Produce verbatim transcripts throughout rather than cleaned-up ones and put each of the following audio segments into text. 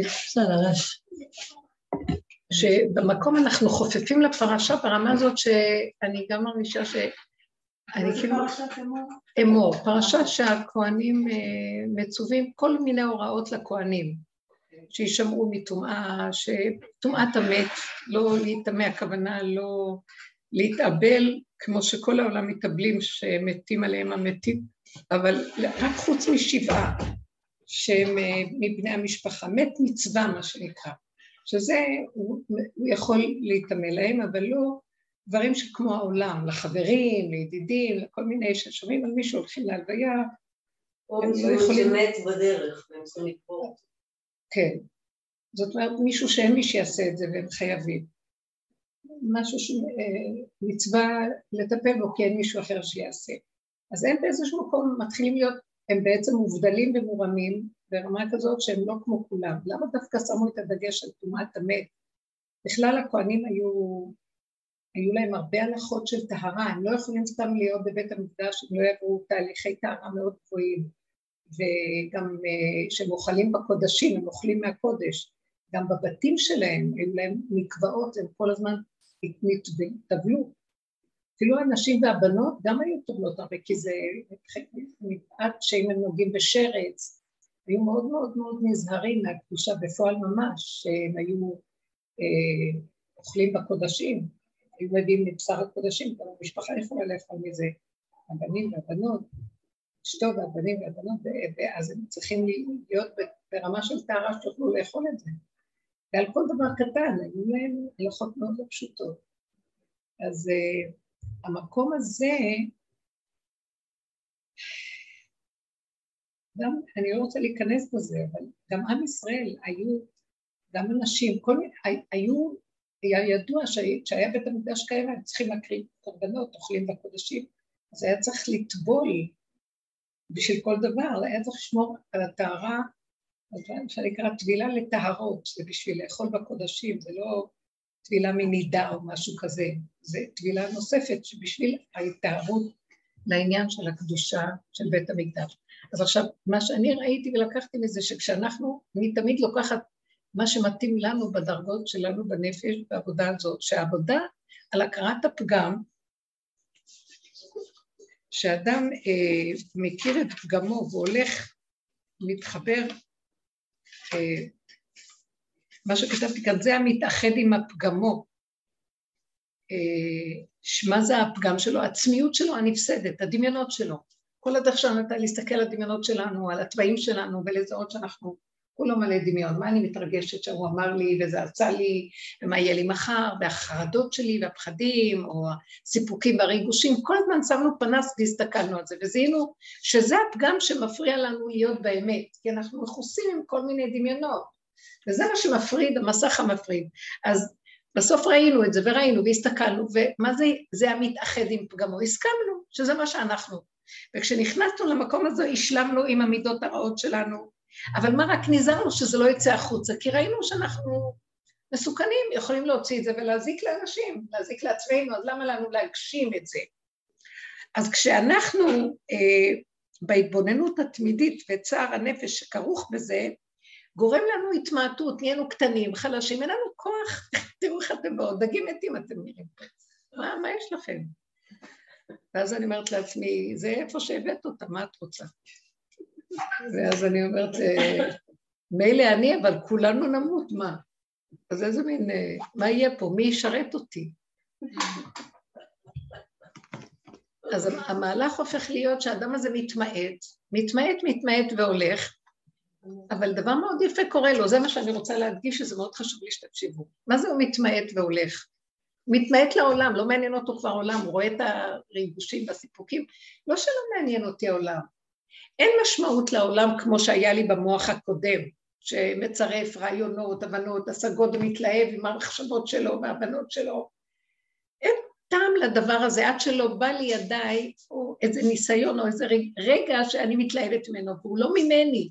בסדר, שבמקום אנחנו חופפים לפרשה ברמה הזאת שאני גם מרגישה ש... אני כאילו... אמור, פרשה שהכוהנים מצווים כל מיני הוראות לכוהנים, שישמרו מטומאה, שטומאת המת, לא להיטמא, הכוונה לא להתאבל, כמו שכל העולם מתאבלים שמתים עליהם המתים, אבל רק חוץ משבעה, שהם מבני המשפחה, מת מצווה מה שנקרא, שזה הוא, הוא יכול להתאמה להם, אבל לא דברים שכמו העולם, לחברים, לידידים, לכל מיני ששומעים על מישהו הולכים להלוויה, הם לא יכולים... או שמת בדרך, והם צריכים לקרוא. כן, זאת אומרת מישהו שאין מי שיעשה את זה והם חייבים. משהו שמצווה לטפל בו, כי אין מישהו אחר שיעשה. אז הם באיזשהו מקום מתחילים להיות, הם בעצם מובדלים ומורמים, ברמה כזאת שהם לא כמו כולם. למה דווקא שמו את הדגש על טומאת המת? בכלל הכהנים היו, היו להם הרבה הלכות של טהרה, הם לא יכולים סתם להיות בבית המקדש, הם לא יעברו תהליכי טהרה מאוד גבוהים, וגם שהם אוכלים בקודשים, הם אוכלים מהקודש, גם בבתים שלהם, הם להם מקוואות, הם כל הזמן התנתבלו. אפילו הנשים והבנות גם היו טובלות הרבה, כי זה מפאת שאם הם נוגעים בשרץ, היו מאוד מאוד מאוד נזהרים מהקדושה בפועל ממש, שהם היו אה, אוכלים בקודשים, היו מביאים לבשר הקודשים, גם המשפחה יכולה לאכול מזה, הבנים והבנות, אשתו והבנים והבנות, ואז הם צריכים להיות ברמה של טהרה שיוכלו לאכול את זה. ועל כל דבר קטן, היו להם הלכות מאוד לא פשוטות. אז אה, המקום הזה, גם, אני לא רוצה להיכנס בזה, אבל גם עם ישראל היו, גם אנשים, כל מיני, היו, היה ידוע שהיה בית המקדש קיים, הם צריכים להקריב קורבנות, אוכלים בקודשים, אז היה צריך לטבול בשביל כל דבר, היה צריך לשמור על הטהרה, שנקרא טבילה לטהרות, זה בשביל לאכול בקודשים, זה לא טבילה מנידה או משהו כזה, זה טבילה נוספת שבשביל ההתאהרות לעניין של הקדושה של בית המקדש. אז עכשיו, מה שאני ראיתי ולקחתי מזה, שכשאנחנו, אני תמיד לוקחת מה שמתאים לנו בדרגות שלנו בנפש, בעבודה הזאת, שהעבודה על הכרת הפגם, שאדם אה, מכיר את פגמו והולך, מתחבר, אה, מה שכתבתי כאן, זה המתאחד עם הפגמו, אה, מה זה הפגם שלו? העצמיות שלו הנפסדת, הדמיונות שלו. כל הדרך שלנו הייתה להסתכל על הדמיונות שלנו, על התוואים שלנו ולזהות שאנחנו כולו מלא דמיון, מה אני מתרגשת שהוא אמר לי וזה עשה לי, ומה יהיה לי מחר, והחרדות שלי והפחדים, או הסיפוקים והריגושים, כל הזמן שמנו פנס והסתכלנו על זה, וזהינו שזה הפגם שמפריע לנו להיות באמת, כי אנחנו מכוסים עם כל מיני דמיונות, וזה מה שמפריד, המסך המפריד, אז בסוף ראינו את זה וראינו והסתכלנו, ומה זה, זה המתאחד עם פגמו, הסכמנו שזה מה שאנחנו, וכשנכנסנו למקום הזה, השלמנו עם המידות הרעות שלנו, אבל מה רק נזהרנו שזה לא יצא החוצה, כי ראינו שאנחנו מסוכנים, יכולים להוציא את זה ולהזיק לאנשים, להזיק לעצמנו, אז למה לנו להגשים את זה? אז כשאנחנו אה, בהתבוננות התמידית וצער הנפש שכרוך בזה, גורם לנו התמעטות, נהיינו קטנים, חלשים, אין לנו כוח, תראו איך אתם באות, דגים מתים אתם נראים פה, מה, מה יש לכם? ואז אני אומרת לעצמי, זה איפה שהבאת אותה, מה את רוצה? ואז אני אומרת, מילא אני, אבל כולנו נמות, מה? אז איזה מין, מה יהיה פה? מי ישרת אותי? אז המהלך הופך להיות שהאדם הזה מתמעט, מתמעט, מתמעט והולך, אבל דבר מאוד יפה קורה לו, זה מה שאני רוצה להדגיש, שזה מאוד חשוב לי שתקשיבו. מה זה הוא מתמעט והולך? מתמעט לעולם, לא מעניין אותו כבר עולם, הוא רואה את הריגושים והסיפוקים, לא שלא מעניין אותי העולם. אין משמעות לעולם כמו שהיה לי במוח הקודם, שמצרף רעיונות, הבנות, השגות, מתלהב עם המחשבות שלו והבנות שלו. אין טעם לדבר הזה, עד שלא בא לי ידיי, או איזה ניסיון או איזה רגע שאני מתלהבת ממנו, והוא לא ממני,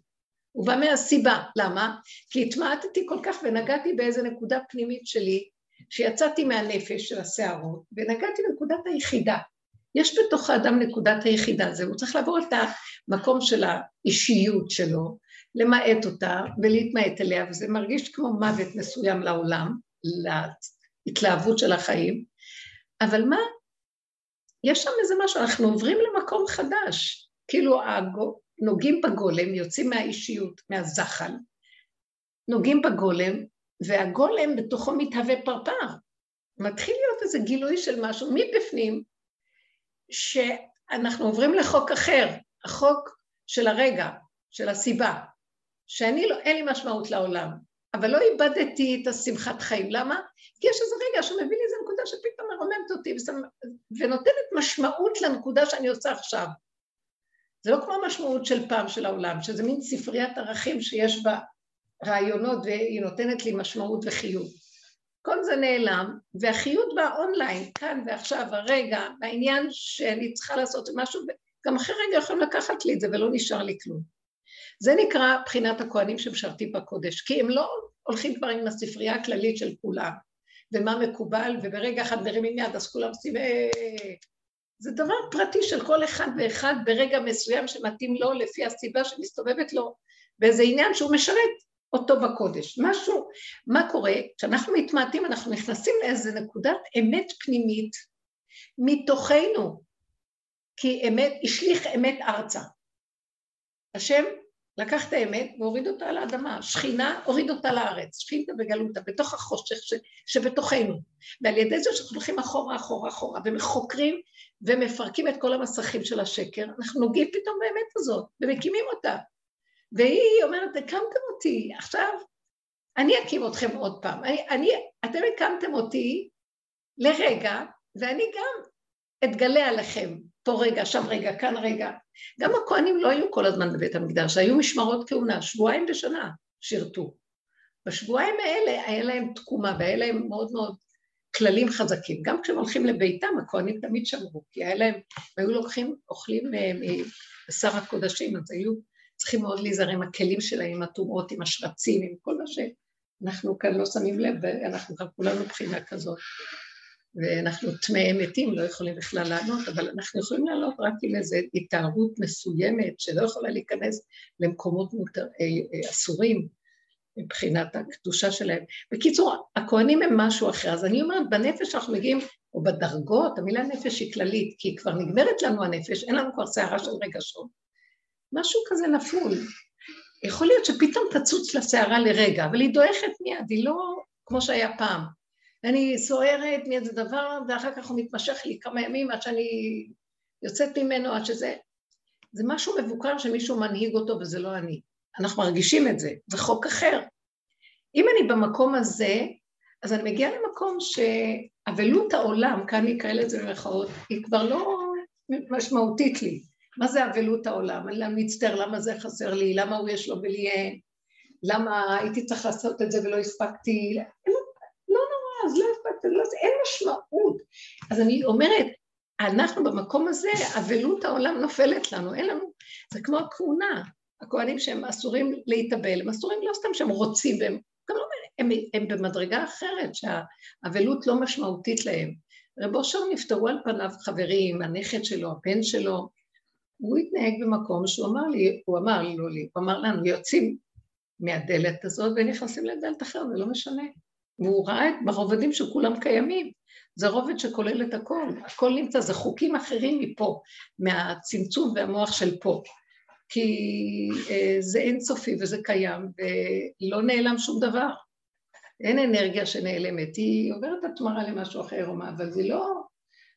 הוא בא מהסיבה. למה? כי התמעטתי כל כך ונגעתי באיזה נקודה פנימית שלי, שיצאתי מהנפש של השערות, ונגעתי לנקודת היחידה. יש בתוך האדם נקודת היחידה, זה הוא צריך לעבור את המקום של האישיות שלו, למעט אותה ולהתמעט אליה, וזה מרגיש כמו מוות מסוים לעולם, להתלהבות של החיים, אבל מה? יש שם איזה משהו, אנחנו עוברים למקום חדש, כאילו נוגעים בגולם, יוצאים מהאישיות, מהזחל, נוגעים בגולם, והגולם בתוכו מתהווה פרפר, מתחיל להיות איזה גילוי של משהו מבפנים, שאנחנו עוברים לחוק אחר, החוק של הרגע, של הסיבה, שאני לא, אין לי משמעות לעולם, אבל לא איבדתי את השמחת חיים, למה? כי יש איזה רגע שמביא לי איזה נקודה שפתאום מרוממת אותי, ונותנת משמעות לנקודה שאני עושה עכשיו. זה לא כמו המשמעות של פעם של העולם, שזה מין ספריית ערכים שיש בה רעיונות, והיא נותנת לי משמעות וחיות. כל זה נעלם, והחיות באה אונליין, כאן ועכשיו, הרגע, העניין שאני צריכה לעשות משהו, גם אחרי רגע יכולים לקחת לי את זה, ולא נשאר לי כלום. זה נקרא בחינת הכהנים שמשרתים בקודש, כי הם לא הולכים כבר עם הספרייה הכללית של כולם, ומה מקובל, וברגע אחד מרימים יד, אז כולם עושים, זה דבר פרטי של כל אחד ואחד, ברגע מסוים שמתאים לו, לפי הסיבה שמסתובבת לו, באיזה עניין שהוא משרת אותו בקודש. משהו, מה קורה? כשאנחנו מתמעטים, אנחנו נכנסים לאיזה נקודת אמת פנימית, מתוכנו, כי אמת, השליך אמת ארצה. השם לקח את האמת והוריד אותה על האדמה, שכינה הוריד אותה לארץ, שכינתה בגלותה, בתוך החושך ש... שבתוכנו, ועל ידי זה שאנחנו הולכים אחורה, אחורה, אחורה, ומחוקרים ומפרקים את כל המסכים של השקר, אנחנו נוגעים פתאום באמת הזאת, ומקימים אותה, והיא אומרת, הקמתם אותי, עכשיו אני אקים אתכם עוד פעם, אני, אני, אתם הקמתם אותי לרגע, ואני גם אתגלה עליכם, פה רגע, שם רגע, כאן רגע. גם הכהנים לא היו כל הזמן בבית המקדש, היו משמרות כהונה, שבועיים בשנה שירתו. בשבועיים האלה היה להם תקומה, והיה להם מאוד מאוד כללים חזקים. גם כשהם הולכים לביתם, הכהנים תמיד שמרו, כי היה להם, והיו לוקחים, אוכלים בשר הקודשים, אז היו צריכים מאוד להיזהר עם הכלים שלהם, עם הטומאות, עם השרצים, עם כל מה שאנחנו כאן לא שמים לב, ואנחנו גם כולנו בחינה כזאת. ואנחנו תמי מתים, לא יכולים בכלל לענות, אבל אנחנו יכולים לעלות רק עם איזו התארות מסוימת, שלא יכולה להיכנס למקומות אסורים, מבחינת הקדושה שלהם. בקיצור, הכהנים הם משהו אחר, אז אני אומרת, בנפש אנחנו מגיעים, או בדרגות, המילה נפש היא כללית, כי כבר נגמרת לנו הנפש, אין לנו כבר שערה של רגשות. משהו כזה נפול. יכול להיות שפתאום תצוץ לשערה לרגע, אבל היא דועכת מיד, היא לא כמו שהיה פעם. אני סוערת מאיזה דבר, ואחר כך הוא מתמשך לי כמה ימים, עד שאני יוצאת ממנו, עד שזה... זה משהו מבוקר שמישהו מנהיג אותו, וזה לא אני. אנחנו מרגישים את זה, זה חוק אחר. אם אני במקום הזה, אז אני מגיעה למקום שאבלות העולם, כאן נקרא לזה במרכאות, היא כבר לא משמעותית לי. מה זה אבלות העולם? אני לא מצטער, למה זה חסר לי? למה הוא יש לו בלי... למה הייתי צריך לעשות את זה ולא הספקתי? אז לא הספקת, אין משמעות. אז אני אומרת, אנחנו במקום הזה, אבלות העולם נופלת לנו, אין לנו, זה כמו הכהונה, הכהנים שהם אסורים להתאבל, הם אסורים לא סתם שהם רוצים, והם, גם לא, הם, הם במדרגה אחרת, שהאבלות לא משמעותית להם. רב אושר נפטרו על פניו חברים, הנכד שלו, הבן שלו, הוא התנהג במקום שהוא אמר לי, הוא אמר לו לי, הוא אמר לנו, יוצאים מהדלת הזאת, ונכנסים לדלת אחרת, זה לא משנה. והוא ראה את ברובדים שכולם קיימים, זה רובד שכולל את הכל, הכל נמצא, זה חוקים אחרים מפה, מהצמצום והמוח של פה, כי זה אינסופי וזה קיים, ולא נעלם שום דבר, אין אנרגיה שנעלמת, היא עוברת התמרה למשהו אחר או מה, אבל זה לא,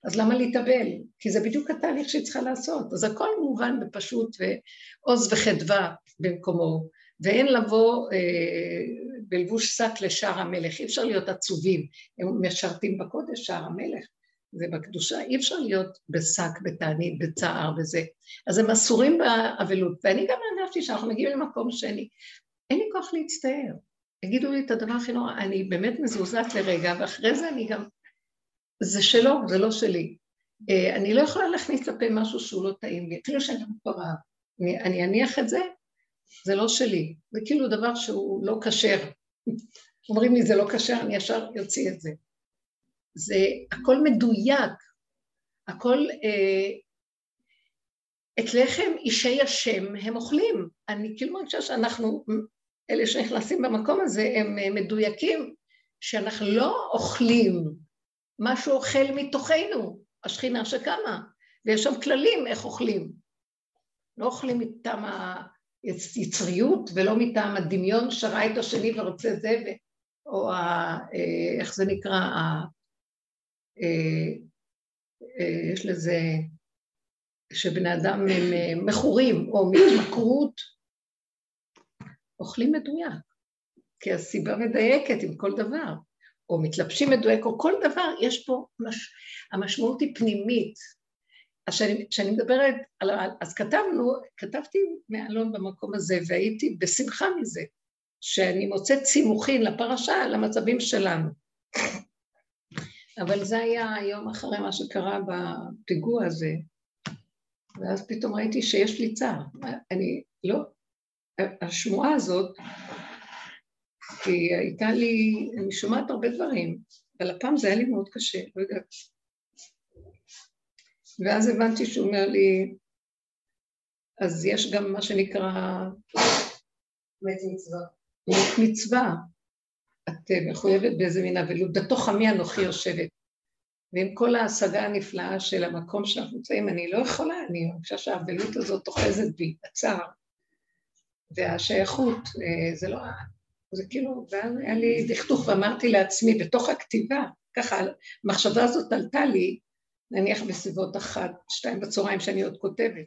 אז למה להתאבל? כי זה בדיוק התהליך שהיא צריכה לעשות, אז הכל מובן ופשוט, ועוז וחדווה במקומו, ואין לבוא אה, בלבוש סת לשער המלך, אי אפשר להיות עצובים, הם משרתים בקודש שער המלך, זה בקדושה, אי אפשר להיות בסק, בתענית, בצער וזה, אז הם אסורים באבלות, ואני גם ענפתי שאנחנו מגיעים למקום שאני, אין לי כוח להצטער, תגידו לי את הדבר הכי נורא, אני באמת מזוזת לרגע, ואחרי זה אני גם, זה שלו, זה לא שלי, אה, אני לא יכולה להכניס לפה משהו שהוא לא טעים לי, אפילו שאני מפרה, אני, אני אניח את זה, זה לא שלי, זה כאילו דבר שהוא לא קשר, אומרים לי זה לא קשר, אני ישר יוציא את זה, זה הכל מדויק, הכל אה, את לחם אישי השם הם אוכלים. אני כאילו מרגישה שאנחנו, אלה שנכנסים במקום הזה, הם מדויקים, שאנחנו לא אוכלים, משהו אוכל מתוכנו, השכינה שקמה, ויש שם כללים איך אוכלים. לא אוכלים מטעם היצריות, ולא מטעם הדמיון שראה את השני ורוצה את זה, או ה, איך זה נקרא, ה, יש לזה, שבני אדם הם מכורים או מתמכרות, אוכלים מדויק, כי הסיבה מדייקת עם כל דבר, או מתלבשים מדויק, או כל דבר, יש פה, מש... המשמעות היא פנימית. אז שאני, שאני מדברת, על... אז כתבנו, כתבתי מאלון במקום הזה, והייתי בשמחה מזה, שאני מוצאת סימוכין לפרשה, למצבים שלנו. אבל זה היה היום אחרי מה שקרה בפיגוע הזה, ואז פתאום ראיתי שיש לי צער. אני, לא, השמועה הזאת, כי הייתה לי, אני שומעת הרבה דברים, אבל הפעם זה היה לי מאוד קשה, לא יודעת. ואז הבנתי שהוא אומר לי, אז יש גם מה שנקרא... מת מצווה. מת מצווה. את מחויבת באיזה מינה, ולעובדתו חמי אנוכי יושבת. ועם כל ההשגה הנפלאה של המקום שאנחנו נמצאים, אני לא יכולה, אני חושבת שהאבלות הזאת אוחזת בי, הצער, והשייכות, זה לא... זה כאילו, ואז היה לי דכתוך, ואמרתי לעצמי, בתוך הכתיבה, ככה, המחשבה הזאת עלתה לי, נניח בסביבות אחת, שתיים בצהריים שאני עוד כותבת,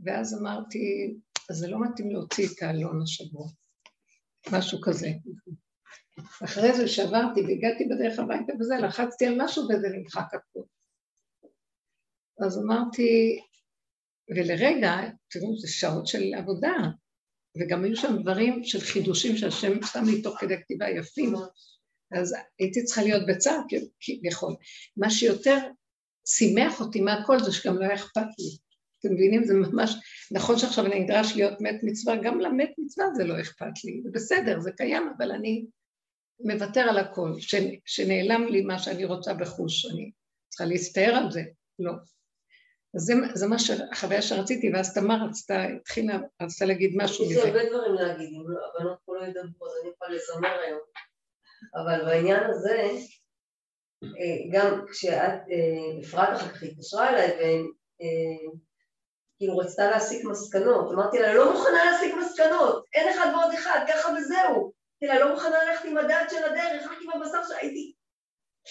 ואז אמרתי, אז זה לא מתאים להוציא את האלון השבוע, משהו כזה. אחרי זה שברתי והגעתי בדרך הביתה וזה, לחצתי על משהו וזה נמחק הכל. אז אמרתי, ולרגע, תראו, זה שעות של עבודה, וגם היו שם דברים של חידושים שהשם שם לי תוך כדי כתיבה יפים, אז הייתי צריכה להיות בצער כביכול. מה שיותר שימח אותי מהכל זה שגם לא היה אכפת לי. אתם מבינים, זה ממש, נכון שעכשיו אני נדרש להיות מת מצווה, גם למת מצווה זה לא אכפת לי, זה בסדר, זה קיים, אבל אני... מוותר על הכל, שנעלם לי מה שאני רוצה בחוש, אני צריכה להסתער על זה, לא. אז זה, זה מה שהחוויה שרציתי, ואז תמר רצתה, התחילה, רצתה להגיד משהו מזה. יש לי הרבה דברים להגיד, אם הבנות פה לא ידברו, אז אני יכולה לזמר היום. אבל בעניין הזה, גם כשאת, אפרת אחר כך התקשרה אליי, וכאילו רצתה להסיק מסקנות, אמרתי לה, לא מוכנה להסיק מסקנות, אין אחד ועוד אחד, ככה וזהו. תראה, לא מוכנה ללכת עם הדעת של הדרך, רק עם הבשר שהייתי,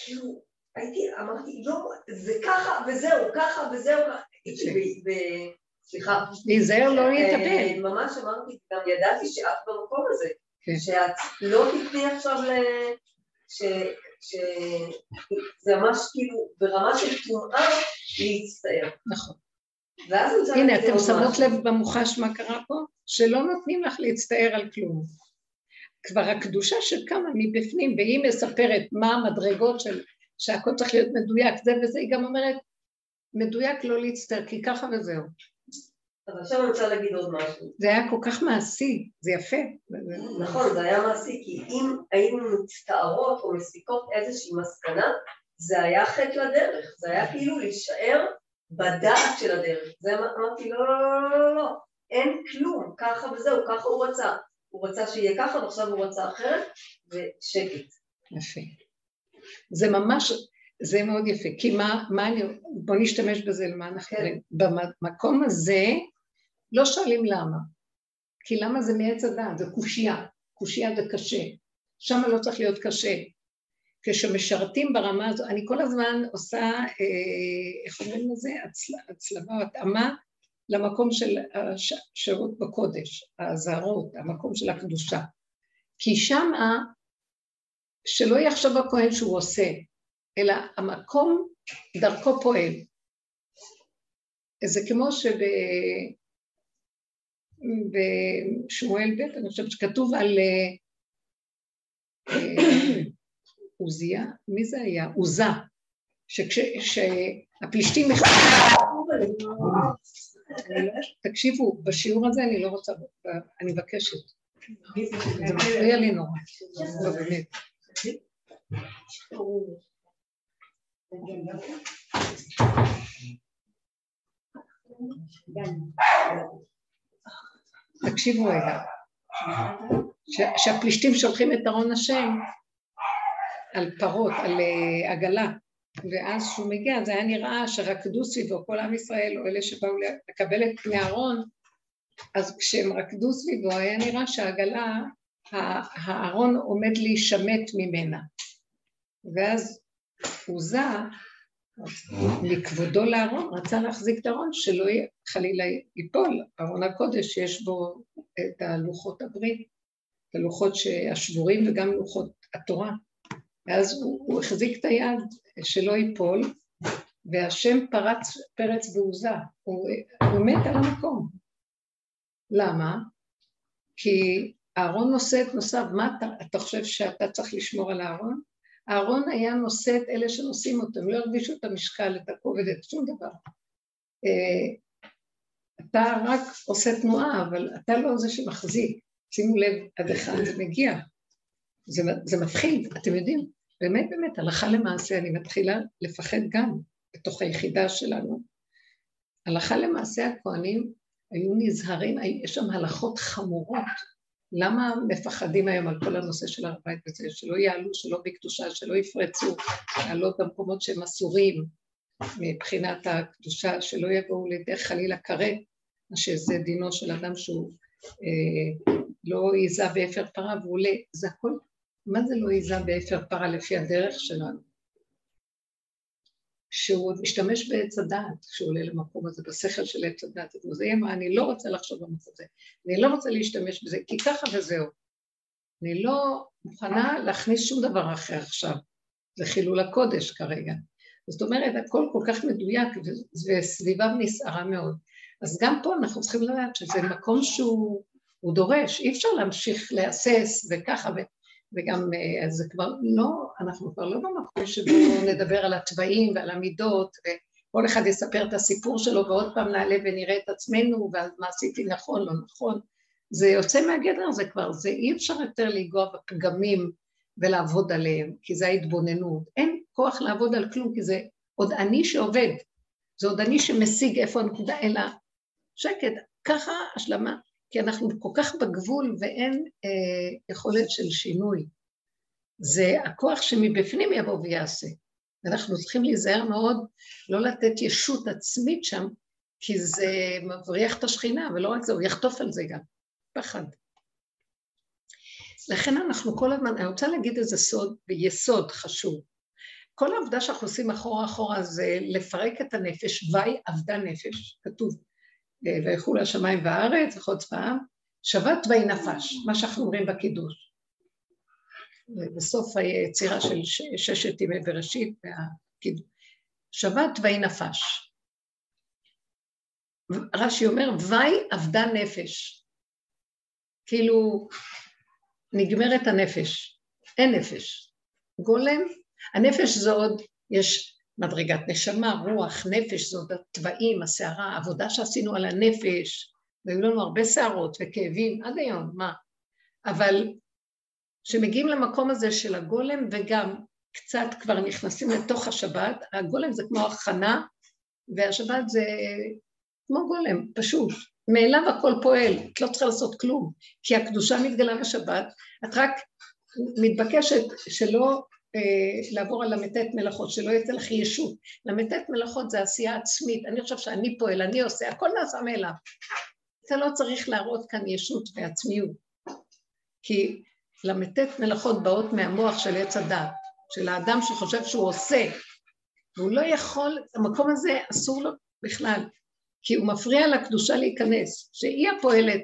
כאילו, הייתי, אמרתי, לא, זה ככה וזהו, ככה וזהו, סליחה. להיזהר לא להתאבד. ממש אמרתי, גם ידעתי שאת במקום הזה, שאת לא תתני עכשיו ל... שזה ממש כאילו, ברמה של תנועה, להצטער. נכון. הנה, אתם שמות לב במוחש מה קרה פה? שלא נותנים לך להצטער על כלום. כבר הקדושה שקמה מבפנים, והיא מספרת מה המדרגות של, שהכל צריך להיות מדויק, זה וזה, היא גם אומרת, מדויק לא להצטער, כי ככה וזהו. אבל עכשיו אני רוצה להגיד עוד משהו. זה היה כל כך מעשי, זה יפה. נכון, זה היה מעשי, כי אם היינו מצטערות או מסיקות איזושהי מסקנה, זה היה חטא לדרך, זה היה כאילו להישאר בדעת של הדרך. זה אמרתי, לא, לא, לא, לא, לא, אין כלום, ככה וזהו, ככה הוא רצה. הוא רצה שיהיה ככה, ועכשיו הוא רצה אחרת, ושקט. יפה. זה ממש, זה מאוד יפה, כי מה, מה אני, בוא נשתמש בזה למה אנחנו רואים. במקום הזה, לא שואלים למה, כי למה זה מעץ הדעת, זה קושייה, קושייה זה קשה, שם לא צריך להיות קשה. כשמשרתים ברמה הזו, אני כל הזמן עושה, איך אומרים לזה, הצלבה או התאמה, למקום של השירות בקודש, ההזהרות, המקום של הקדושה. כי שם, שלא יחשב הכהן שהוא עושה, אלא המקום דרכו פועל. זה כמו שבשמואל ב' אני חושבת שכתוב על עוזיה, מי זה היה? עוזה, שהפלישתים מחפשים, תקשיבו, בשיעור הזה אני לא רוצה, אני מבקשת. זה מפריע לי נורא. באמת. תקשיבו רגע, שהפלישתים שולחים את ארון השם על פרות, על עגלה, ואז שהוא מגיע, זה היה נראה שרקדו סביבו, כל עם ישראל, או אלה שבאו לקבל את פני ארון, אז כשהם רקדו סביבו, היה נראה שהעגלה, הארון עומד להישמט ממנה, ואז הוא זה, לכבודו לארון, רצה להחזיק את הארון, שלא חלילה ייפול, ארון הקודש יש בו את הלוחות הברית, את הלוחות השבורים וגם לוחות התורה, ואז הוא, הוא החזיק את היד שלא ייפול, והשם פרץ, פרץ בעוזה, הוא, הוא מת על המקום. למה? כי הארון נושא את נושא, מה אתה, אתה חושב שאתה צריך לשמור על הארון? הארון היה נושא את אלה שנושאים אותו, הם לא הרגישו את המשקל, את הכובד, את שום דבר. אתה רק עושה תנועה, אבל אתה לא זה שמחזיק. שימו לב, עד אחד זה מגיע. זה, זה מתחיל, אתם יודעים, באמת באמת, הלכה למעשה, אני מתחילה לפחד גם בתוך היחידה שלנו. הלכה למעשה, הכהנים היו נזהרים, יש שם הלכות חמורות, למה מפחדים היום על כל הנושא של הר הבית הזה, שלא יעלו, שלא בקדושה, שלא יפרצו, לעלות במקומות שהם אסורים, מבחינת הקדושה, שלא יבואו לידי חלילה כרת, שזה דינו של אדם שהוא אה, לא עיזה באפר פרה, והוא עולה, זה הכל, מה זה לא עיזה באפר פרה לפי הדרך שלנו? שהוא משתמש בעץ הדעת, כשהוא עולה למקום הזה, בשכל של עץ הדעת, זה יהיה מה, אני לא רוצה לחשוב במצב הזה, אני לא רוצה להשתמש בזה, כי ככה וזהו. אני לא מוכנה להכניס שום דבר אחר עכשיו, זה חילול הקודש כרגע. זאת אומרת, הכל כל כך מדויק, וסביביו נסערה מאוד. אז גם פה אנחנו צריכים לדעת שזה מקום שהוא דורש, אי אפשר להמשיך להסס וככה, ו... וגם זה כבר לא, אנחנו כבר לא במקום שבו נדבר על התוואים ועל המידות, וכל אחד יספר את הסיפור שלו, ועוד פעם נעלה ונראה את עצמנו, ומה עשיתי נכון, לא נכון. זה יוצא מהגדר, זה כבר, זה אי אפשר יותר להיגוע בפגמים ולעבוד עליהם, כי זה ההתבוננות. אין כוח לעבוד על כלום, כי זה עוד אני שעובד, זה עוד אני שמשיג איפה הנקודה, אלא שקט, ככה השלמה. כי אנחנו כל כך בגבול ואין אה, יכולת של שינוי. זה הכוח שמבפנים יבוא ויעשה. אנחנו צריכים להיזהר מאוד, לא לתת ישות עצמית שם, כי זה מבריח את השכינה, ולא רק זה, הוא יחטוף על זה גם, פחד. לכן אנחנו כל הזמן, אני רוצה להגיד איזה סוד, ביסוד חשוב. כל העבודה שאנחנו עושים אחורה אחורה, זה לפרק את הנפש, ואי עבדה נפש, כתוב. ויכול השמיים והארץ וחוץ פעם, שבת ואי נפש, מה שאנחנו אומרים בקידוש. בסוף היצירה של ששת ימי בראשית, והקידוש. שבת ואי נפש. רש"י אומר, ואי עבדה נפש. כאילו, נגמרת הנפש, אין נפש. גולם, הנפש זה עוד, יש... מדרגת נשמה, רוח, נפש, זאת התוואים, השערה, העבודה שעשינו על הנפש, והיו לנו הרבה שערות וכאבים, עד היום, מה? אבל שמגיעים למקום הזה של הגולם, וגם קצת כבר נכנסים לתוך השבת, הגולם זה כמו הכנה, והשבת זה כמו גולם, פשוט. מאליו הכל פועל, את לא צריכה לעשות כלום, כי הקדושה מתגלה בשבת, את רק מתבקשת שלא... לעבור על למתת מלאכות, שלא יצא לך ישות. למתת מלאכות זה עשייה עצמית, אני חושב שאני פועל, אני עושה, הכל נעשה מאליו. אתה לא צריך להראות כאן ישות ועצמיות, כי למתת מלאכות באות מהמוח של עץ הדעת, של האדם שחושב שהוא עושה, והוא לא יכול, המקום הזה אסור לו בכלל, כי הוא מפריע לקדושה להיכנס, שהיא הפועלת,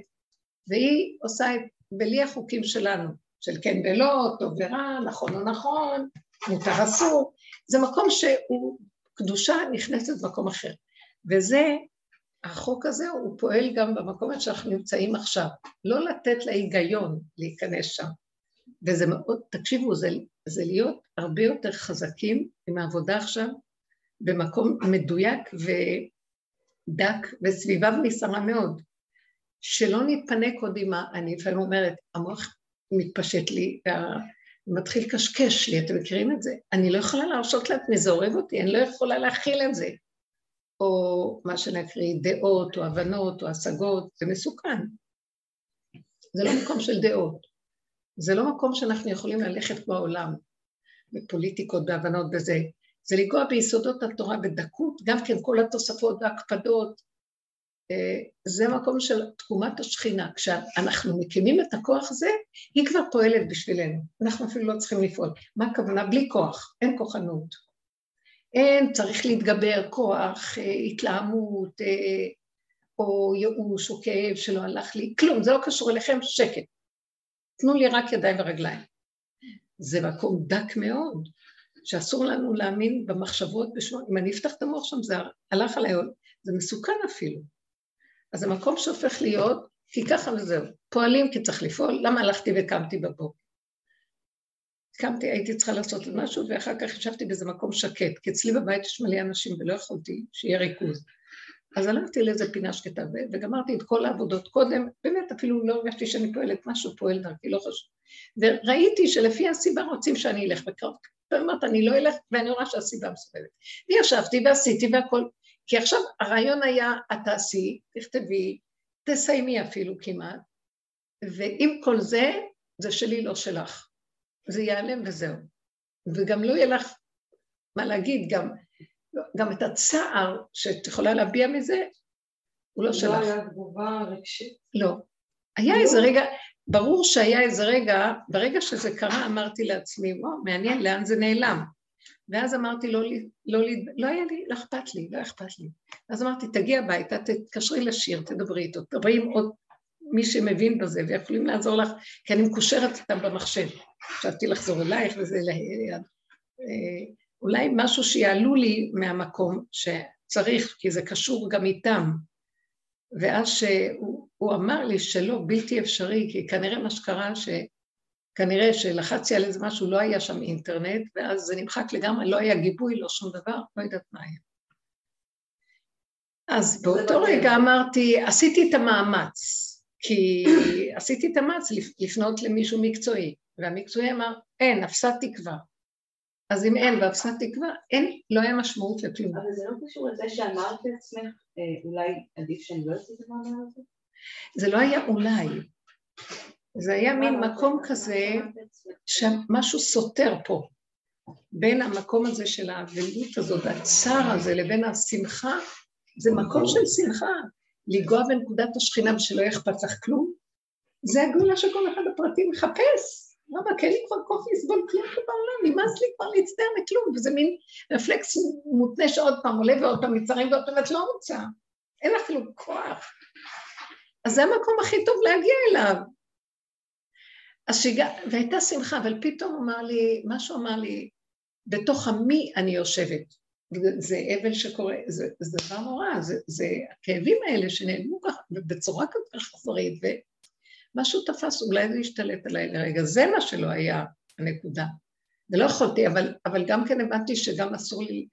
והיא עושה את בלי החוקים שלנו. של כן ולא, טוב ורע, נכון או נכון, מותר אסור, זה מקום שהוא, קדושה נכנסת במקום אחר, וזה, החוק הזה הוא פועל גם במקום שאנחנו נמצאים עכשיו, לא לתת להיגיון להיכנס שם, וזה מאוד, תקשיבו, זה, זה להיות הרבה יותר חזקים עם העבודה עכשיו, במקום מדויק ודק, וסביביו נסערה מאוד, שלא נתפנק קודימה, אני לפעמים אומרת, המוח, מתפשט לי, מתחיל קשקש לי, אתם מכירים את זה? אני לא יכולה להרשות לעצמי, זה עורב אותי, אני לא יכולה להכיל את זה. או מה שנקרא דעות או הבנות או השגות, זה מסוכן. זה לא מקום של דעות. זה לא מקום שאנחנו יכולים ללכת בעולם, בפוליטיקות, בהבנות בזה. זה לגוע ביסודות התורה בדקות, גם כן כל התוספות והקפדות. זה מקום של תקומת השכינה. כשאנחנו מקימים את הכוח הזה, היא כבר פועלת בשבילנו. אנחנו אפילו לא צריכים לפעול. מה הכוונה? בלי כוח, אין כוחנות. אין, צריך להתגבר כוח, התלהמות, או ייאוש או כאב שלא הלך לי, כלום, זה לא קשור אליכם, שקט. תנו לי רק ידיים ורגליים. זה מקום דק מאוד, שאסור לנו להאמין במחשבות, אם אני אפתח את המוח שם, זה הלך עליי, זה מסוכן אפילו. אז זה מקום שהופך להיות, כי ככה וזהו, פועלים כי צריך לפעול, למה הלכתי וקמתי בבוקר? קמתי, הייתי צריכה לעשות משהו, ואחר כך ישבתי באיזה מקום שקט, כי אצלי בבית יש מלא אנשים, ולא יכולתי שיהיה ריכוז. אז הלכתי לאיזה פינה שקטה, וגמרתי את כל העבודות קודם, באמת אפילו לא הרגשתי שאני פועלת משהו, פועל דרכי, לא חשוב. וראיתי שלפי הסיבה רוצים שאני אלך בקרוב, ואמרת, אני לא אלך, ואני רואה שהסיבה מסובבת. וישבתי ועשיתי והכל, כי עכשיו הרעיון היה, את תעשי, תכתבי, תסיימי אפילו כמעט, ועם כל זה, זה שלי לא שלך. זה ייעלם וזהו. וגם לא יהיה לך מה להגיד, גם, גם את הצער שאת יכולה להביע מזה, הוא לא שלך. לא היה תגובה רגשית. לא. היה איזה רגע, ברור שהיה איזה רגע, ברגע שזה קרה אמרתי לעצמי, וואו, מעניין לאן זה נעלם. ואז אמרתי, לא, לא, לא היה לי, לא אכפת לי, לא אכפת לי. אז אמרתי, תגיע הביתה, תתקשרי לשיר, תדברי איתו, תדברי עם עוד מי שמבין בזה, ויכולים לעזור לך, כי אני מקושרת איתם במחשב. חשבתי לחזור אלייך, וזה ליד. אולי משהו שיעלו לי מהמקום שצריך, כי זה קשור גם איתם. ואז שהוא אמר לי שלא, בלתי אפשרי, כי כנראה מה שקרה, כנראה שלחצי על איזה משהו, לא היה שם אינטרנט, ואז זה נמחק לגמרי, לא היה גיבוי, לא שום דבר, לא יודעת מה היה. אז באותו רגע אמרתי, עשיתי את המאמץ, כי עשיתי את המאמץ לפנות למישהו מקצועי, והמקצועי אמר, אין, הפסד תקווה. אז אם אין והפסד תקווה, אין, לא היה משמעות לכלום. אבל זה לא קשור לזה שאמרת לעצמך, אולי עדיף שאני לא עשיתי את המאמר הזה? זה לא היה אולי. זה היה מין מקום כזה, שמשהו סותר פה, בין המקום הזה של האבלות הזאת, הצער הזה, לבין השמחה, זה מקום של שמחה. לגוע בנקודת השכינה ושלא יחפץ לך כלום, זה הגאולה שכל אחד הפרטי מחפש. רבה, כן לי כבר כוח לסבול כלום בעולם, נמאס לי כבר להצטער מכלום, וזה מין רפלקס מותנה שעוד פעם עולה ועוד פעם מצרים ועוד פעם את לא רוצה. אין לך אפילו כוח. אז זה המקום הכי טוב להגיע אליו. השיגה, והייתה שמחה, אבל פתאום אמר לי, משהו אמר לי, בתוך המי אני יושבת. זה אבל שקורה, זה, זה דבר נורא, זה, זה הכאבים האלה שנעלמו כך, בצורה כל כך חזרית, ומשהו תפס, אולי זה השתלט עליי לרגע, זה מה שלא היה הנקודה, ולא יכולתי, אבל, אבל גם כן הבנתי שגם אסור לי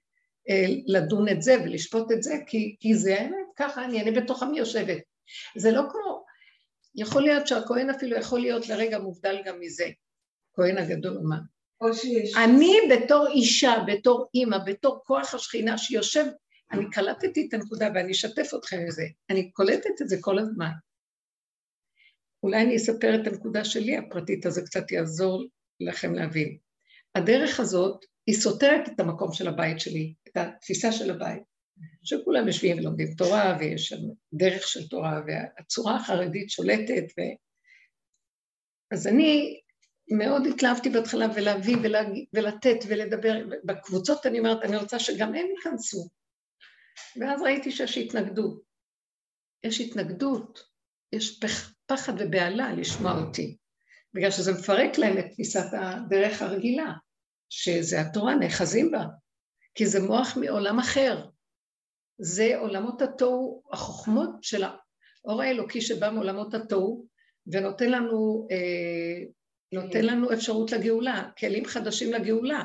אה, לדון את זה ולשפוט את זה, כי, כי זה האמת, ככה אני, אני בתוך המי יושבת, זה לא כמו, יכול להיות שהכהן אפילו יכול להיות לרגע מובדל גם מזה, כהן הגדול אמר, אני בתור אישה, בתור אימא, בתור כוח השכינה שיושב, אני קלטתי את הנקודה ואני אשתף אתכם מזה, אני קולטת את זה כל הזמן. אולי אני אספר את הנקודה שלי הפרטית, אז זה קצת יעזור לכם להבין. הדרך הזאת היא סותרת את המקום של הבית שלי, את התפיסה של הבית, שכולם יושבים ולומדים תורה ויש דרך של תורה והצורה החרדית שולטת. ו... אז אני... מאוד התלהבתי בהתחלה ולהביא ולתת ולדבר, בקבוצות אני אומרת, אני רוצה שגם הם ייכנסו, ואז ראיתי שיש התנגדות, יש התנגדות, יש פחד ובעלה לשמוע אותי, בגלל שזה מפרק להם את תפיסת הדרך הרגילה, שזה התורה, נאחזים בה, כי זה מוח מעולם אחר, זה עולמות התוהו, החוכמות של האור האלוקי שבא מעולמות התוהו, ונותן לנו... נותן לנו אפשרות לגאולה, כלים חדשים לגאולה,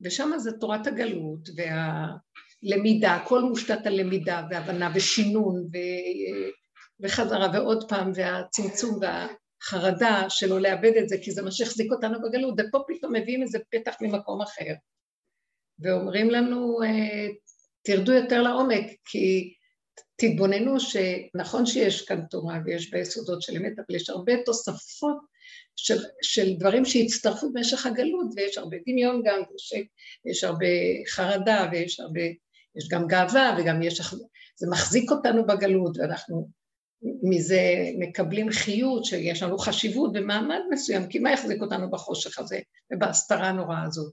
ושם זה תורת הגלות, והלמידה, הכל מושתת על למידה, והבנה ושינון, ו... וחזרה ועוד פעם, והצמצום והחרדה שלא לאבד את זה, כי זה מה שהחזיק אותנו בגלות, ופה פתאום מביאים איזה פתח ממקום אחר, ואומרים לנו, תרדו יותר לעומק, כי תתבוננו שנכון שיש כאן תורה ויש בה יסודות של אמת, אבל יש הרבה תוספות של, של דברים שהצטרפו במשך הגלות, ויש הרבה דמיון גם, ויש הרבה חרדה, ויש הרבה, יש גם גאווה, וגם יש, זה מחזיק אותנו בגלות, ואנחנו מזה מקבלים חיות, שיש לנו חשיבות במעמד מסוים, כי מה יחזיק אותנו בחושך הזה, ובהסתרה הנוראה הזאת.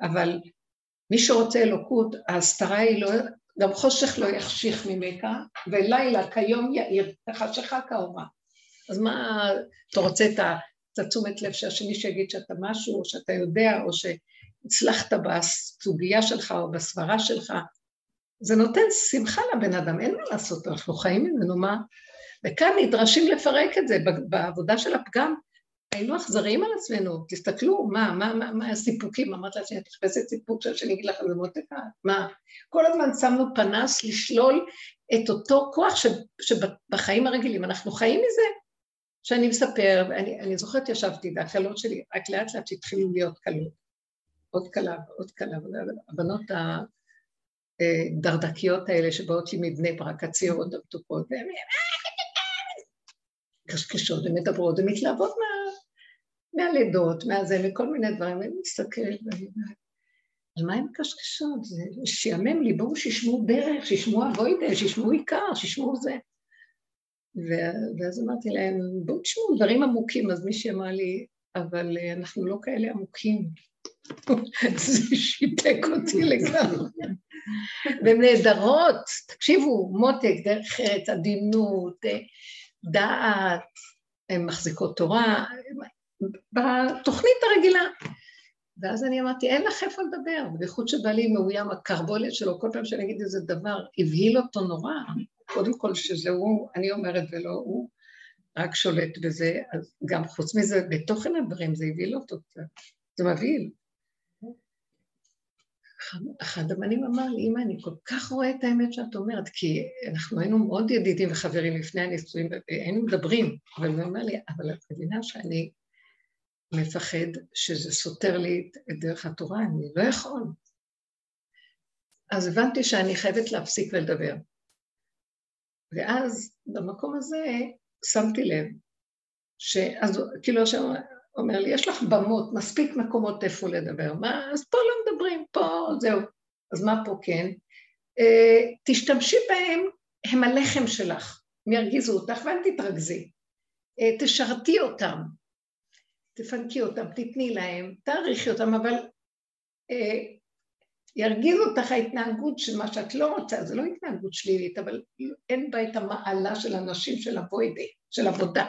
אבל מי שרוצה אלוקות, ההסתרה היא לא, גם חושך לא יחשיך ממך, ולילה כיום יאיר, חשכה כאורה. אז מה, אתה רוצה את התשומת לב שהשני שיגיד שאתה משהו, או שאתה יודע, או שהצלחת בסוגיה שלך, או בסברה שלך, זה נותן שמחה לבן אדם, אין מה לעשות, אנחנו חיים ממנו, מה? וכאן נדרשים לפרק את זה, בעבודה של הפגם, היינו אכזריים על עצמנו, תסתכלו, מה, מה, מה, מה הסיפוקים, אמרת לה, שאני תחפשת סיפוק של שאני אגיד לך, זה מותק, מה? כל הזמן שמנו פנס לשלול את אותו כוח ש, שבחיים הרגילים, אנחנו חיים מזה, שאני מספר, אני, אני זוכרת ישבתי, והקלות שלי, רק לאט לאט התחילו להיות קלות, עוד קלה, עוד קלה, הבנות ה... דרדקיות האלה שבאות לי מבני ברק, הציורות המתוקות, והן קשקשות, הן מדברות, הן מתלהבות מהלידות, מהזה, מכל מיני דברים, הן מסתכלת, על מה הן קשקשות? זה שיאמם לי, בואו שישמו דרך, שישמו אבוידה, שישמו עיקר, שישמו זה. ואז אמרתי להם, בואו תשמעו דברים עמוקים, אז מישהי אמרה לי, אבל אנחנו לא כאלה עמוקים. זה שיתק אותי לגמרי. והן נהדרות, תקשיבו, מותק, דרך ארץ, עדינות, דעת, הן מחזיקות תורה, בתוכנית הרגילה. ואז אני אמרתי, אין לך איפה לדבר, בייחוד שבעלי מאוים הקרבולת שלו, כל פעם שאני אגיד איזה דבר, הבהיל אותו נורא, קודם כל שזה הוא, אני אומרת ולא הוא, רק שולט בזה, אז גם חוץ מזה, בתוכן הדברים זה הבהיל אותו קצת, זה מבהיל. אחד המנים אמר לי, אמא, אני כל כך רואה את האמת שאת אומרת, כי אנחנו היינו מאוד ידידים וחברים לפני הניסויים, היינו מדברים, אבל הוא אמר לי, אבל את מבינה שאני מפחד שזה סותר לי את דרך התורה, אני לא יכול. אז הבנתי שאני חייבת להפסיק ולדבר. ואז במקום הזה שמתי לב, שאז כאילו שם, אומר לי, יש לך במות, מספיק מקומות איפה לדבר, מה? אז פה לא מדברים, פה, זהו. אז מה פה כן? אה, תשתמשי בהם, הם הלחם שלך, הם ירגיזו אותך, ואל תתרגזי. אה, תשרתי אותם, תפנקי אותם, תתני להם, תאריכי אותם, אבל אה, ירגיז אותך ההתנהגות של מה שאת לא רוצה, זה לא התנהגות שלילית, אבל אין בה את המעלה של אנשים של הבוידי, של עבודה.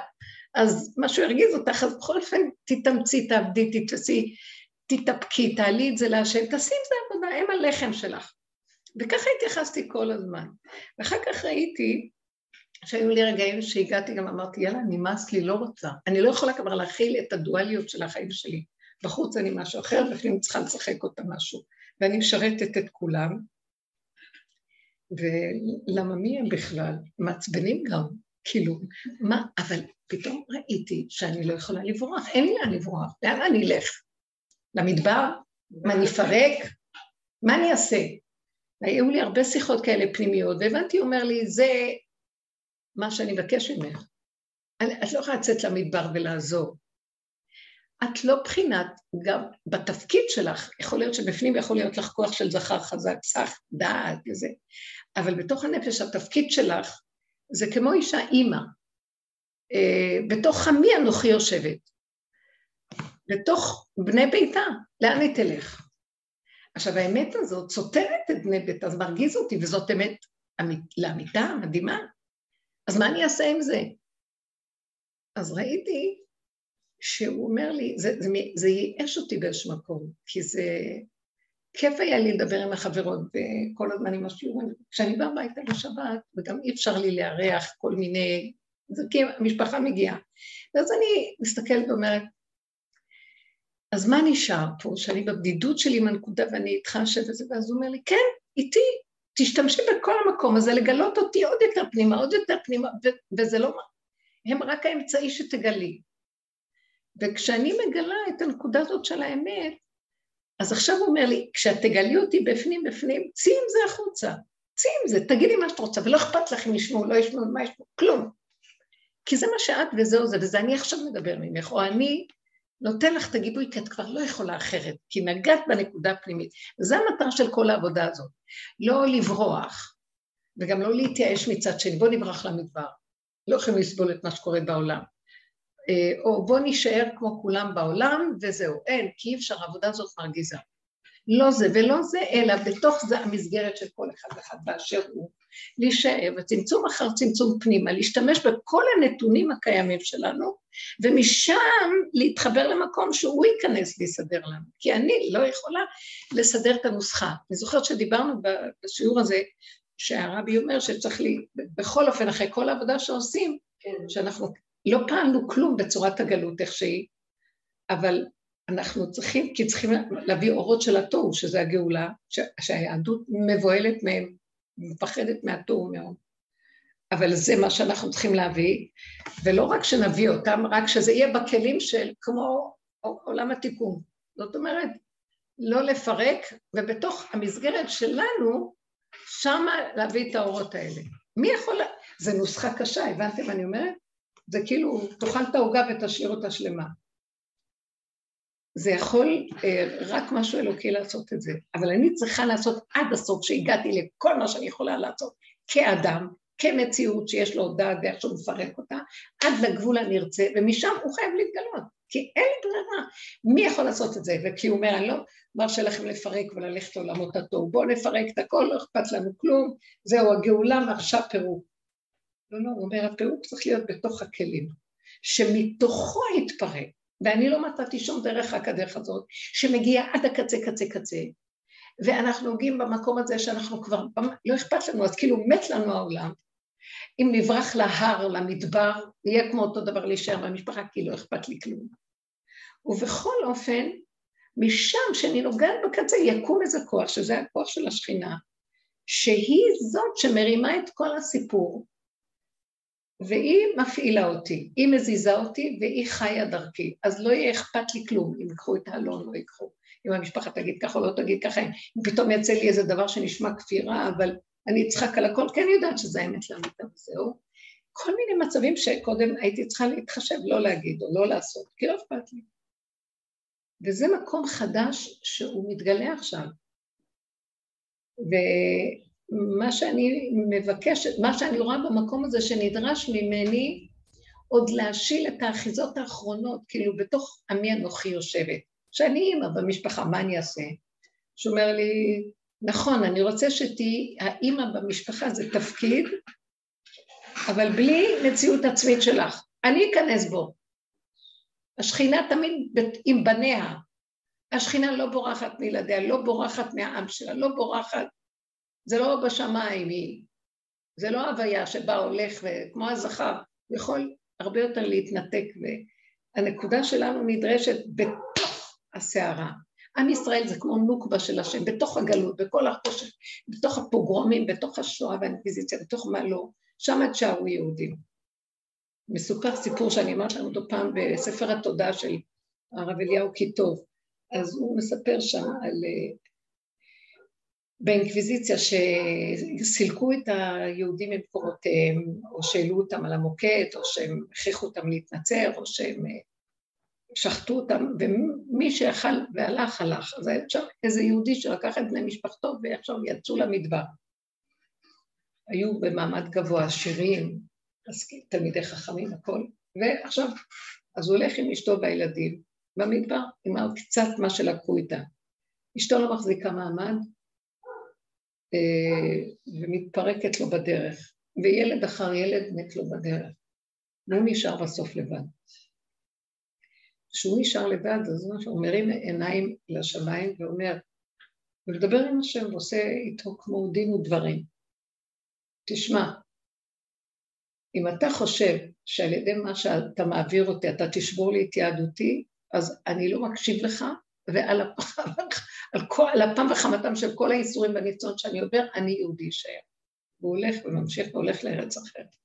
אז משהו ירגיז אותך, אז בכל אופן תתאמצי, תעבדי, תתפסי, תתאפקי, תעלי את זה להשם, תשים את זה עבודה, הם הלחם שלך. וככה התייחסתי כל הזמן. ואחר כך ראיתי שהיו לי רגעים שהגעתי, גם אמרתי, יאללה, נמאס לי, לא רוצה. אני לא יכולה כבר להכיל את הדואליות של החיים שלי. בחוץ אני משהו אחר, ואני צריכה לשחק אותה משהו. ואני משרתת את כולם. ולמה מי הם בכלל? מעצבנים גם, כאילו, מה, אבל... פתאום ראיתי שאני לא יכולה לברוח, אין לי לאן לברוח, לאן אני אלך? למדבר? מה אני אפרק? מה אני אעשה? היו לי הרבה שיחות כאלה פנימיות, והבנתי, אומר לי, זה מה שאני מבקש ממך. את לא יכולה לצאת למדבר ולעזור. את לא בחינת, גם בתפקיד שלך, יכול להיות שבפנים יכול להיות לך כוח של זכר חזק, סך, דעת, וזה. אבל בתוך הנפש, התפקיד שלך, זה כמו אישה אימא, בתוך חמי אנוכי יושבת, בתוך בני ביתה, לאן היא תלך? עכשיו האמת הזאת סותרת את בני ביתה, אז מרגיז אותי, וזאת אמת לאמיתה, מדהימה, אז מה אני אעשה עם זה? אז ראיתי שהוא אומר לי, זה, זה, זה ייאש אותי באיזשהו מקום, כי זה כיף היה לי לדבר עם החברות, וכל הזמן עם השיעורים, כשאני באה הביתה בשבת, וגם אי אפשר לי לארח כל מיני, זה כי המשפחה מגיעה. ואז אני מסתכלת ואומרת, אז מה נשאר פה? שאני בבדידות שלי עם הנקודה ואני איתך שזה, ואז הוא אומר לי, כן, איתי, תשתמשי בכל המקום הזה, לגלות אותי עוד יותר פנימה, עוד יותר פנימה, ו- וזה לא, הם רק האמצעי שתגלי. וכשאני מגלה את הנקודה הזאת של האמת, אז עכשיו הוא אומר לי, כשתגלי אותי בפנים בפנים, צי עם זה החוצה, צי עם זה, תגידי מה שאת רוצה, ולא אכפת לך אם ישמעו, לא ישמעו, מה ישמעו, כלום. כי זה מה שאת וזהו זה, וזה אני עכשיו מדבר ממך, או אני נותן לך את הגיבוי, כי את כבר לא יכולה אחרת, כי נגעת בנקודה הפנימית. וזה המטרה של כל העבודה הזאת, לא לברוח, וגם לא להתייאש מצד שני, בוא נברח למדבר, לא יכולים לסבול את מה שקורה בעולם. או בוא נשאר כמו כולם בעולם, וזהו, אין, כי אי אפשר, העבודה הזאת מרגיזה. לא זה ולא זה, אלא בתוך זה המסגרת של כל אחד אחד באשר הוא, להישאר, וצמצום אחר צמצום פנימה, להשתמש בכל הנתונים הקיימים שלנו, ומשם להתחבר למקום שהוא ייכנס להסדר לנו, כי אני לא יכולה לסדר את הנוסחה. אני זוכרת שדיברנו בשיעור הזה, שהרבי אומר שצריך לי, בכל אופן, אחרי כל העבודה שעושים, שאנחנו לא פעלנו כלום בצורת הגלות איך שהיא, אבל אנחנו צריכים, כי צריכים להביא אורות של התוהו, שזה הגאולה, שהיהדות מבוהלת מהם, מפחדת מהתוהו מאוד, אבל זה מה שאנחנו צריכים להביא, ולא רק שנביא אותם, רק שזה יהיה בכלים של כמו עולם התיקון, זאת אומרת, לא לפרק, ובתוך המסגרת שלנו, שמה להביא את האורות האלה. מי יכול, זה נוסחה קשה, הבנתם אני אומרת? זה כאילו, תאכל את ההוגה ותשאיר אותה שלמה. זה יכול רק משהו אלוקי לעשות את זה, אבל אני צריכה לעשות עד הסוף שהגעתי לכל מה שאני יכולה לעשות, כאדם, כמציאות שיש לו הודעה דרך שהוא מפרק אותה, עד לגבול הנרצה, ומשם הוא חייב להתגלות, כי אין לי ברירה. מי יכול לעשות את זה? וכי הוא אומר, אני לא מרשה לכם לפרק וללכת לעולמות התוהו, בואו נפרק את הכל, לא אכפת לנו כלום, זהו, הגאולה מרשה פירוק. לא, לא, הוא אומר, הפירוק צריך להיות בתוך הכלים, שמתוכו יתפרק, ואני לא מצאתי שום דרך רק הדרך הזאת, שמגיעה עד הקצה, קצה, קצה, ואנחנו הוגעים במקום הזה שאנחנו כבר, לא אכפת לנו, אז כאילו מת לנו העולם, אם נברח להר, למדבר, יהיה כמו אותו דבר להישאר במשפחה, כי לא אכפת לי כלום. ובכל אופן, משם שאני נוגעת בקצה, יקום איזה כוח, שזה הכוח של השכינה, שהיא זאת שמרימה את כל הסיפור, והיא מפעילה אותי, היא מזיזה אותי, והיא חיה דרכי, אז לא יהיה אכפת לי כלום, אם יקחו את האלון, לא יקחו, אם המשפחה תגיד ככה או לא תגיד ככה, אם פתאום יצא לי איזה דבר שנשמע כפירה, אבל אני אצחק על הכל, כי אני יודעת שזה האמת לאמיתה, וזהו. כל מיני מצבים שקודם הייתי צריכה להתחשב, לא להגיד או לא לעשות, כי לא אכפת לי. וזה מקום חדש שהוא מתגלה עכשיו. ו... מה שאני מבקשת, מה שאני רואה במקום הזה שנדרש ממני, עוד להשיל את האחיזות האחרונות, כאילו בתוך עמי אנוכי יושבת, שאני אמא במשפחה, מה אני אעשה? שאומר לי, נכון, אני רוצה שתהי, האמא במשפחה זה תפקיד, אבל בלי מציאות עצמית שלך, אני אכנס בו. השכינה תמיד עם בניה, השכינה לא בורחת מילדיה, לא בורחת מהעם שלה, לא בורחת, זה לא בשמיים, זה לא הוויה שבה הולך, וכמו הזכר, יכול הרבה יותר להתנתק, והנקודה שלנו נדרשת בתוך הסערה. עם ישראל זה כמו נוקבה של השם, בתוך הגלות, בכל החושך, בתוך הפוגרומים, בתוך השואה והאינקוויזיציה, בתוך מה לא, שם עד שערו יהודים. מסופר סיפור שאני אמרתי לנו אותו פעם בספר התודעה של הרב אליהו קיטוב, אז הוא מספר שם על... באינקוויזיציה שסילקו את היהודים ממקורותיהם, או שאלו אותם על המוקד, או שהם הכריחו אותם להתנצר, או שהם שחטו אותם, ומי שאכל והלך, הלך. אז היה שם איזה יהודי שלקח את בני משפחתו, ועכשיו יצאו למדבר. היו במעמד גבוה, שירים, תלמידי חכמים, הכל, ועכשיו, אז הוא הולך עם אשתו והילדים, במדבר, עם קצת מה שלקחו איתה. אשתו לא מחזיקה מעמד, ומתפרקת לו בדרך, וילד אחר ילד מת לו בדרך, והוא נשאר בסוף לבד. כשהוא נשאר לבד, אז הוא מרים עיניים לשמיים ואומר, ולדבר עם השם, ועושה איתו כמו דין ודברים. תשמע, אם אתה חושב שעל ידי מה שאתה מעביר אותי, אתה תשבור לי את יהדותי, אז אני לא מקשיב לך, ועל הפעם וחמתם של כל האיסורים והניצון שאני עובר, אני יהודי יישאר. והוא הולך וממשיך והולך לארץ אחרת.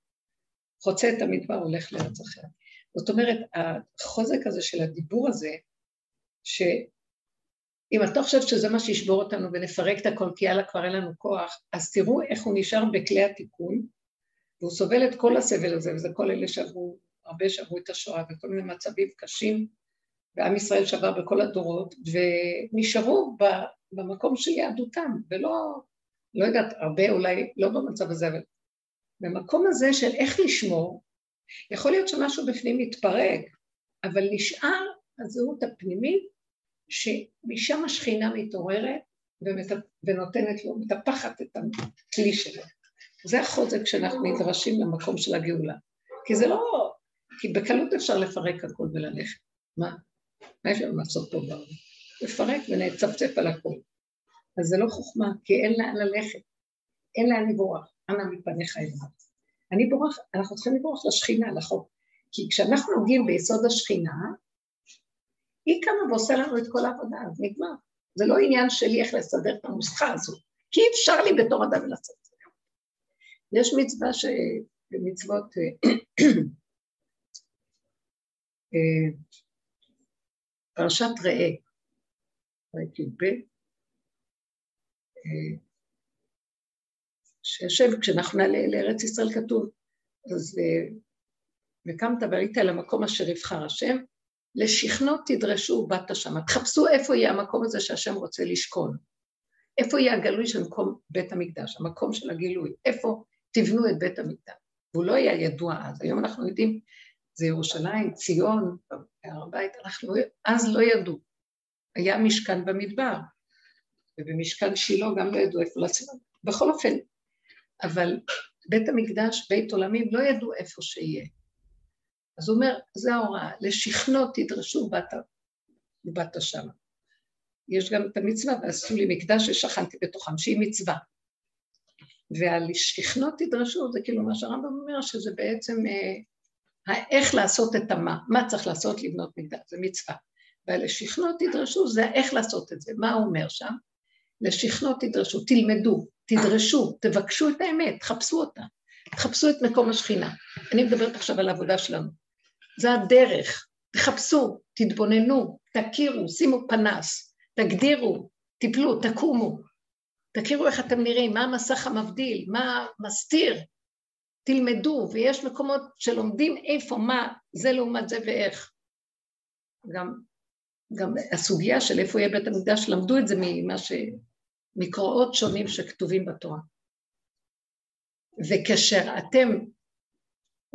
חוצה את המדבר, הולך לארץ אחרת. זאת אומרת, החוזק הזה של הדיבור הזה, אם אתה חושב שזה מה שישבור אותנו ונפרק את הכל, כי הלאה כבר אין לנו כוח, אז תראו איך הוא נשאר בכלי התיקון, והוא סובל את כל הסבל הזה, וזה כל אלה שעברו, הרבה שעברו את השואה, וכל מיני מצבים קשים, ועם ישראל שבר בכל הדורות, ונשארו במקום של יהדותם, ולא, לא יודעת, הרבה אולי, לא במצב הזה, אבל במקום הזה של איך לשמור, יכול להיות שמשהו בפנים מתפרק, אבל נשאר הזהות הפנימית, שמשם השכינה מתעוררת ונותנת לו, מטפחת את הכלי שלו. זה החוזק שאנחנו נדרשים למקום של הגאולה. כי זה לא, כי בקלות אפשר לפרק הכל וללכת. מה? מה יש לנו לעשות פה בעולם? לפרק ונצפצף על הכל. אז זה לא חוכמה, כי אין לאן ללכת, אין לאן לבורח, אנא מפניך אליו. אני בורח, אנחנו צריכים לבורח לשכינה, לחוק. כי כשאנחנו נוגעים ביסוד השכינה, היא קמה ועושה לנו את כל העבודה, אז נגמר. זה לא עניין שלי איך לסדר את המוסחה הזו, כי אי אפשר לי בתור אדם ולצאת. יש מצווה ש... מצוות... פרשת ראה, ראיתי ב... שישב, כשאנחנו נעלה לארץ ישראל כתוב, אז וקמת ועלית אל המקום אשר יבחר השם, לשכנות תדרשו בת השם, תחפשו איפה יהיה המקום הזה שהשם רוצה לשכון, איפה יהיה הגילוי של מקום בית המקדש, המקום של הגילוי, איפה תבנו את בית המקדש, והוא לא היה ידוע אז, היום אנחנו יודעים, זה ירושלים, ציון, הר הבית, אנחנו אז לא ידעו, היה משכן במדבר, ובמשכן שילה גם לא ידעו איפה לשים, בכל אופן, אבל בית המקדש, בית עולמים, לא ידעו איפה שיהיה, אז הוא אומר, זה ההוראה, לשכנות תדרשו בת, בת השם. יש גם את המצווה, ועשו לי מקדש ששכנתי בתוכם, שהיא מצווה. והלשכנות תדרשו, זה כאילו מה שהרמב"ם אומר, שזה בעצם אה, איך לעשות את המה, מה צריך לעשות לבנות מקדש, זה מצווה. והלשכנות תדרשו, זה איך לעשות את זה, מה הוא אומר שם? לשכנות תדרשו, תלמדו, תדרשו, תבקשו את האמת, חפשו אותה. תחפשו את מקום השכינה. אני מדברת עכשיו על העבודה שלנו. זה הדרך. תחפשו, תתבוננו, תכירו, שימו פנס, תגדירו, תיפלו, תקומו. תכירו איך אתם נראים, מה המסך המבדיל, מה מסתיר. תלמדו, ויש מקומות שלומדים איפה, מה, זה לעומת זה ואיך. גם, גם הסוגיה של איפה יהיה בית המקדש, למדו את זה ממה ש... מקראות שונים שכתובים בתורה. וכאשר אתם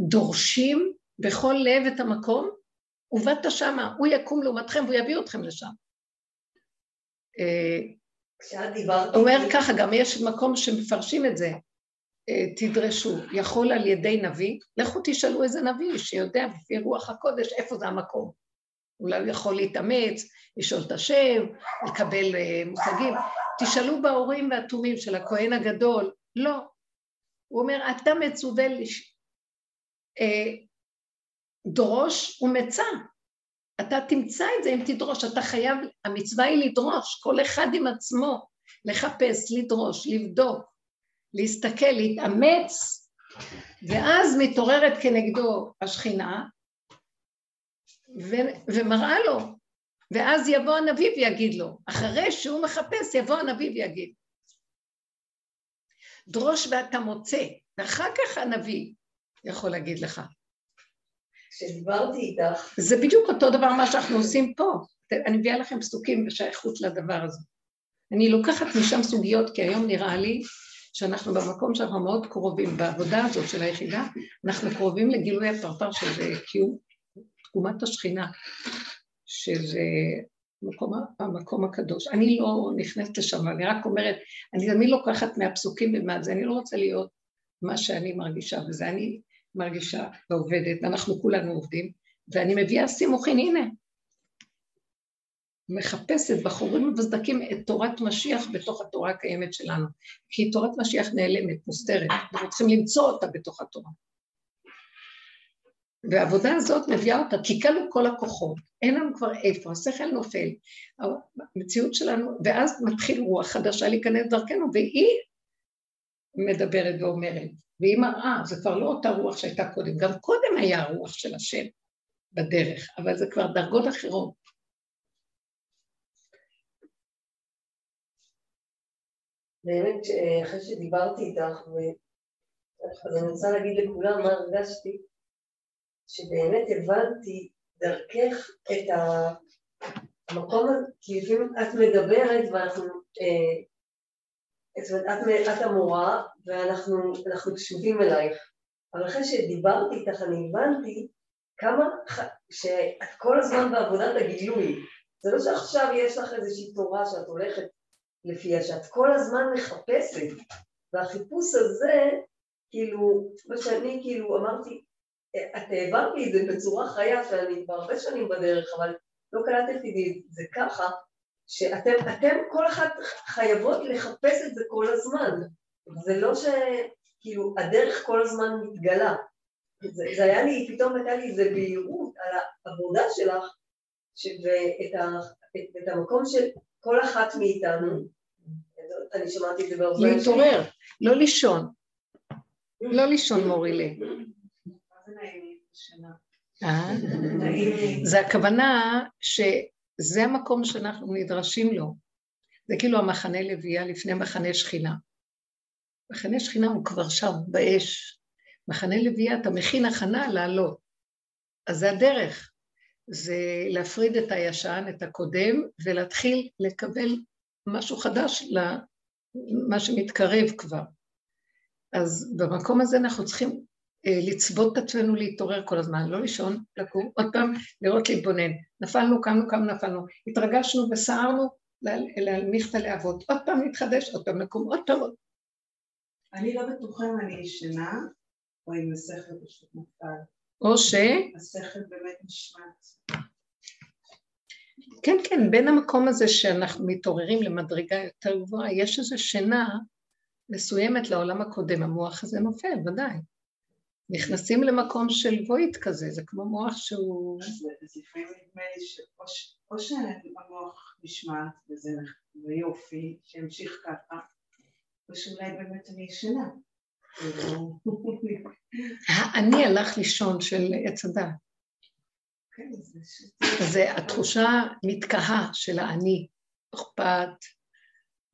דורשים בכל לב את המקום, ובאת שמה, הוא יקום לעומתכם והוא יביא אתכם לשם. הוא אומר ככה, גם יש מקום שמפרשים את זה, תדרשו, יכול על ידי נביא, לכו תשאלו איזה נביא שיודע בפי רוח הקודש איפה זה המקום. אולי הוא יכול להתאמץ, לשאול את השם, לקבל מושגים. תשאלו בהורים והתומים של הכהן הגדול, לא. הוא אומר, אתה מצווה לש... דרוש ומצא. אתה תמצא את זה אם תדרוש, אתה חייב, המצווה היא לדרוש, כל אחד עם עצמו, לחפש, לדרוש, לבדוק, להסתכל, להתאמץ, ואז מתעוררת כנגדו השכינה, ו... ומראה לו, ואז יבוא הנביא ויגיד לו, אחרי שהוא מחפש יבוא הנביא ויגיד. דרוש ואתה מוצא, ואחר כך הנביא יכול להגיד לך. כשדברתי איתך. זה בדיוק אותו דבר מה שאנחנו עושים פה. אני מביאה לכם פסוקים בשייכות לדבר הזה. אני לוקחת משם סוגיות, כי היום נראה לי שאנחנו במקום שאנחנו מאוד קרובים, בעבודה הזאת של היחידה, אנחנו קרובים לגילוי הפרפר של קיום, תקומת השכינה, שזה... מקום, המקום הקדוש. אני לא נכנסת לשם, אני רק אומרת, אני תמיד לוקחת מהפסוקים במעט זה, אני לא רוצה להיות מה שאני מרגישה, וזה אני מרגישה ועובדת, אנחנו כולנו עובדים, ואני מביאה סימוכין, הנה, מחפשת בחורים ובסדקים את תורת משיח בתוך התורה הקיימת שלנו, כי תורת משיח נעלמת, מוסתרת, אנחנו צריכים למצוא אותה בתוך התורה. והעבודה הזאת מביאה אותה, כי קלו כל הכוחות, אין לנו כבר איפה, השכל נופל, המציאות שלנו, ואז מתחיל רוח חדשה להיכנס דרכנו, והיא מדברת ואומרת, והיא מראה, זה כבר לא אותה רוח שהייתה קודם, גם קודם היה הרוח של השם בדרך, אבל זה כבר דרגות אחרות. באמת אחרי שדיברתי איתך, אז אני רוצה להגיד לכולם מה הרגשתי, שבאמת הבנתי דרכך את המקום, כי לפעמים את מדברת ואנחנו, זאת אומרת, את המורה ואנחנו קשובים אלייך, אבל אחרי שדיברתי איתך אני הבנתי כמה, שאת כל הזמן בעבודת הגילוי, זה לא שעכשיו יש לך איזושהי תורה שאת הולכת לפיה, שאת כל הזמן מחפשת, והחיפוש הזה, כאילו, מה שאני כאילו אמרתי, את העברת לי את זה בצורה חיה, שאני כבר הרבה שנים בדרך, אבל לא קלטתי את זה ככה, שאתם אתם כל אחת חייבות לחפש את זה כל הזמן, זה לא שכאילו הדרך כל הזמן מתגלה, זה, זה היה לי, פתאום הייתה לי איזה בהירות על העבודה שלך, ש... ואת ה... את... את המקום של כל אחת מאיתנו, אני שמעתי את זה בהרבה... להתעורר, לא לישון, לא לישון מורילה. זה הכוונה שזה המקום שאנחנו נדרשים לו, זה כאילו המחנה לוויה לפני מחנה שכינה. מחנה שכינה הוא כבר שם באש, מחנה לוויה אתה מכין הכנה לעלות, אז זה הדרך. זה להפריד את הישן, את הקודם, ולהתחיל לקבל משהו חדש למה שמתקרב כבר. אז במקום הזה אנחנו צריכים לצבות את עצמנו, להתעורר כל הזמן, לא לישון, לקום, עוד פעם לראות להתבונן. נפלנו, קמנו, קמנו, נפלנו, התרגשנו וסערנו להלמיך את הלהבות, עוד פעם להתחדש, עוד פעם לקום, עוד פעם. אני לא בטוחה אם אני ישנה, או אם השכל פשוט נפל. או ש... השכל באמת נשמעת. כן, כן, בין המקום הזה שאנחנו מתעוררים למדרגה יותר גבוהה, יש איזו שינה מסוימת לעולם הקודם, המוח הזה נופל, ודאי. נכנסים למקום של בויד כזה, זה כמו מוח שהוא... אז לפעמים נדמה לי שאו שהמוח נשמעת, וזה יופי, שהמשיך ככה, או שאולי באמת אני ישנה. אני הלך לישון של עץ הדת. זה התחושה מתקהה של האני, אכפת.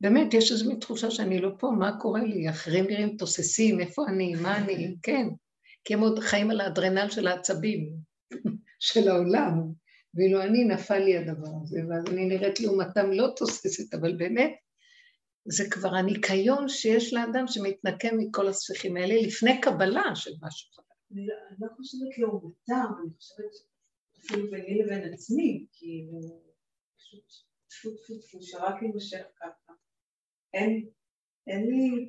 באמת, יש איזו תחושה שאני לא פה, מה קורה לי? אחרים נראים תוססים, איפה אני, מה אני? כן, כי הם עוד חיים על האדרנל של העצבים, של העולם. ואילו אני, נפל לי הדבר הזה, ואז אני נראית לעומתם לא תוססת, אבל באמת, זה כבר הניקיון שיש לאדם שמתנקם מכל הספיחים האלה לפני קבלה של משהו חדש. אני לא חושבת לעומתם, אני חושבת אפילו ביני לבין עצמי, כי פשוט פשוט פשוט שרק להימשך ככה. אין לי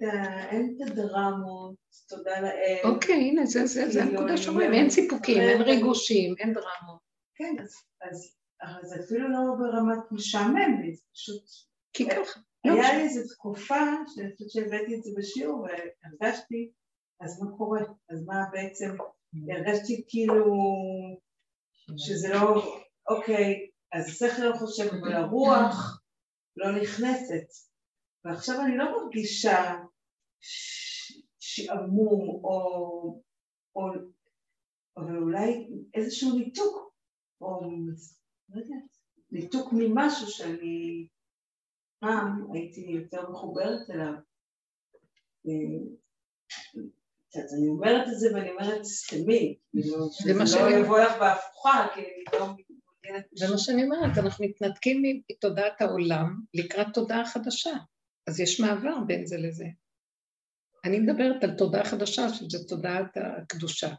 את הדרמות, תודה לאל. אוקיי, הנה, זה הנקודה שאומרים, אין סיפוקים, אין ריגושים, אין דרמות. כן, אז אפילו לא ברמת משעמם, זה פשוט... כי ככה. היה לי איזו תקופה, שאני חושבת שהבאתי את זה בשיעור, והרגשתי, אז מה קורה? אז מה בעצם? הרגשתי כאילו, שזה לא, אוקיי, אז השכל לא חושב, אבל הרוח לא נכנסת. ועכשיו אני לא מרגישה שעמום, או אולי איזשהו ניתוק, או ניתוק ממשהו שאני... פעם הייתי יותר מחוברת אליו, אני אומרת את זה ואני אומרת סתמי, זה לא יבוא לך בהפוכה, כי אני לא מגונת. זה מה שאני אומרת, אנחנו מתנתקים מתודעת העולם לקראת תודעה חדשה, אז יש מעבר בין זה לזה. אני מדברת על תודעה חדשה, שזה תודעת הקדושה.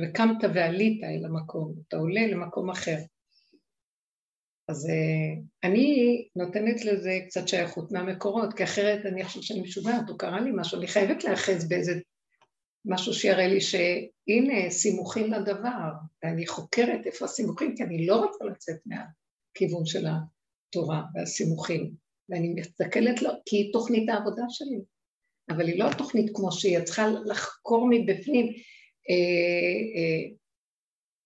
וקמת ועלית אל המקום, אתה עולה למקום אחר. אז אני נותנת לזה קצת שייכות מהמקורות, כי אחרת אני חושב שאני משובעת, הוא קרא לי משהו, אני חייבת להאחז באיזה משהו שיראה לי שהנה סימוכים לדבר, ואני חוקרת איפה הסימוכים, כי אני לא רוצה לצאת מהכיוון של התורה והסימוכים, ואני מסתכלת לו, כי היא תוכנית העבודה שלי, אבל היא לא התוכנית כמו שהיא, היא צריכה לחקור מבפנים, אה, אה,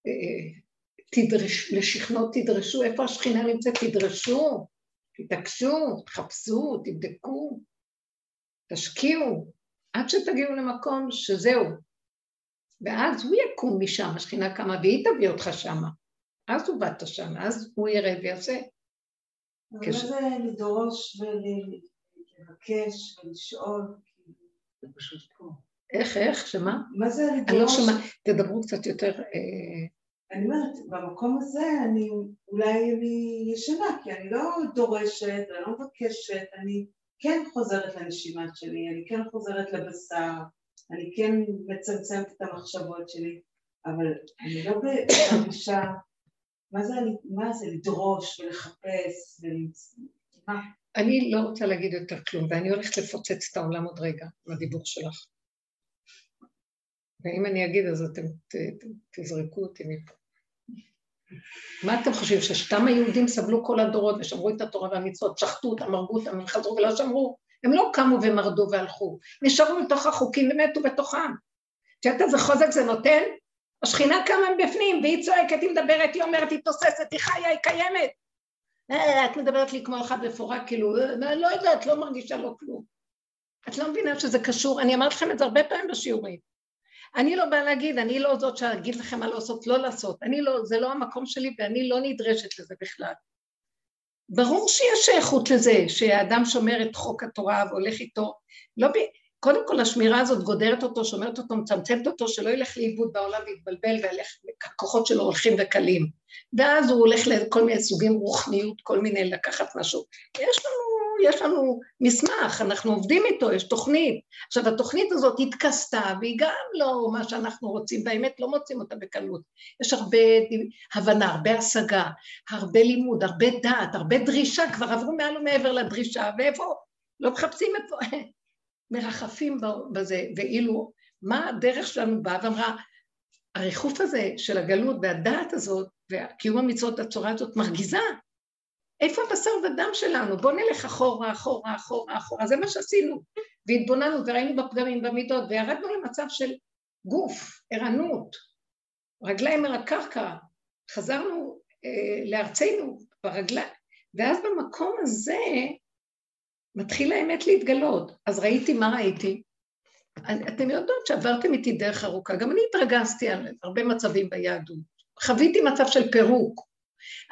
אה, תדרש, לשכנות תדרשו, איפה השכינה נמצאת, תדרשו, תתעקשו, תחפשו, תבדקו, תשקיעו, עד שתגיעו למקום שזהו, ואז הוא יקום משם, השכינה קמה, והיא תביא אותך שמה, אז הוא באת שם, אז הוא יראה ויעשה, אבל כש... זה לדרוש ולבקש ולשאול, זה פשוט פה. איך, איך, שמה? מה זה לדרוש? אני לא שומע, תדברו קצת יותר... אני אומרת, במקום הזה אני אולי אני ישנה, כי אני לא דורשת, אני לא מבקשת, אני כן חוזרת לנשימה שלי, אני כן חוזרת לבשר, אני כן מצמצמת את המחשבות שלי, אבל אני לא בהרגישה, מה זה, מה זה לדרוש ולחפש ולמצוא? אני לא רוצה להגיד יותר כלום, ואני הולכת לפוצץ את העולם עוד רגע מהדיבור שלך. ואם אני אגיד, אז אתם תזרקו אותי מפה. מה אתם חושבים? ששתם היהודים סבלו כל הדורות ושמרו את התורה והמצוות, שחטו אותם, הרגו אותם, הם חזרו ולא שמרו. הם לא קמו ומרדו והלכו. נשארו מתוך החוקים ומתו בתוכם. כשאתה זה חוזק זה נותן, השכינה קמה מבפנים, והיא צועקת, היא מדברת, היא אומרת, היא תוססת, היא חיה, היא קיימת. את מדברת לי כמו אחד בפורק, כאילו, לא יודעת, לא מרגישה לא כלום. את לא מבינה שזה קשור. אני אמרת לכם את זה הרבה פעמים בשיעורים. אני לא באה להגיד, אני לא זאת שאגיד לכם מה לעשות, לא לעשות. אני לא, זה לא המקום שלי ואני לא נדרשת לזה בכלל. ברור שיש איכות לזה, שהאדם שומר את חוק התורה והולך איתו. לא ב... קודם כל השמירה הזאת גודרת אותו, שומרת אותו, מצמצמת אותו, שלא ילך לאיבוד בעולם והתבלבל, והכוחות שלו הולכים וקלים. ואז הוא הולך לכל מיני סוגים רוחניות, כל מיני לקחת משהו. יש לנו... יש לנו מסמך, אנחנו עובדים איתו, יש תוכנית. עכשיו, התוכנית הזאת התכסתה, והיא גם לא מה שאנחנו רוצים, באמת לא מוצאים אותה בקלות. יש הרבה הבנה, הרבה השגה, הרבה לימוד, הרבה דעת, הרבה דרישה, כבר עברו מעל ומעבר לדרישה, ואיפה? לא מחפשים איפה, מרחפים בזה, ואילו, מה הדרך שלנו באה ואמרה, הריחוף הזה של הגלות והדעת הזאת, והקיום המצוות הצורה הזאת מרגיזה, איפה הבשר ודם שלנו? בוא נלך אחורה, אחורה, אחורה, אחורה. זה מה שעשינו. והתבוננו וראינו בפגמים, במידות, וירדנו למצב של גוף, ערנות, רגליים על הקרקע. חזרנו אה, לארצנו ברגליים. ואז במקום הזה מתחיל האמת להתגלות. אז ראיתי מה ראיתי. אתם יודעות שעברתם איתי דרך ארוכה. גם אני התרגזתי על הרבה מצבים ביהדות. חוויתי מצב של פירוק.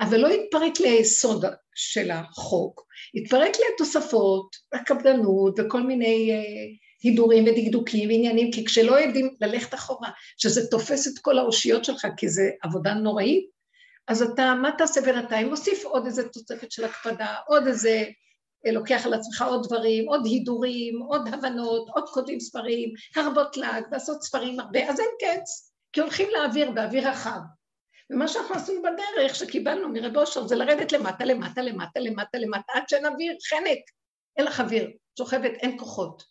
אבל לא התפרק לי היסוד של החוק, התפרק לי התוספות, הקפדנות וכל מיני הידורים ודקדוקים ועניינים, כי כשלא יודעים ללכת אחורה, שזה תופס את כל האושיות שלך, כי זה עבודה נוראית, אז אתה, מה תעשה בינתיים? מוסיף עוד איזה תוספת של הקפדה, עוד איזה, לוקח על עצמך עוד דברים, עוד הידורים, עוד הבנות, עוד כותבים ספרים, הרבות לג, לעשות ספרים הרבה, אז אין קץ, כי הולכים לאוויר, באוויר רחב. ומה שאנחנו עשינו בדרך שקיבלנו מרב אושר, זה לרדת למטה, למטה, למטה, למטה, למטה, עד שאין אוויר, חנק, אין לך אוויר, שוכבת, אין כוחות.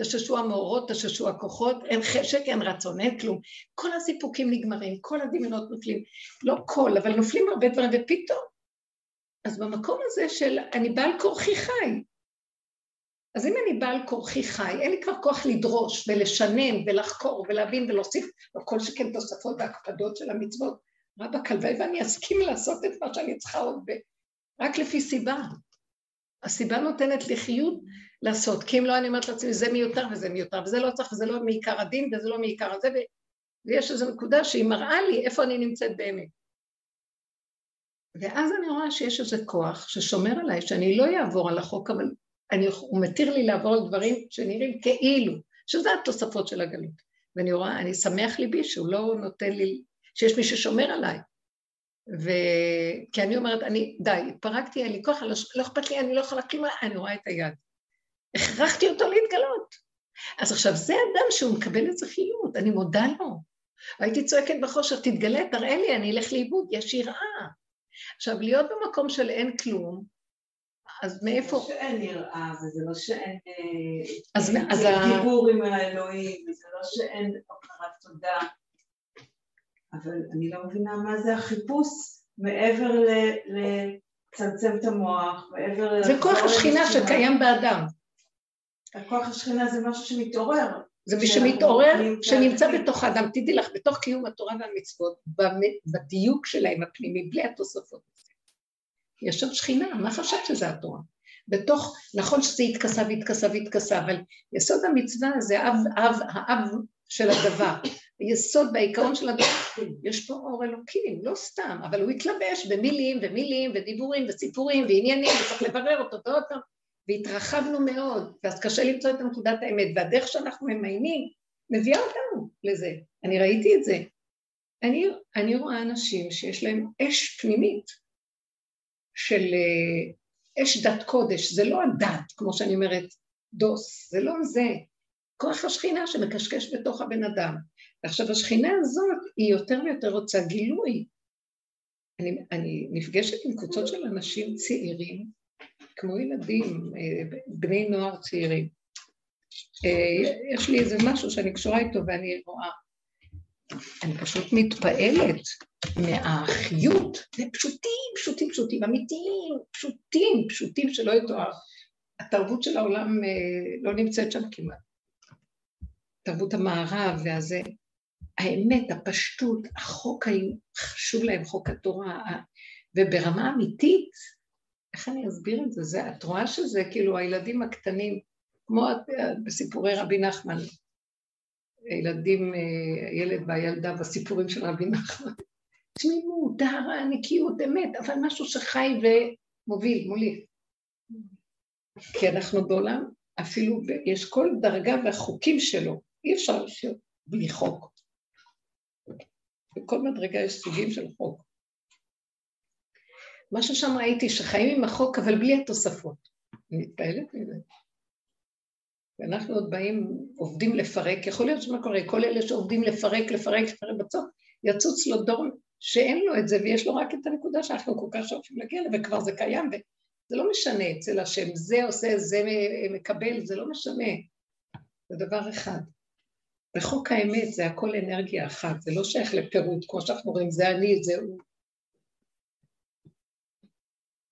תששו המאורות, תששו הכוחות, אין חשק, אין רצון, אין כלום. כל הסיפוקים נגמרים, כל הדמיונות נופלים, לא כל, אבל נופלים הרבה דברים, ופתאום. אז במקום הזה של אני בעל כורחי חי, אז אם אני בעל כורחי חי, אין לי כבר כוח לדרוש ולשנן ולחקור ולהבין ולהוסיף, וכל שכן תוספות והקפדות של המצוות, רבא כלבי, ואני אסכים לעשות את מה שאני צריכה עוד ב... רק לפי סיבה. הסיבה נותנת לחיות לעשות, כי אם לא, אני אומרת לעצמי, זה מיותר וזה מיותר, וזה לא צריך, וזה לא מעיקר הדין, וזה לא מעיקר הזה, ו... ויש איזו נקודה שהיא מראה לי איפה אני נמצאת באמת. ואז אני רואה שיש איזה כוח ששומר עליי, שאני לא אעבור על החוק, אבל אני... הוא מתיר לי לעבור על דברים שנראים כאילו, שזה התוספות של הגלות. ואני רואה, אני שמח ליבי שהוא לא נותן לי... שיש מי ששומר עליי, וכי אני אומרת, אני, די, התפרקתי, אין לי כוח, לא אכפת לי, אני לא יכולה כלום, אני רואה את היד. הכרחתי אותו להתגלות. אז עכשיו, זה אדם שהוא מקבל את זכיות, אני מודה לו. הייתי צועקת בחושר, תתגלה, תראה לי, אני אלך לאיבוד, יש יראה. עכשיו, להיות במקום של אין כלום, אז מאיפה... זה לא שאין יראה, וזה לא שאין... זה דיבור עם האלוהים, וזה לא שאין הכרת תודה. אבל אני לא מבינה מה זה החיפוש מעבר לצמצם את המוח, מעבר... זה כוח השכינה שקיים באדם. הכוח השכינה זה משהו שמתעורר. זה שמתעורר, שנמצא בתוך האדם, תדעי לך, בתוך קיום התורה והמצוות, בדיוק שלהם הפנימי, בלי התוספות. יש שם שכינה, מה חשבת שזה התורה? בתוך, נכון שזה התכסה והתכסה והתכסה, אבל יסוד המצווה זה האב של הדבר. ביסוד, בעיקרון של הדבר, יש פה אור אלוקים, לא סתם, אבל הוא התלבש במילים ומילים ודיבורים וסיפורים ועניינים, וצריך לברר אותו ועוד פעם, והתרחבנו מאוד, ואז קשה למצוא את נקודת האמת, והדרך שאנחנו ממיינים, מביאה אותנו לזה, אני ראיתי את זה, אני, אני רואה אנשים שיש להם אש פנימית, של אש דת קודש, זה לא הדת, כמו שאני אומרת, דוס, זה לא זה, כוח השכינה שמקשקש בתוך הבן אדם, עכשיו השכינה הזאת היא יותר ויותר רוצה גילוי, אני, אני נפגשת עם קבוצות של אנשים צעירים, כמו ילדים, בני נוער צעירים, יש לי איזה משהו שאני קשורה איתו ואני רואה, אני פשוט מתפעלת מהחיות, זה פשוטים, פשוטים, פשוטים, אמיתיים, פשוטים, פשוטים שלא יתואר, התרבות של העולם לא נמצאת שם כמעט, תרבות המערב והזה, האמת, הפשטות, החוק חשוב להם, חוק התורה, וברמה אמיתית, איך אני אסביר את זה? זה את רואה שזה כאילו הילדים הקטנים, כמו בסיפורי רבי נחמן, הילדים, הילד והילדה בסיפורים של רבי נחמן, תמימות, דהרה, נקיות, אמת, אבל משהו שחי ומוביל, מוליך. כי אנחנו בעולם, אפילו יש כל דרגה והחוקים שלו, אי אפשר בלי חוק. בכל מדרגה יש סוגים של חוק. מה ששם ראיתי שחיים עם החוק, אבל בלי התוספות. אני מתפעלת מזה. ואנחנו עוד באים, עובדים לפרק, יכול להיות שמה קורה, כל אלה שעובדים לפרק, לפרק, לפרק בצור, יצוץ לו דור שאין לו את זה, ויש לו רק את הנקודה שאנחנו כל כך שופים להגיע, וכבר זה קיים, וזה לא משנה אצל השם, זה עושה, זה מקבל, זה לא משנה. זה דבר אחד. בחוק האמת זה הכל אנרגיה אחת, זה לא שייך לפירוט, כמו שאנחנו רואים, זה אני, זה הוא.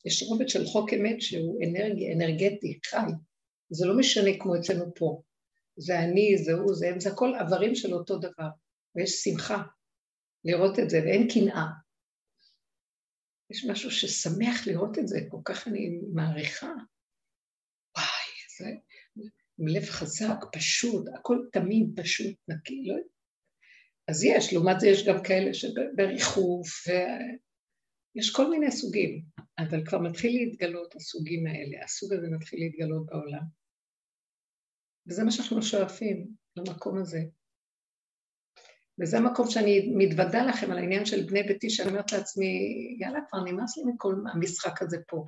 יש רובד של חוק אמת שהוא אנרגיה, אנרגטי, חי. זה לא משנה כמו אצלנו פה. זה אני, זה הוא, זה הם, זה הכל עברים של אותו דבר. ויש שמחה לראות את זה, ואין קנאה. יש משהו ששמח לראות את זה, כל כך אני מעריכה. וואי, זה... עם לב חזק, פשוט, הכל תמים, פשוט, נקי, לא? אז יש, לעומת זה יש גם כאלה שבריחוף, ויש כל מיני סוגים, אבל כבר מתחיל להתגלות הסוגים האלה, הסוג הזה מתחיל להתגלות בעולם. וזה מה שאנחנו שואפים למקום הזה. וזה המקום שאני מתוודה לכם על העניין של בני ביתי, שאני אומרת לעצמי, יאללה, כבר נמאס לי מכל המשחק הזה פה.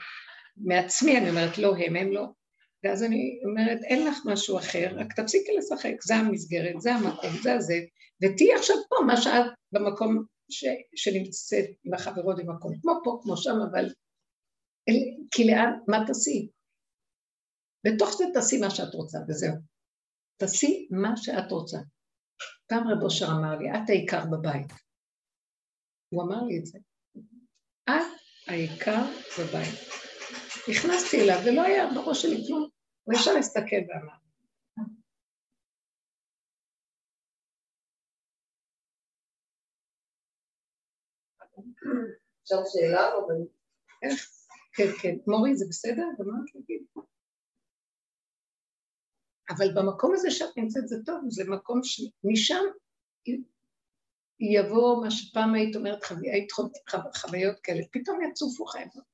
מעצמי אני אומרת, לא הם, הם לא. ואז אני אומרת, אין לך משהו אחר, רק תפסיקי לשחק, זה המסגרת, זה המקום, זה הזה, ותהי עכשיו פה, מה שאת במקום ש... שנמצאת עם החברות, במקום כמו פה, כמו שם, אבל כי לאן, מה תעשי? בתוך זה תעשי מה שאת רוצה, וזהו. תעשי מה שאת רוצה. פעם רב אושר אמר לי, את העיקר בבית. הוא אמר לי את זה. את העיקר בבית. נכנסתי אליו, ולא היה בראש שלי כלום, הוא ישר הסתכל ואמר. עכשיו שאלה, אבל... איך? כן, כן. מורי, זה בסדר? ומה את להגיד? אבל במקום הזה שאת נמצאת זה טוב, זה מקום שמשם יבוא מה שפעם היית אומרת, חוויות כאלה, פתאום יצופו חייבות.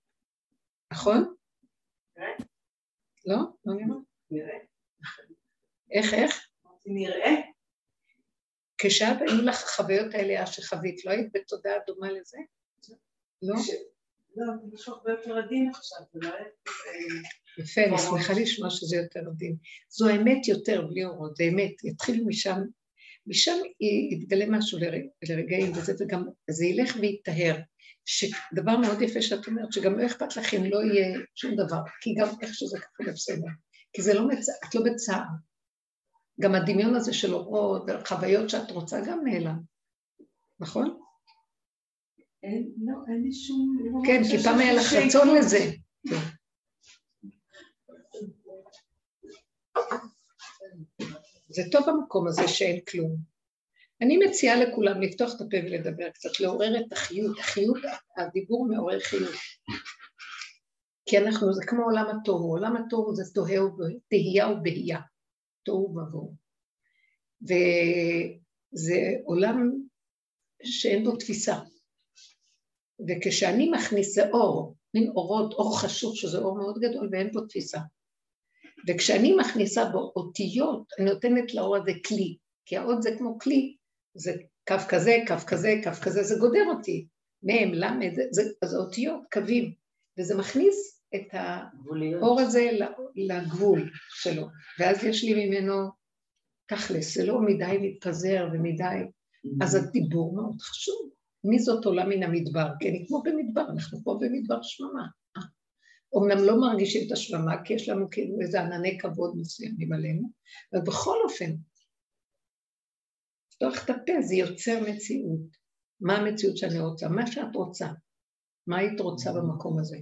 נכון? נראה. לא? לא נראה? נראה. איך, איך? נראה. כשאת היו לך החוויות האלה שחווית, לא היית בתודעה דומה לזה? לא? לא, אני חושב ביותר עדין עכשיו, נראה. יפה, אני שמחה לשמוע שזה יותר עדין. זו האמת יותר בלי אורות, זה אמת, יתחיל משם, משם יתגלה משהו לרגעים, וזה גם, זה ילך ויתהר. שדבר מאוד יפה שאת אומרת, שגם לא אכפת לכם, לא יהיה שום דבר, כי גם איך שזה ככה בסדר, כי זה לא מצע, את לא בצער, גם הדמיון הזה של אורות, חוויות שאת רוצה גם נעלם, נכון? אין, לא, אין לי שום... כן, כי פעם היה לך רצון לזה. זה טוב המקום הזה שאין כלום. אני מציעה לכולם לפתוח את הפה ולדבר קצת, לעורר את החיות, החיות, הדיבור מעורר חיות. כי אנחנו, זה כמו עולם התוהו, עולם התוהו זה תוהה ובהייה, תוהו ובוהו. זה עולם שאין בו תפיסה. וכשאני מכניסה אור, מין אורות, אור חשוך, שזה אור מאוד גדול, ואין בו תפיסה. וכשאני מכניסה בו אותיות, אני נותנת לאור הזה כלי, כי האות זה כמו כלי, זה קו כזה, קו כזה, קו כזה, זה גודר אותי. מהם, למה, זה, זה, זה אותיות, קווים, וזה מכניס את האור הזה לגבול שלו, ואז יש לי ממנו תכלס, זה לא מדי להתפזר ומדי, אז הדיבור מאוד חשוב. מי זאת עולה מן המדבר? כי אני כמו במדבר, אנחנו פה במדבר שממה. אומנם לא מרגישים את השממה, כי יש לנו כאילו איזה ענני כבוד מסוימים עלינו, אבל בכל אופן, תוך תפה, זה יוצר מציאות. מה המציאות שאני רוצה? מה שאת רוצה? מה היית רוצה במקום הזה?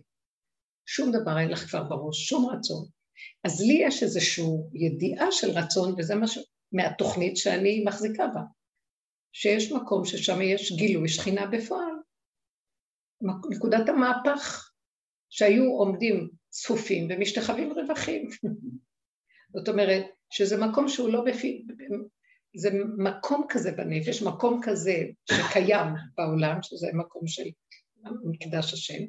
שום דבר אין לך כבר בראש, שום רצון. אז לי יש איזשהו ידיעה של רצון, וזה משהו מהתוכנית שאני מחזיקה בה. שיש מקום ששם יש גילוי שכינה בפועל. נקודת המהפך, שהיו עומדים צפופים ומשתחבים רווחים. זאת אומרת, שזה מקום שהוא לא בפי... זה מקום כזה בנפש, מקום כזה שקיים בעולם, שזה מקום של מקדש השם,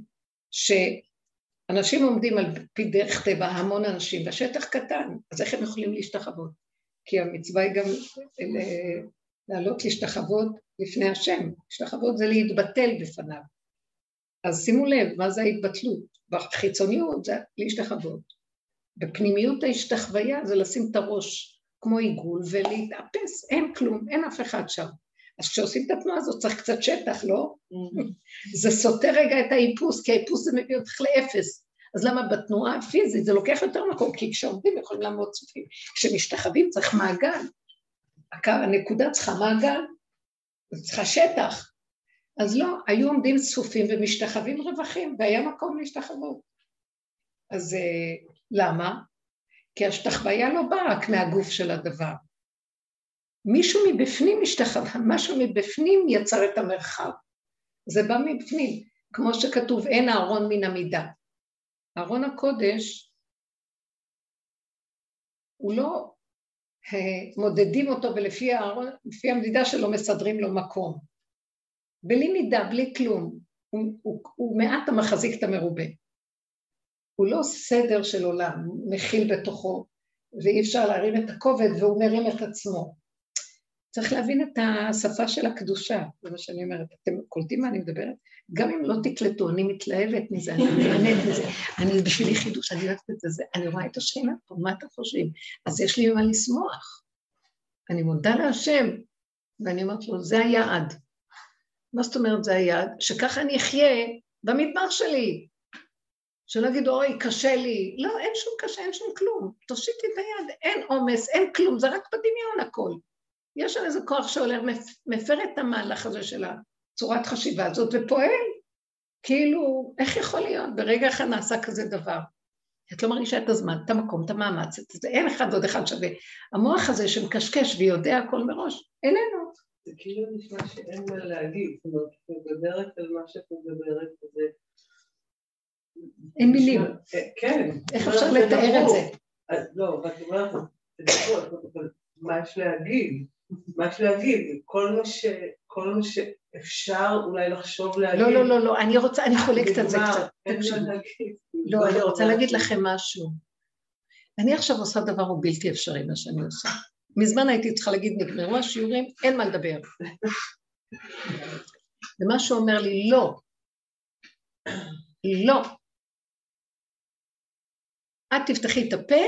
שאנשים עומדים על פי דרך טבע, המון אנשים, בשטח קטן, אז איך הם יכולים להשתחבות? כי המצווה היא גם לעלות להשתחבות לפני השם, להשתחבות זה להתבטל בפניו, אז שימו לב, מה זה ההתבטלות? בחיצוניות זה להשתחבות, בפנימיות ההשתחוויה זה לשים את הראש, כמו עיגול, ולהתאפס, אין כלום, אין אף אחד שם. אז כשעושים את התנועה הזאת, צריך קצת שטח, לא? זה סותר רגע את האיפוס, כי האיפוס זה מביא אותך לאפס. אז למה בתנועה הפיזית, זה לוקח יותר מקום, כי כשעומדים יכולים לעמוד צופים. כשמשתחבים צריך מעגל. הנקודה צריכה מעגל, צריכה שטח. אז לא, היו עומדים צופים ומשתחבים רווחים, והיה מקום להשתחבות. אז למה? כי השתחוויה לא באה רק מהגוף של הדבר. מישהו מבפנים השתחווה, משהו מבפנים יצר את המרחב. זה בא מבפנים, כמו שכתוב, אין הארון מן המידה. הארון הקודש, הוא לא מודדים אותו, ולפי הארון, לפי המדידה שלו מסדרים לו מקום. בלי מידה, בלי כלום, הוא, הוא, הוא מעט המחזיק את המרובה. הוא לא סדר של עולם, הוא מכיל בתוכו, ואי אפשר להרים את הכובד, והוא מרים את עצמו. צריך להבין את השפה של הקדושה, זה מה שאני אומרת, אתם קולטים מה אני מדברת? גם אם לא תקלטו, אני מתלהבת מזה, אני מתלהבת מזה, אני בשבילי חידוש, אני יודעת את זה, אני רואה את השכינה פה, מה אתם חושבים? אז יש לי מה לשמוח. אני מודה להשם, ואני אומרת לו, זה היעד. מה זאת אומרת זה היעד? שככה אני אחיה במדבר שלי. שלא יגידו, אוי, קשה לי. לא, אין שום קשה, אין שום כלום. תושיטי את היד, אין עומס, אין כלום, זה רק בדמיון הכל. יש על איזה כוח שעולה, מפר את המהלך הזה של הצורת חשיבה הזאת, ופועל. כאילו, איך יכול להיות? ברגע אחד נעשה כזה דבר. את לא מרגישה את הזמן, את המקום, את המאמץ, את זה, אין אחד ועוד אחד שווה. המוח הזה שמקשקש ויודע הכל מראש, איננו. זה כאילו נשמע שאין מה להגיד, זאת אומרת, מדברת על מה שאת מדברת, וזה... אין מילים. כן. איך אפשר לתאר את זה? לא, רק אומרת, מה יש להגיד? מה יש להגיד? כל מה שאפשר אולי לחשוב להגיד. לא, לא, לא, אני רוצה, אני חולקת על זה קצת. לא, אני רוצה להגיד לכם משהו. אני עכשיו עושה דבר הוא בלתי אפשרי מה שאני עושה. מזמן הייתי צריכה להגיד נגמרו השיעורים, אין מה לדבר. ומה שאומר לי, לא. לא. את תפתחי את הפה,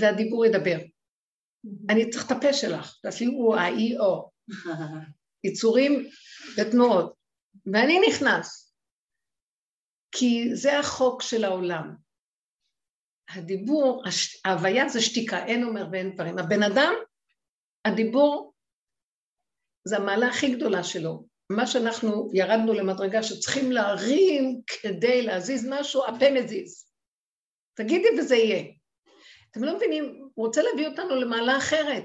והדיבור ידבר. אני צריך את הפה שלך, תעשי הוא, האי, או. יצורים ותנועות. ואני נכנס. כי זה החוק של העולם. הדיבור, ההוויה זה שתיקה, אין אומר ואין דברים. הבן אדם, הדיבור, זה המעלה הכי גדולה שלו. מה שאנחנו ירדנו למדרגה שצריכים להרים כדי להזיז משהו, הפה מזיז. תגידי וזה יהיה. אתם לא מבינים, הוא רוצה להביא אותנו למעלה אחרת,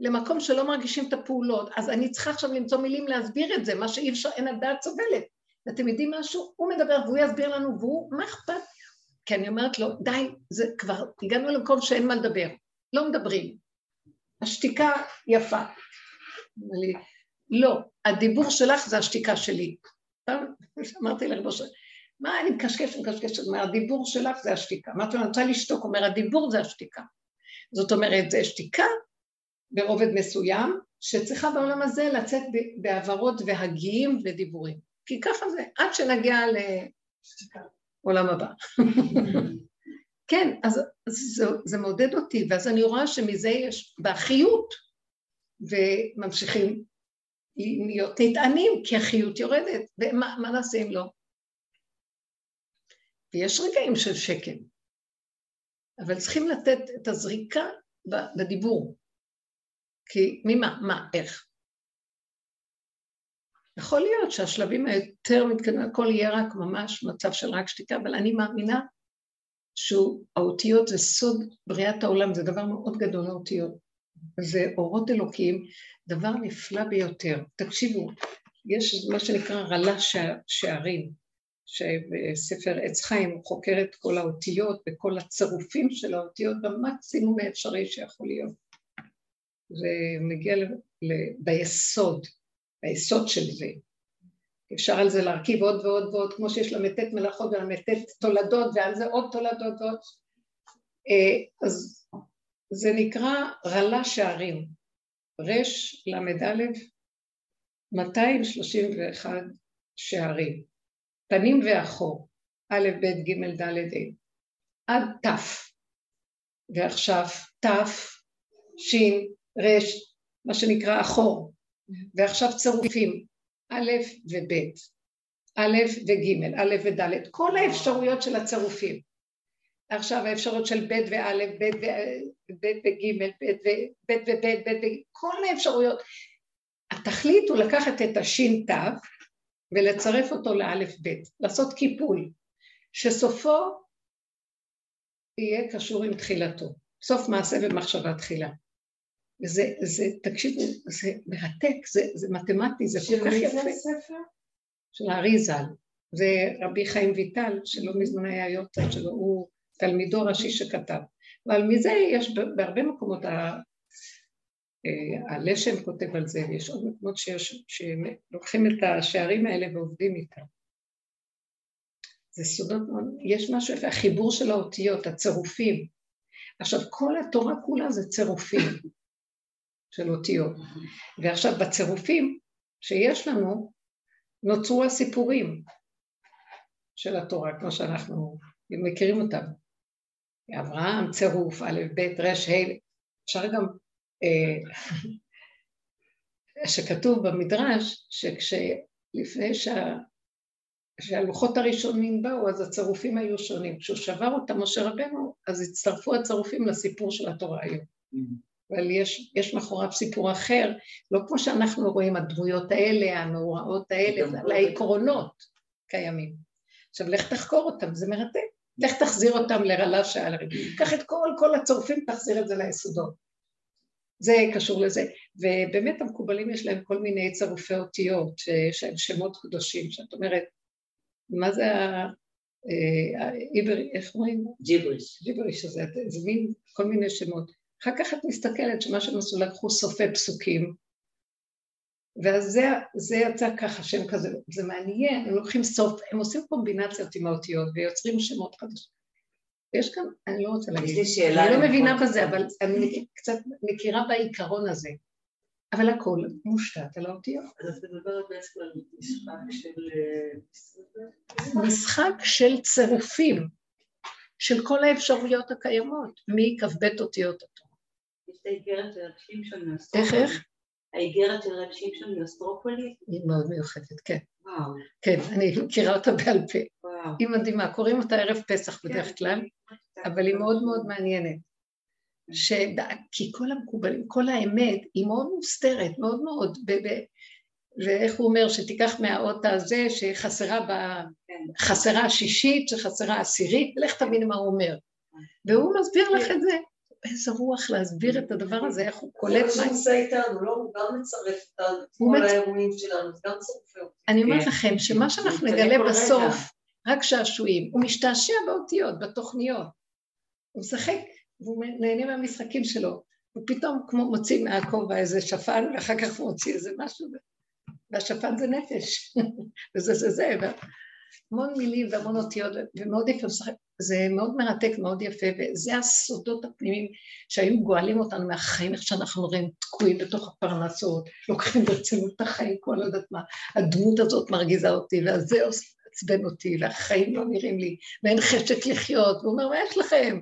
למקום שלא מרגישים את הפעולות, אז אני צריכה עכשיו למצוא מילים להסביר את זה, מה שאי אפשר, אין הדעת סובלת. אתם יודעים משהו, הוא מדבר והוא יסביר לנו, והוא, מה אכפת? כי אני אומרת לו, די, זה כבר, הגענו למקום שאין מה לדבר, לא מדברים. השתיקה יפה. לא, הדיבור שלך זה השתיקה שלי. אמרתי לך, מה אני מקשקשת, מקשקשת, הדיבור שלך זה השתיקה. אמרתי לו, אני רוצה לשתוק, אומר, הדיבור זה השתיקה. זאת אומרת, זה השתיקה ברובד מסוים, שצריכה בעולם הזה לצאת בעברות והגיים ודיבורים. כי ככה זה, עד שנגיע לעולם הבא. כן, אז זה, זה מודד אותי, ואז אני רואה שמזה יש בחיות, וממשיכים להיות נטענים, כי החיות יורדת, ומה מה נעשה אם לא? ויש רגעים של שקם, אבל צריכים לתת את הזריקה בדיבור, כי ממה, מה, איך? יכול להיות שהשלבים היותר מתקדמים, הכל יהיה רק ממש מצב של רק שתיקה, אבל אני מאמינה, שהאותיות זה סוד בריאת העולם, זה דבר מאוד גדול האותיות, זה אורות אלוקיים, דבר נפלא ביותר. תקשיבו, יש מה שנקרא רלה שערים, שבספר עץ חיים חוקר את כל האותיות, וכל הצירופים של האותיות, במקסימום האפשרי שיכול להיות. זה מגיע ל... ביסוד, ביסוד של זה. אפשר על זה להרכיב עוד ועוד ועוד, כמו שיש למתת מלאכות ולמתת תולדות, ועל זה עוד תולדות ועוד. אז זה נקרא רלה שערים, רש למד א', מאתיים שלושים ואחת שערים, פנים ואחור, א', ב', ג', ד', ד', עד ת', ועכשיו ת', ש', רש, מה שנקרא אחור, ועכשיו צירופים, א' וב', א' וג', א' וד', כל האפשרויות של הצירופים. עכשיו האפשרויות של ב' וא', ב' וג', ב' וב', כל האפשרויות. התכלית הוא לקחת את השין תו ולצרף אותו לאלף ב', לעשות קיפול, שסופו יהיה קשור עם תחילתו, סוף מעשה ומחשבה תחילה. זה, זה, תקשיבו, זה מרתק, זה, זה מתמטי, זה כל כך יפה. של ספר? של האריזל, זה רבי חיים ויטל, שלא מזמן היה יוצא, שלו הוא תלמידו ראשי שכתב, אבל מזה יש בהרבה מקומות, ה, הלשם כותב על זה, יש עוד מקומות שיש, שלוקחים את השערים האלה ועובדים איתם. זה סודות מאוד, יש משהו יפה, החיבור של האותיות, הצירופים, עכשיו כל התורה כולה זה צירופים, של אותיות. ועכשיו בצירופים שיש לנו, נוצרו הסיפורים של התורה, כמו שאנחנו מכירים אותם. אברהם, צירוף, א', ב', ר', ה', אפשר גם, שכתוב במדרש, שכשלפני שה, שהלוחות הראשונים באו, אז הצירופים היו שונים. כשהוא שבר אותה משה רבנו, אז הצטרפו הצירופים לסיפור של התורה היום. אבל יש, יש מאחוריו סיפור אחר, לא כמו שאנחנו רואים הדמויות האלה, המאורעות האלה, על העקרונות קיימים. עכשיו, לך תחקור אותם, זה מרתק. לך תחזיר אותם לרלה שערים. קח את כל, כל הצורפים, תחזיר את זה ליסודות. זה קשור לזה. ובאמת המקובלים יש להם כל מיני צירופי אותיות, שיש להם שמות קדושים, שאת אומרת, מה זה ה... איך אומרים? ג'יבריש. ג'יבריש, זה מין כל מיני שמות. אחר כך את מסתכלת שמה שהם עשו לקחו סופי פסוקים, ואז זה, זה יצא ככה, שם כזה, זה מעניין, הם לוקחים סוף, הם עושים קומבינציות עם האותיות, ויוצרים שמות חדשים. ויש כאן, אני לא רוצה להגיד, אני לא מבינה בזה, אבל אני קצת מכירה בעיקרון הזה, אבל הכל מושתת על האותיות. אז את מדברת בעצם על משחק של... משחק של צירופים. של כל האפשרויות הקיימות, מי כבד אותיות התורה. יש את האיגרת של רב שמשון מאוסטרופולי. איך? האיגרת של רב שמשון מאוסטרופולי. היא מאוד מיוחדת, כן. וואו. כן, אני מכירה אותה בעל פה. וואו. היא מדהימה, קוראים אותה ערב פסח בדרך כלל, אבל היא מאוד מאוד מעניינת. כי כל המקובלים, כל האמת, היא מאוד מוסתרת, מאוד מאוד, ואיך הוא אומר, שתיקח מהאות הזה, שחסרה בה, חסרה השישית, שחסרה העשירית, לך תבין מה הוא אומר. והוא מסביר לך את זה. איזה רוח להסביר את הדבר הזה, איך הוא קולט מה... זה מה שעושה איתנו, לא? הוא גם מצרף איתנו, כל האירועים שלנו, גם צורפים. אני אומרת לכם, שמה שאנחנו נגלה בסוף, רק שעשועים, הוא משתעשע באותיות, בתוכניות. הוא משחק, והוא נהנה מהמשחקים שלו. הוא פתאום כמו מוציא מהכובע איזה שפן, ואחר כך מוציא איזה משהו, והשפן זה נפש, וזה זה זה, והמון מילים והמון אותיות, ומאוד יפה, זה מאוד מרתק, מאוד יפה, וזה הסודות הפנימיים שהיו גואלים אותנו מהחיים, איך שאנחנו רואים תקועים בתוך הפרנסות, לוקחים ברצינות את החיים, כל לא יודעת מה, הדמות הזאת מרגיזה אותי, ואז זה עצבן אותי, והחיים לא נראים לי, ואין חשק לחיות, והוא אומר, מה יש לכם?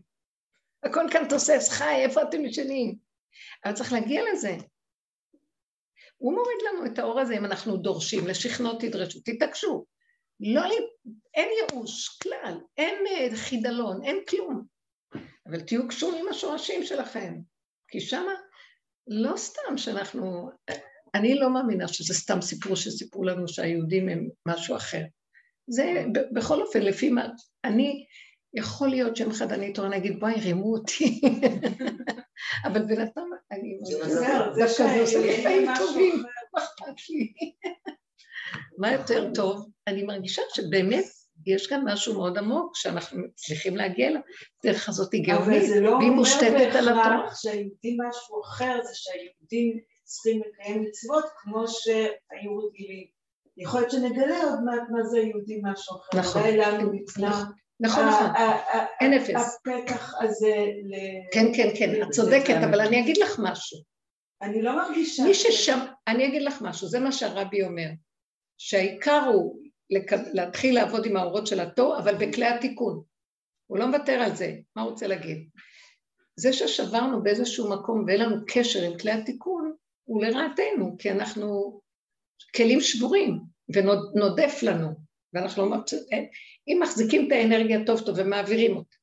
הכל כאן תוסס, חי, איפה אתם משנים? אבל צריך להגיע לזה. הוא מוריד לנו את האור הזה, אם אנחנו דורשים, לשכנות תדרשו, תתעקשו. לא, אין ייאוש כלל, אין חידלון, אין כלום. אבל תהיו קשורים עם השורשים שלכם. כי שמה, לא סתם שאנחנו, אני לא מאמינה שזה סתם סיפור שסיפרו לנו שהיהודים הם משהו אחר. זה, בכל אופן, לפי מה, אני... יכול להיות שם אחד, אני תורא נגיד, בואי, רימו אותי. אבל בינתיים, אני מוזר, זה כזה עושה לי חיים טובים, מה יותר טוב? אני מרגישה שבאמת יש גם משהו מאוד עמוק, שאנחנו מצליחים להגיע לה, דרך הזאת היא גאונית, והיא מושתתת על התורה. אבל זה לא אומר בהכרח שהיהודים משהו אחר, זה שהיהודים צריכים לקיים מצוות, כמו שהיו רגילים. יכול להיות שנגלה עוד מעט מה זה יהודים משהו אחר. נכון. נכון, נכון, אין אפס. הפתח הזה ל... כן, כן, כן, את צודקת, אבל אני אגיד לך משהו. אני לא מרגישה... מי ששם... אני אגיד לך משהו, זה מה שהרבי אומר, שהעיקר הוא להתחיל לעבוד עם האורות של התור, אבל בכלי התיקון. הוא לא מוותר על זה, מה הוא רוצה להגיד? זה ששברנו באיזשהו מקום ואין לנו קשר עם כלי התיקון, הוא לרעתנו, כי אנחנו כלים שבורים, ונודף לנו. ואנחנו לא מבצעים, אם מחזיקים את האנרגיה טוב טוב ומעבירים אותה.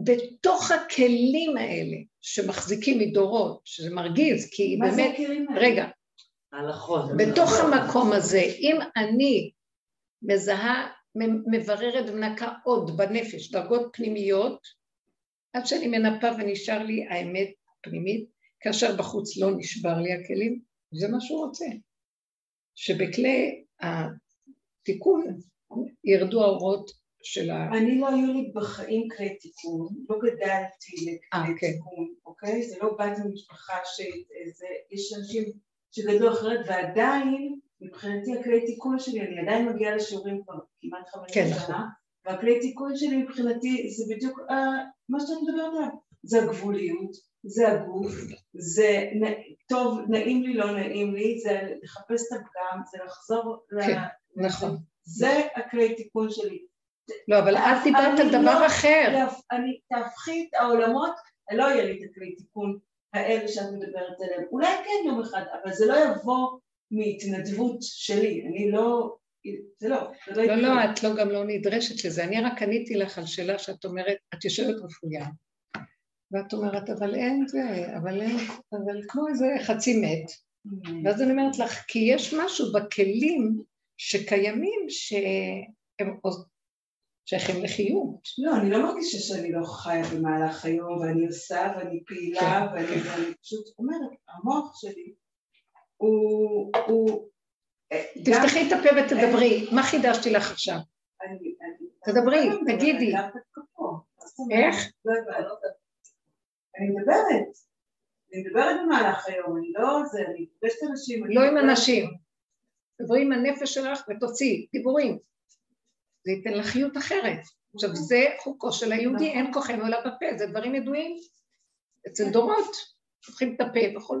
ובתוך הכלים האלה שמחזיקים מדורות, שזה מרגיז, כי מה באמת, זה רגע, הלכות, בתוך הלכות. המקום הזה, אם אני מזהה, מבררת ומנקה עוד בנפש, דרגות פנימיות, עד שאני מנפה ונשאר לי האמת הפנימית, כאשר בחוץ לא נשבר לי הכלים, זה מה שהוא רוצה. שבכלי התיקון ירדו האורות של ה... אני לא היו לי בחיים כלי תיקון, לא גדלתי לכלי תיקון, אוקיי? זה לא באתי ממשפחה שיש אנשים שגדלו אחרת, ועדיין מבחינתי הכלי תיקון שלי, אני עדיין מגיעה לשיעורים כבר כמעט חמש שנה, והכלי תיקון שלי מבחינתי זה בדיוק מה שאתה מדבר עליו, זה הגבוליות, זה הגוף, זה טוב, נעים לי, לא נעים לי, זה לחפש את הפגם, זה לחזור ל... כן, נכון. זה הכלי תיקון שלי. לא, אבל אז דיברת על דבר אחר. אני תהפכי את העולמות, לא יהיה לי את הכלי תיקון האלה שאת מדברת עליהם. אולי כן יום אחד, אבל זה לא יבוא מהתנדבות שלי. אני לא... זה לא. לא, לא, את לא גם לא נדרשת לזה. אני רק עניתי לך על שאלה שאת אומרת, את יושבת רפויה. ואת אומרת, אבל אין זה, אבל אין, אבל כמו איזה חצי מת. ואז אני אומרת לך, כי יש משהו בכלים שקיימים שהם שייכים לחיות. לא, אני לא מרגישה שאני לא חיה במהלך היום, ואני עושה, ואני פעילה, ואני פשוט אומרת, המוח שלי הוא... תפתחי את הפה ותדברי, מה חידשתי לך עכשיו? תדברי, תגידי. איך? לא הבעלות את זה. אני מדברת, אני מדברת במהלך היום, אני לא זה, אני פגשת אנשים. לא עם אנשים, דברי עם הנפש שלך ותוציא, דיבורים. זה ייתן לחיות אחרת. עכשיו זה חוקו של היהודי, אין כוחם עולה בפה, זה דברים ידועים. אצל דורות, פותחים את הפה וכל.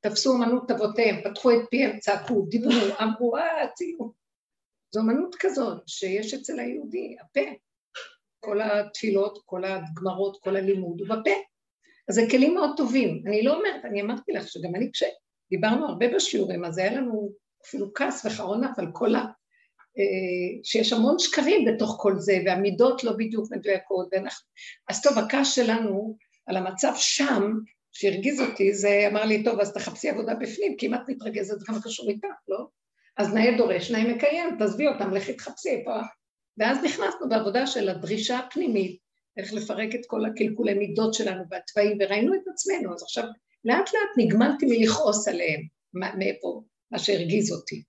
תפסו אמנות תבותיהם, פתחו את פיהם, צעקו, דיברו, אמרו, אה, ציו. זו אמנות כזאת שיש אצל היהודי, הפה. כל התפילות, כל הגמרות, כל הלימוד הוא בפה. אז זה כלים מאוד טובים. אני לא אומרת, אני אמרתי לך שגם אני כשדיברנו הרבה בשיעורים, אז היה לנו אפילו כעס וחרון אף על כל ה... שיש המון שקרים בתוך כל זה, והמידות לא בדיוק מדויקות. ואנחנו... אז טוב, הכעס שלנו על המצב שם, שהרגיז אותי, זה אמר לי, טוב, אז תחפשי עבודה בפנים, כמעט מתרגזת כמה קשור איתך, לא? אז נאה דורש, נאה מקיים, תזבי אותם, לכי תחפשי פה. ואז נכנסנו בעבודה של הדרישה הפנימית, איך לפרק את כל הקלקולי מידות שלנו והטבעים, וראינו את עצמנו, אז עכשיו לאט לאט נגמלתי מלכעוס עליהם, מאיפה, מה שהרגיז אותי.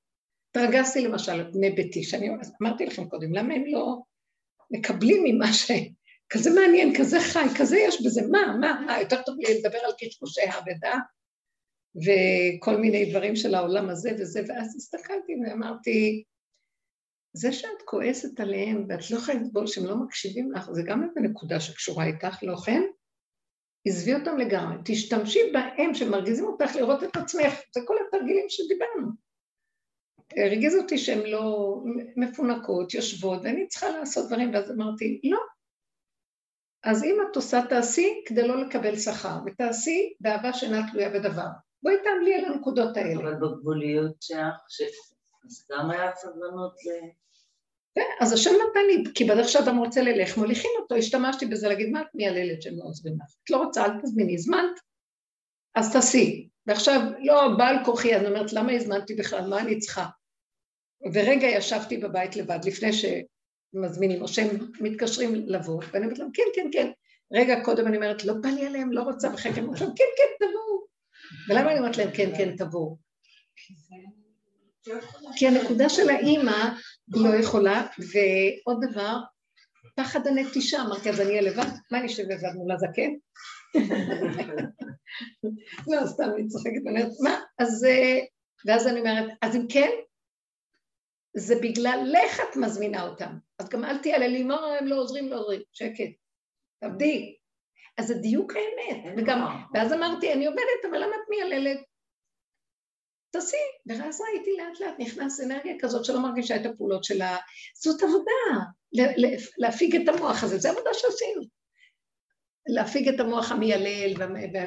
התרגזתי למשל, בני ביתי, שאני אמרתי לכם קודם, למה הם לא מקבלים ממה כזה מעניין, כזה חי, כזה יש בזה, מה, מה, מה, יותר טוב לי לדבר על קשקושי העבדה, וכל מיני דברים של העולם הזה וזה, ואז הסתכלתי ואמרתי, זה שאת כועסת עליהם, ואת לא יכולה לסבול שהם לא מקשיבים לך, זה גם איזה נקודה שקשורה איתך, לא כן? עזבי אותם לגמרי, תשתמשי בהם שמרגיזים אותך לראות את עצמך, זה כל התרגילים שדיברנו. הרגיז אותי שהן לא מפונקות, יושבות, ואני צריכה לעשות דברים, ואז אמרתי, לא. אז אם את עושה, תעשי כדי לא לקבל שכר, ותעשי באהבה שאינה תלויה בדבר. בואי תעמלי על הנקודות האלה. אבל בגבוליות שלך, אז גם היה סבלנות ל... כן, אז השם נתן לי, כי בדרך שאדם רוצה ללך, מוליכים אותו, השתמשתי בזה להגיד, מה את מייללת שהם לא עוזבים לך? את לא רוצה, אל תזמיני, הזמנת, אז תעשי. ועכשיו, לא, בעל כוחי, אז אני אומרת, למה הזמנתי בכלל, מה אני צריכה? ורגע ישבתי בבית לבד, לפני שמזמינים, או שהם מתקשרים לבוא, ואני אומרת להם, כן, כן, כן. רגע קודם אני אומרת, לא בא לי עליהם, לא רוצה, ואחר כך הם אומרים, כן, כן, תבואו. ולמה אני אומרת להם, כן, כן, תבואו? כי הנקודה של האימא לא יכולה, ועוד דבר, פחד הנטישה, אמרתי, אז אני אהיה לבד, מה אני שווה לבד מול הזקן? לא, סתם אני צוחקת, אני אומרת, מה? אז, ואז אני אומרת, אז אם כן, זה בגלל לך את מזמינה אותם, אז גם אל תיעלה לי, מה הם לא עוזרים, לא עוזרים, שקט, תבדי, אז זה דיוק האמת, וגם, ואז אמרתי, אני עובדת, אבל למה את מייללת? תעשי, ואז ראיתי לאט לאט, נכנס אנרגיה כזאת שלא מרגישה את הפעולות שלה, זאת עבודה, להפיג את המוח הזה, זה עבודה שעשינו. להפיג את המוח המיילל,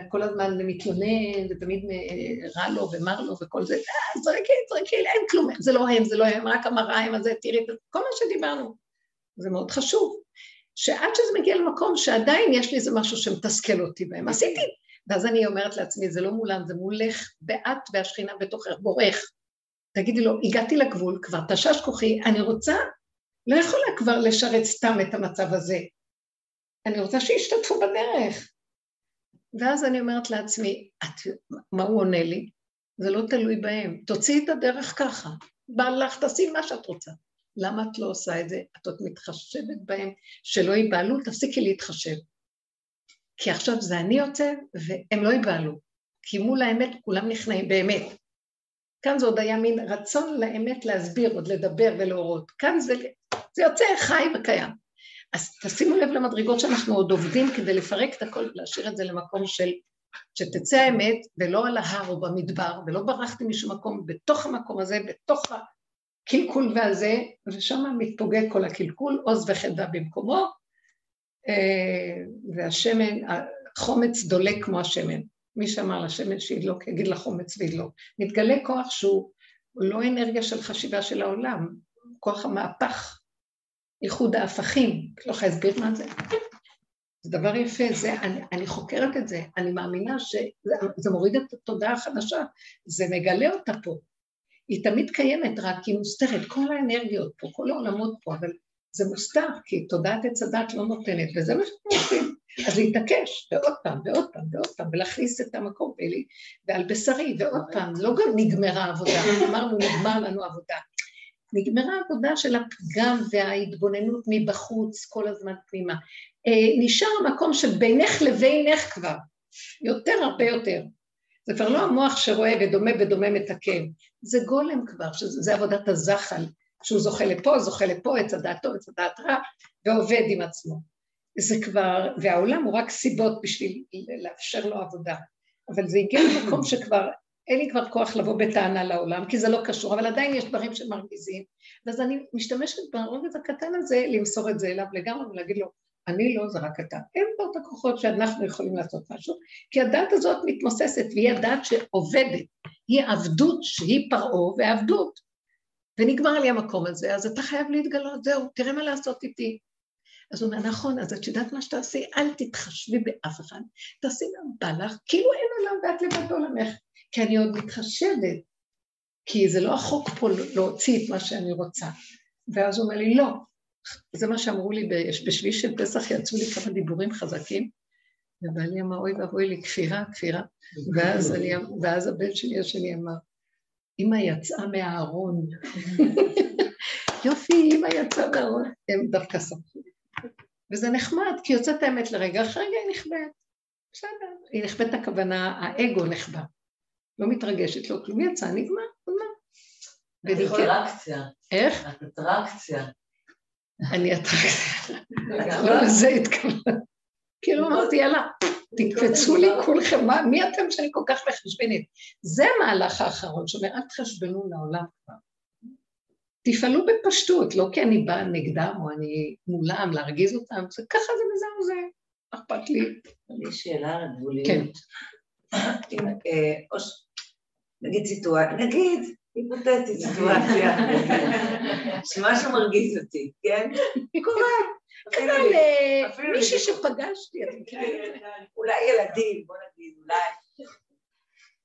וכל הזמן מתלונן, ותמיד רע לו ומר לו וכל זה, זרקי, זרקי, אין כלום, זה לא הם, זה לא הם, רק המראה הם הזה, תראי, כל מה שדיברנו, זה מאוד חשוב, שעד שזה מגיע למקום שעדיין יש לי איזה משהו שמתסכל אותי בהם, עשיתי, ואז אני אומרת לעצמי, זה לא מולם, זה מולך, ואת והשכינה בתוכך, בורך, תגידי לו, הגעתי לגבול, כבר תשש כוחי, אני רוצה, לא יכולה כבר לשרת סתם את המצב הזה, אני רוצה שישתתפו בדרך. ואז אני אומרת לעצמי, מה הוא עונה לי? זה לא תלוי בהם. תוציאי את הדרך ככה. בא לך, תעשי מה שאת רוצה. למה את לא עושה את זה? את עוד מתחשבת בהם, שלא ייבעלו, תפסיקי להתחשב. כי עכשיו זה אני יוצא, והם לא ייבעלו. כי מול האמת כולם נכנעים באמת. כאן זה עוד היה מין רצון לאמת להסביר, עוד לדבר ולהורות. כאן זה, זה יוצא חי וקיים. אז תשימו לב למדרגות שאנחנו עוד עובדים כדי לפרק את הכל, להשאיר את זה למקום של, שתצא האמת, ולא על ההר או במדבר, ולא ברחתי משום מקום, בתוך המקום הזה, בתוך הקלקול והזה, ושם מתפוגע כל הקלקול, עוז וחדה במקומו, והשמן, החומץ דולק כמו השמן. מי שאמר לשמן שידלוק, יגיד לחומץ וידלוק. מתגלה כוח שהוא לא אנרגיה של חשיבה של העולם, כוח המהפך. ייחוד ההפכים, לא יכולה להסביר מה זה, זה דבר יפה, זה, אני, אני חוקרת את זה, אני מאמינה שזה מוריד את התודעה החדשה, זה מגלה אותה פה, היא תמיד קיימת רק כי היא מוסתרת, כל האנרגיות פה, כל העולמות פה, אבל זה מוסתר, כי תודעת הצדת לא נותנת, וזה מה שאתם עושים, אז להתעקש, ועוד פעם, ועוד פעם, ועוד פעם, ולהכניס את המקום בלי, ועל בשרי, ועוד פעם, לא גם נגמרה עבודה, אמרנו נגמר לנו עבודה, נגמרה העבודה של הפגם וההתבוננות מבחוץ כל הזמן פנימה. נשאר המקום שבינך לבינך כבר, יותר הרבה יותר. זה כבר לא המוח שרואה ודומה ודומה מתקן, זה גולם כבר, שזה עבודת הזחל, שהוא זוכה לפה, זוכה לפה, את הדעת טוב, את הדעת רע, ועובד עם עצמו. זה כבר, והעולם הוא רק סיבות בשביל לאפשר לו עבודה, אבל זה הגיע למקום שכבר, אין לי כבר כוח לבוא בטענה לעולם, כי זה לא קשור, אבל עדיין יש דברים שמרגיזים, ואז אני משתמשת ברובד הקטן הזה, למסור את זה אליו לגמרי, ולהגיד לו, אני לא, זה רק אתה. אין פה את הכוחות שאנחנו יכולים לעשות משהו, כי הדעת הזאת מתמוססת, והיא הדעת שעובדת, היא עבדות שהיא פרעו ועבדות, ונגמר לי המקום הזה, אז אתה חייב להתגלות, זהו, תראה מה לעשות איתי. אז הוא אומר, נכון, אז את יודעת מה שתעשי, אל תתחשבי באף אחד, תעשי מה בא לך, כאילו אין עולם ואת לבד עולמך, כי אני עוד מתחשבת, כי זה לא החוק פה להוציא את מה שאני רוצה. ואז הוא אומר לי, לא, זה מה שאמרו לי, בשביל של פסח יצאו לי כמה דיבורים חזקים, ובעלי אמר, אוי ואבוי לי, כפירה, כפירה, ואז, אני, ואז הבן שלי השני אמר, אמא יצאה מהארון, יופי, אמא יצאה מהארון, הם דווקא ספרו. וזה נחמד, כי יוצאת האמת לרגע, אחרי רגע היא נחבאת. בסדר, היא נחבאת הכוונה, האגו נחבא. לא מתרגשת, לא כלום יצא, נגמר, נגמר. את אטרקציה. איך? את אטרקציה. אני אטרקציה. לא לזה התכוונה. כאילו אמרתי, יאללה, תקפצו לי כולכם, מי אתם שאני כל כך מחשבנית? זה מהלך האחרון, שאומר, אל תחשבנו לעולם כבר. תפעלו בפשטות, לא כי אני באה נגדם או אני מולם להרגיז אותם, זה ככה זה וזהו זה, אכפת לי. לי שאלה על הגבוליות. כן. נגיד סיטואציה, נגיד, היפותטית סיטואציה, שמשהו מרגיז אותי, כן? קורה. קרה למישהי שפגשתי, אולי ילדים, בוא נגיד, אולי.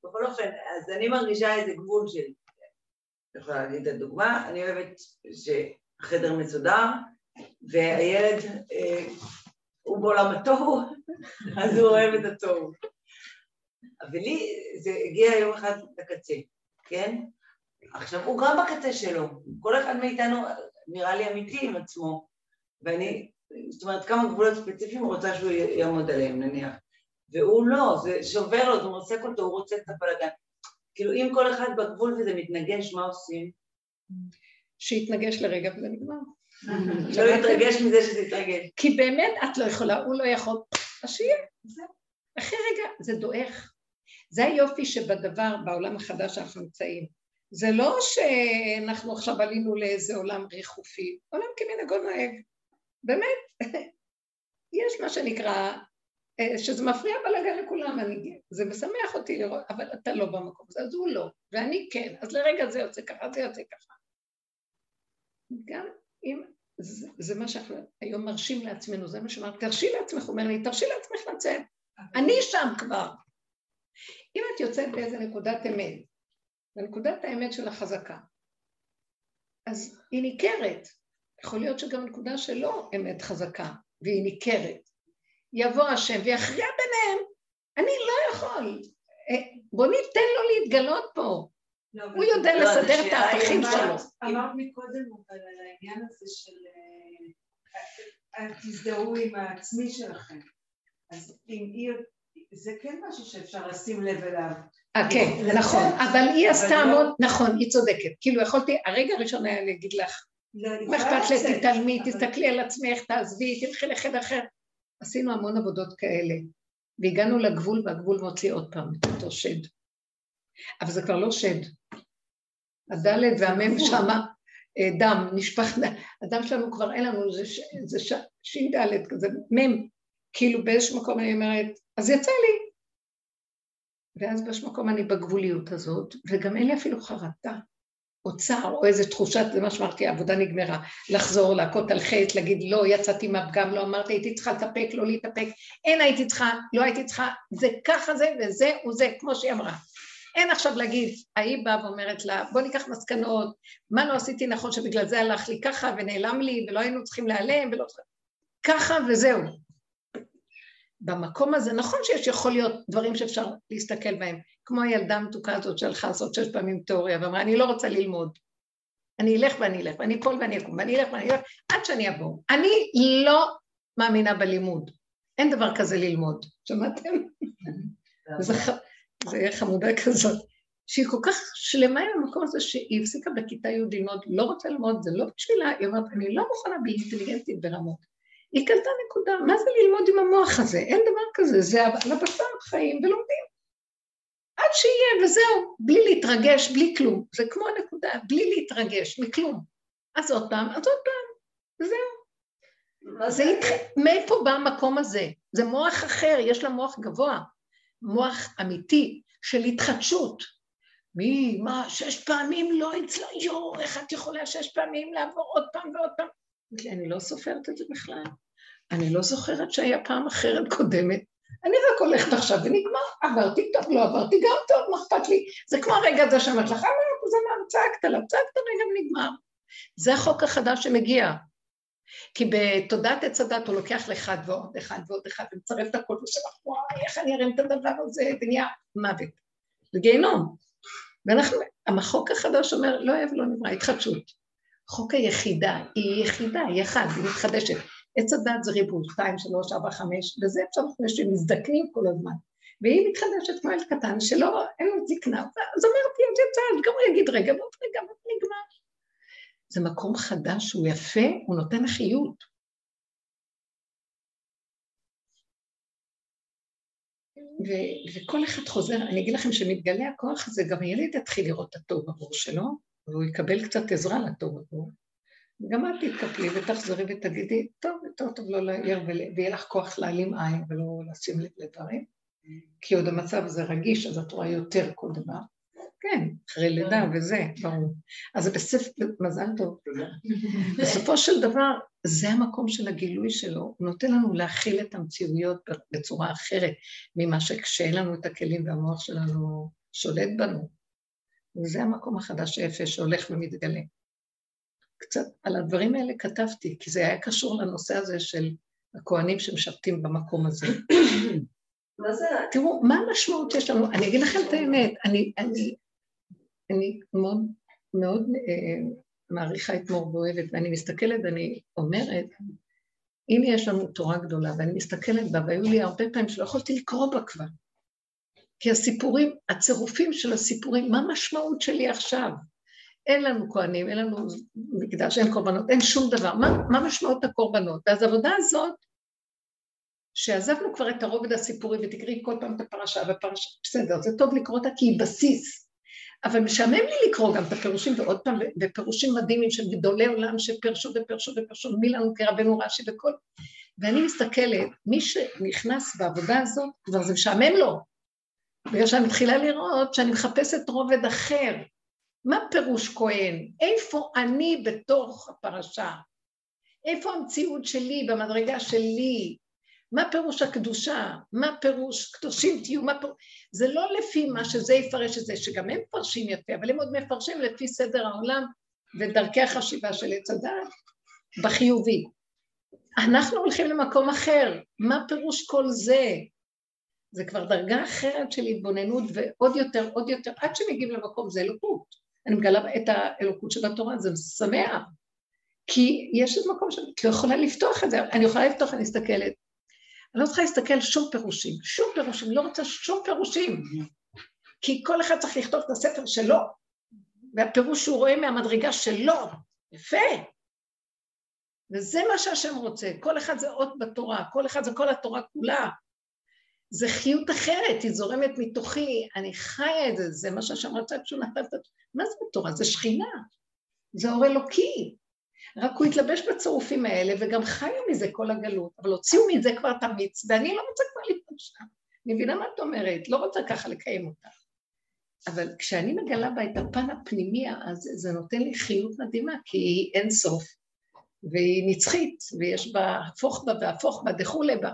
בכל אופן, אז אני מרגישה איזה גבול שלי. אני יכולה להגיד את הדוגמה, אני אוהבת שחדר מסודר, והילד הוא בעולם הטוב, אז הוא אוהב את הטוב. אבל לי זה הגיע יום אחד לקצה, כן? עכשיו הוא גם בקצה שלו, כל אחד מאיתנו נראה לי אמיתי עם עצמו, ואני, זאת אומרת, כמה גבולות ספציפיים רוצה שהוא יעמוד עליהם, נניח, והוא לא, זה שובר לו, זה מרסק אותו, הוא רוצה את הפלגן. כאילו, אם כל אחד בגבול וזה מתנגש, מה עושים? שיתנגש לרגע וזה נגמר. לא להתרגש מזה שזה יתרגש. כי באמת את לא יכולה, הוא לא יכול, אז שיהיה, זה. אחרי רגע, זה דואך. זה היופי שבדבר, בעולם החדש שאנחנו נמצאים. זה לא שאנחנו עכשיו עלינו לאיזה עולם ריחופי, עולם כמנהגו נוהג. באמת, יש מה שנקרא, שזה מפריע בלגע לכולם, אני, זה משמח אותי לראות, אבל אתה לא במקום, אז הוא לא, ואני כן, אז לרגע זה יוצא ככה, זה יוצא ככה. גם אם, זה, זה מה שאנחנו היום מרשים לעצמנו, זה מה שאמרת, תרשי לעצמך, אומר לי, תרשי לעצמך לצאת, אני שם כבר. אם את יוצאת באיזה נקודת אמת, בנקודת האמת של החזקה, אז היא ניכרת, יכול להיות שגם הנקודה שלא אמת חזקה, והיא ניכרת, יבוא השם ויחריע ביניהם, אני לא יכול, בוא ניתן לו להתגלות פה, הוא יודע לסדר את ההפכים שלו. אמרת מקודם אבל על העניין הזה של תזדהו עם העצמי שלכם, אז זה כן משהו שאפשר לשים לב אליו. כן, נכון, אבל היא עשתה המון, נכון, היא צודקת, כאילו יכולתי, הרגע הראשון היה להגיד לך, מה אכפת לך, תתעלמי, תסתכלי על עצמך, תעזבי, תלכי לחדר אחר, עשינו המון עבודות כאלה, והגענו לגבול, והגבול מוציא עוד פעם את אותו שד. אבל זה כבר לא שד. הדלת והמם שמה, דם, נשפח, הדם שלנו כבר אין לנו, זה שין דלת, זה מם, כאילו באיזשהו מקום אני אומרת, אז יצא לי. ואז באיזשהו מקום אני בגבוליות הזאת, וגם אין לי אפילו חרטה, או צער, או איזו תחושת, זה מה שאמרתי, העבודה נגמרה, לחזור, להכות על חטא, להגיד לא, יצאתי מהפגם, לא אמרתי, הייתי צריכה לטפק, לא להתאפק, אין הייתי צריכה, לא הייתי צריכה, זה ככה זה וזה וזה, כמו שהיא אמרה. אין עכשיו להגיד, ההיא באה ואומרת לה, בוא ניקח מסקנות, מה לא עשיתי נכון שבגלל זה הלך לי ככה ונעלם לי, ולא היינו צריכים להיעלם, ולא צריכים, ככה וזהו. במקום הזה, נכון שיש יכול להיות דברים שאפשר להסתכל בהם, כמו הילדה המתוקה הזאת שהלכה לעשות שש פעמים תיאוריה, ואמרה, אני לא רוצה ללמוד, אני אלך ואני אלך, ואני אפול ואני אקום, ואני אלך ואני אלך, עד שאני אבוא. אני לא מאמינה בלימוד, אין דבר כזה ללמוד, שמעתם? זה חמודה כזאת, שהיא כל כך שלמה עם המקום הזה, שהיא הפסיקה בכיתה י' ללמוד, לא רוצה ללמוד, זה לא בשבילה, היא אומרת, אני לא מוכנה באינטליגנטית ברמות. היא קלטה נקודה, מה זה ללמוד עם המוח הזה? אין דבר כזה, זה הבשר חיים ולומדים. עד שיהיה, וזהו, בלי להתרגש, בלי כלום. זה כמו הנקודה, בלי להתרגש, מכלום. אז עוד פעם, אז עוד פעם, זהו. מאיפה בא המקום הזה? זה מוח אחר, יש לה מוח גבוה. מוח אמיתי של התחדשות. מי, מה, שש פעמים לא אצלו, יו, איך את יכולה שש פעמים לעבור עוד פעם ועוד פעם? אני לא סופרת את זה בכלל, אני לא זוכרת שהיה פעם אחרת קודמת, אני רק הולכת עכשיו ונגמר, עברתי טוב, לא עברתי גם טוב, מה אכפת לי, זה כמו הרגע הזה שאמרת לך, זה מה, צעקת עליו, צעקת רגע ונגמר, זה החוק החדש שמגיע, כי בתודעת עץ הדת הוא לוקח לאחד ועוד אחד ועוד אחד, ומצרף את הכל ושמח, וואי, איך אני ארם את הדבר הזה, זה נהיה מוות, זה גיהנום, ואנחנו, החוק החדש אומר, לא אוהב, לא נברא, התחדשות, חוק היחידה, היא יחידה, היא אחת, היא מתחדשת. עץ הדת זה ריבוי, שתיים, שלוש, ארבע, חמש, וזה אפשר לחמש שמזדקנים כל הזמן. והיא מתחדשת מייל קטן, שלא, אין לו זקנה, אז אמרתי, את יצא, גם הוא יגיד, רגע, בוא רגע, בוא נגמר. זה מקום חדש, הוא יפה, הוא נותן חיות. ו- וכל אחד חוזר, אני אגיד לכם שמתגלה הכוח הזה, גם הילד יתחיל לראות את הטוב עבור שלו, והוא יקבל קצת עזרה לטוב עבור. גם את תתקפלי ותחזרי ותגידי, טוב, טוב, טוב, לא להעיר, ויהיה לך כוח להעלים עין ולא לשים לב לדברים, כי עוד המצב הזה רגיש, אז את רואה יותר כל דבר. כן, אחרי לידה וזה, ברור. אז זה בסוף, מזל טוב. בסופו של דבר, זה המקום של הגילוי שלו, הוא נותן לנו להכיל את המציאויות בצורה אחרת, ממה שקשה לנו את הכלים והמוח שלנו שולט בנו. וזה המקום החדש היפה שהולך ומתגלה. קצת על הדברים האלה כתבתי, כי זה היה קשור לנושא הזה של הכהנים שמשבטים במקום הזה. תראו, מה המשמעות שיש לנו? אני אגיד לכם את האמת, אני... אני מאוד, מאוד אה, מעריכה את מור ואוהבת, ואני מסתכלת, אני אומרת, הנה יש לנו תורה גדולה, ואני מסתכלת בה, והיו לי הרבה פעמים שלא יכולתי לקרוא בה כבר, כי הסיפורים, הצירופים של הסיפורים, מה המשמעות שלי עכשיו? אין לנו כהנים, אין לנו מקדש, אין קורבנות, אין שום דבר, מה, מה משמעות הקורבנות? ואז העבודה הזאת, שעזבנו כבר את הרובד הסיפורי, ותקראי כל פעם את הפרשה, והפרשה, בסדר, זה טוב לקרוא אותה, כי היא בסיס, אבל משעמם לי לקרוא גם את הפירושים, ועוד פעם, ופירושים מדהימים של גדולי עולם שפרשו ופרשו ופרשו, מילאנו כרבנו רש"י וכל, ואני מסתכלת, מי שנכנס בעבודה הזאת, כבר זה משעמם לו, בגלל שאני מתחילה לראות שאני מחפשת רובד אחר, מה פירוש כהן? איפה אני בתוך הפרשה? איפה המציאות שלי במדרגה שלי? מה פירוש הקדושה? מה פירוש קדושים תהיו? מה פיר... זה לא לפי מה שזה יפרש את זה, שגם הם מפרשים יפה, אבל הם עוד מפרשים לפי סדר העולם ודרכי החשיבה של עץ הדעת בחיובי. אנחנו הולכים למקום אחר, מה פירוש כל זה? זה כבר דרגה אחרת של התבוננות ועוד יותר, עוד יותר, עד שמגיעים למקום זה אלוקות. אני מגלה את האלוקות של התורה, זה שמח, כי יש את מקום שאני לא יכולה לפתוח את זה, אני יכולה לפתוח, אני מסתכלת, אני לא צריכה להסתכל שום פירושים, שום פירושים, לא רוצה שום פירושים, כי כל אחד צריך לכתוב את הספר שלו, והפירוש שהוא רואה מהמדרגה שלו, יפה, וזה מה שהשם רוצה, כל אחד זה עוד בתורה, כל אחד זה כל התורה כולה, זה חיות אחרת, היא זורמת מתוכי, אני חיה את זה, זה מה שהשם רצה, מה זה בתורה? זה שכינה, זה אור אלוקי, רק הוא התלבש בצירופים האלה, וגם חיו מזה כל הגלות, אבל הוציאו מזה כבר את המיץ, ואני לא רוצה כבר לפעול שם. אני מבינה מה את אומרת, לא רוצה ככה לקיים אותה. אבל כשאני מגלה בה את הפן הפנימי, אז זה נותן לי חיות מדהימה, כי היא אין סוף, והיא נצחית, ויש בה הפוך בה והפוך בה, דחו לבה.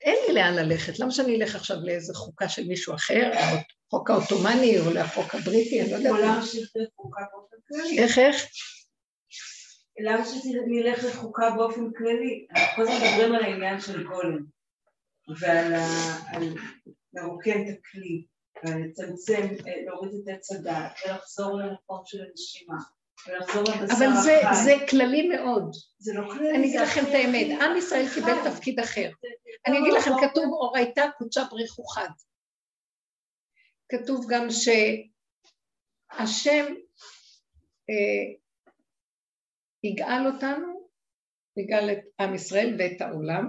אין לי לאן ללכת, למה שאני אלך עכשיו לאיזו חוקה של מישהו אחר, או חוק האוטומני, או לחוק הבריטי, אני לא יודעת. עולם שתראה חוקה באופן. איך, איך? למה שנלך לחוקה באופן כללי? כל זה מדברים על העניין של גולם, ועל לרוקן את הכלי, ולצמצם, להוריד את הצדה, ולחזור למקום של הנשימה, ולחזור לבשר אחת. אבל זה כללי מאוד. זה לא כללי. אני אגיד לכם את האמת, עם ישראל קיבל תפקיד אחר. אני אגיד לכם, כתוב אורייתא קודשא בריך הוא חד. כתוב גם שהשם... יגאל אותנו, יגאל את עם ישראל ואת העולם,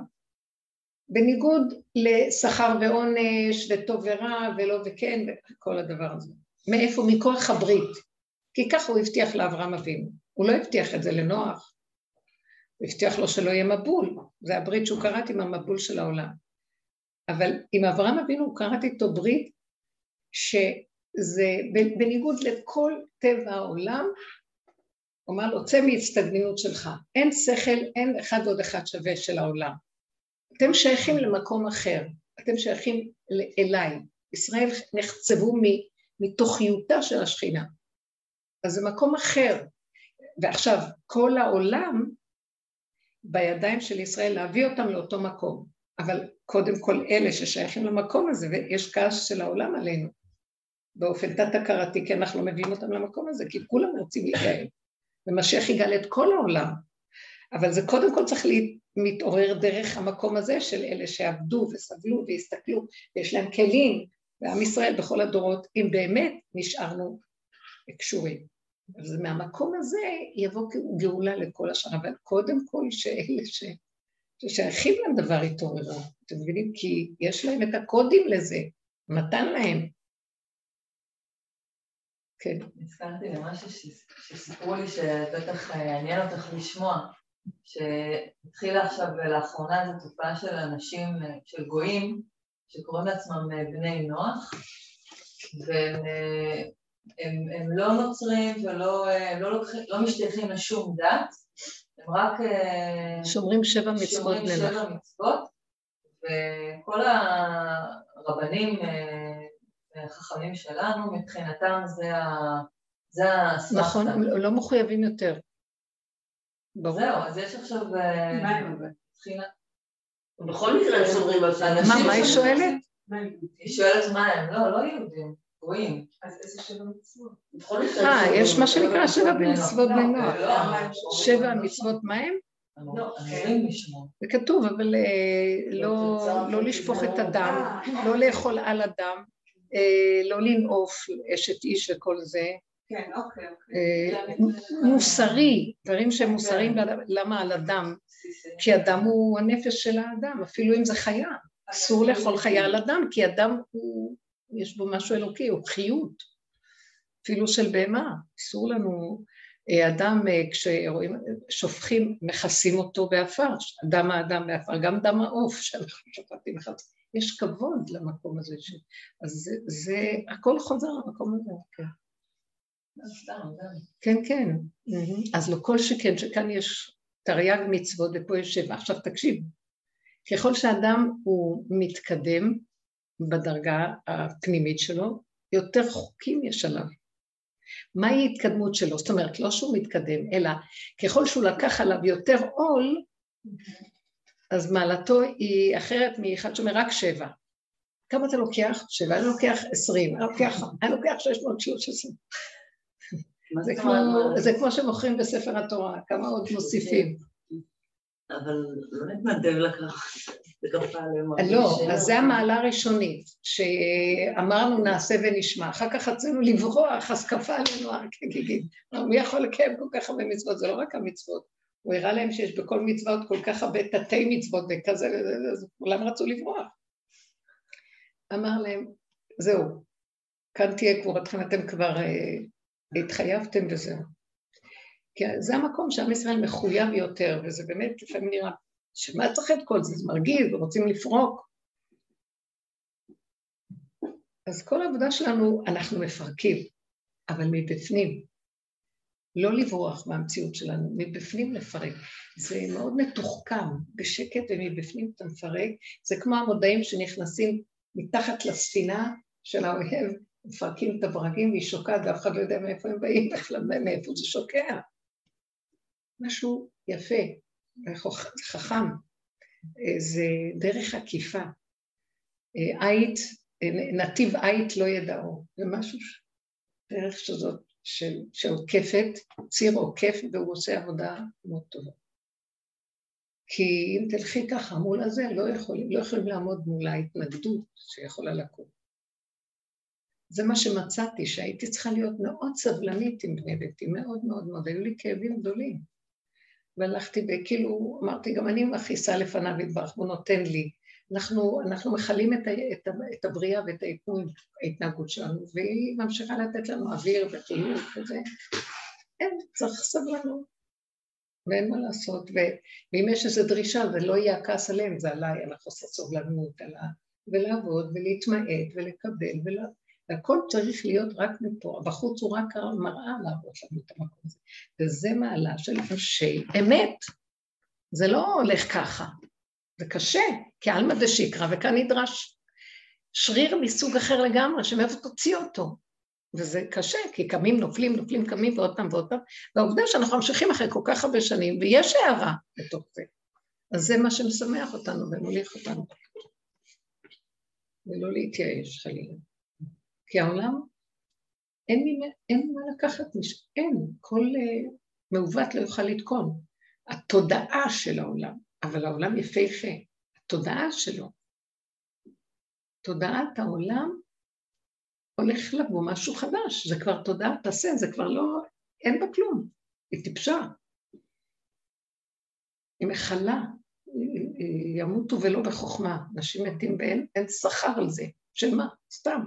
בניגוד לשכר ועונש וטוב ורע ולא וכן וכל הדבר הזה. מאיפה? מכוח הברית, כי ככה הוא הבטיח לאברהם אבינו, הוא לא הבטיח את זה לנוח, הוא הבטיח לו שלא יהיה מבול, זה הברית שהוא קראת עם המבול של העולם, אבל עם אברהם אבינו הוא קראת איתו ברית, שזה בניגוד לכל טבע העולם, אומר לו, צא מהצטגנינות שלך, אין שכל, אין אחד עוד אחד שווה של העולם. אתם שייכים למקום אחר, אתם שייכים אליי. ישראל נחצבו מתוכיותה של השכינה. אז זה מקום אחר. ועכשיו, כל העולם בידיים של ישראל להביא אותם לאותו מקום. אבל קודם כל אלה ששייכים למקום הזה, ויש כעס של העולם עלינו, באופן תת-הכרתי, כי אנחנו מביאים אותם למקום הזה, כי כולם רוצים להתאהב. ומשיח יגאל את כל העולם, אבל זה קודם כל צריך להתעורר דרך המקום הזה של אלה שעבדו וסבלו והסתכלו, ויש להם כלים, ועם ישראל בכל הדורות, אם באמת נשארנו קשורים. אז מהמקום הזה יבוא גאולה לכל השנה, אבל קודם כל שאלה ש... ששייכים להם דבר התעוררו, אתם מבינים? כי יש להם את הקודים לזה, מתן להם. כן. נזכרתי למשהו שסיפרו לי שבטח עניין אותך לשמוע, שהתחילה עכשיו לאחרונה זו תופעה של אנשים, של גויים, שקוראים לעצמם בני נוח, והם הם, הם לא נוצרים ולא לא לוקחים, לא משתייכים לשום דת, הם רק שומרים שבע מצוות, שבע מצוות, וכל הרבנים החכמים שלנו מבחינתם זה זה הסמכת. נכון, הם לא מחויבים יותר. ברור. זהו, אז יש עכשיו מבחינה. ובכל מקרה הם שומרים על אנשים. מה, מה היא שואלת? היא שואלת מה הם, לא, לא יהודים. רואים, אז איזה שבע מצוות? אה, יש מה שנקרא שבע מצוות בני נוח. שבע מצוות מה הם? לא, אמורים לשמור. זה כתוב, אבל לא לשפוך את הדם, לא לאכול על הדם, לא לנעוף אשת איש וכל זה. כן, אוקיי, אוקיי. מוסרי, דברים שמוסרים, למה על הדם? כי הדם הוא הנפש של האדם, אפילו אם זה חיה. אסור לאכול חיה על הדם, כי הדם הוא... יש בו משהו אלוקי, הוא חיות, אפילו של בהמה, אסור לנו, אדם כשרואים, שופכים, מכסים אותו באפר, דם האדם באפר, גם דם העוף שאנחנו שופטים אחד, יש כבוד למקום הזה, ש... אז זה, זה, הכל חוזר למקום הזה, כן. כן, כן, אז לכל שכן, שכאן יש תרי"ג מצוות ופה יש שבע, עכשיו תקשיב, ככל שאדם הוא מתקדם, בדרגה הפנימית שלו, יותר חוקים יש עליו. מהי ההתקדמות שלו? זאת אומרת, לא שהוא מתקדם, אלא ככל שהוא לקח עליו יותר עול, אז מעלתו היא אחרת מאחד שאומר רק שבע. כמה אתה לוקח? שבע, אני לוקח עשרים, אני לוקח, אני לוקח שש מאות שלוש עשרה. זה, כמו, זה כמו שמוכרים בספר התורה, כמה עוד מוסיפים. אבל לא נתמדב לקחת. לא, אז זה המעלה הראשונית, שאמרנו נעשה ונשמע, אחר כך רצינו לברוח, אז קפה עלינו, מי יכול לקיים כל כך הרבה מצוות, זה לא רק המצוות, הוא הראה להם שיש בכל מצוות כל כך הרבה תתי מצוות וכזה, אז כולם רצו לברוח. אמר להם, זהו, כאן תהיה קבורתכם, אתם כבר התחייבתם וזהו. כי זה המקום שעם ישראל מחויב יותר, וזה באמת לפעמים נראה, שמה צריך את כל זה? זה מרגיז, ורוצים לפרוק. אז כל העבודה שלנו, אנחנו מפרקים, אבל מבפנים. לא לברוח מהמציאות שלנו, מבפנים לפרק. זה מאוד מתוחכם, בשקט ומבפנים אתה מפרק. זה כמו המודעים שנכנסים מתחת לספינה של האוהב, מפרקים את הברגים והיא שוקעת, ואף אחד לא יודע מאיפה הם באים, בכלל מאיפה זה שוקע. משהו יפה. חכם, זה דרך עקיפה, עית, נתיב עית לא ידעו, זה משהו, דרך שזאת שעוקפת, ציר עוקף והוא עושה עבודה מאוד טובה. כי אם תלכי ככה מול הזה, לא יכולים, לא יכולים לעמוד מול ההתנגדות שיכולה לקום. זה מה שמצאתי, שהייתי צריכה להיות מאוד סבלנית עם בני ביתי, מאוד מאוד מאוד, היו לי כאבים גדולים. והלכתי וכאילו, אמרתי, גם אני מכיסה לפניו יתברך, הוא נותן לי. אנחנו, אנחנו מחלים את, את, את הבריאה ואת ההתנהגות שלנו, והיא ממשיכה לתת לנו אוויר וחיוך וזה. אין, צריך סבלנו. ואין מה לעשות. ואם יש איזו דרישה, זה לא יהיה הכעס עליהם, זה עליי, אנחנו עושה סבלנות עליו, ולעבוד ולהתמעט ולקבל ולא... והכל צריך להיות רק מפה, בחוץ הוא רק מראה להראות לנו את המקום הזה, וזה מעלה של אנשי אמת, זה לא הולך ככה, זה קשה, כי עלמא דשיקרא, וכאן נדרש שריר מסוג אחר לגמרי, שמאיפה תוציא אותו, וזה קשה, כי קמים, נופלים, נופלים, קמים, ועוד פעם ועוד פעם, והעובדה שאנחנו ממשיכים אחרי כל כך הרבה שנים, ויש הערה בתוך זה, אז זה מה שמשמח אותנו ומוליך אותנו, ולא להתייאש חלילה. כי העולם, אין, אין מה לקחת, אין, כל uh, מעוות לא יוכל לתקון, התודעה של העולם, אבל העולם יפהפה, התודעה שלו, תודעת העולם הולך לה בו משהו חדש, זה כבר תודעת עשה, זה כבר לא, אין בה כלום, היא טיפשה, היא מחלה, ימותו ולא בחוכמה, אנשים מתים ואין אין שכר על זה, של מה? סתם.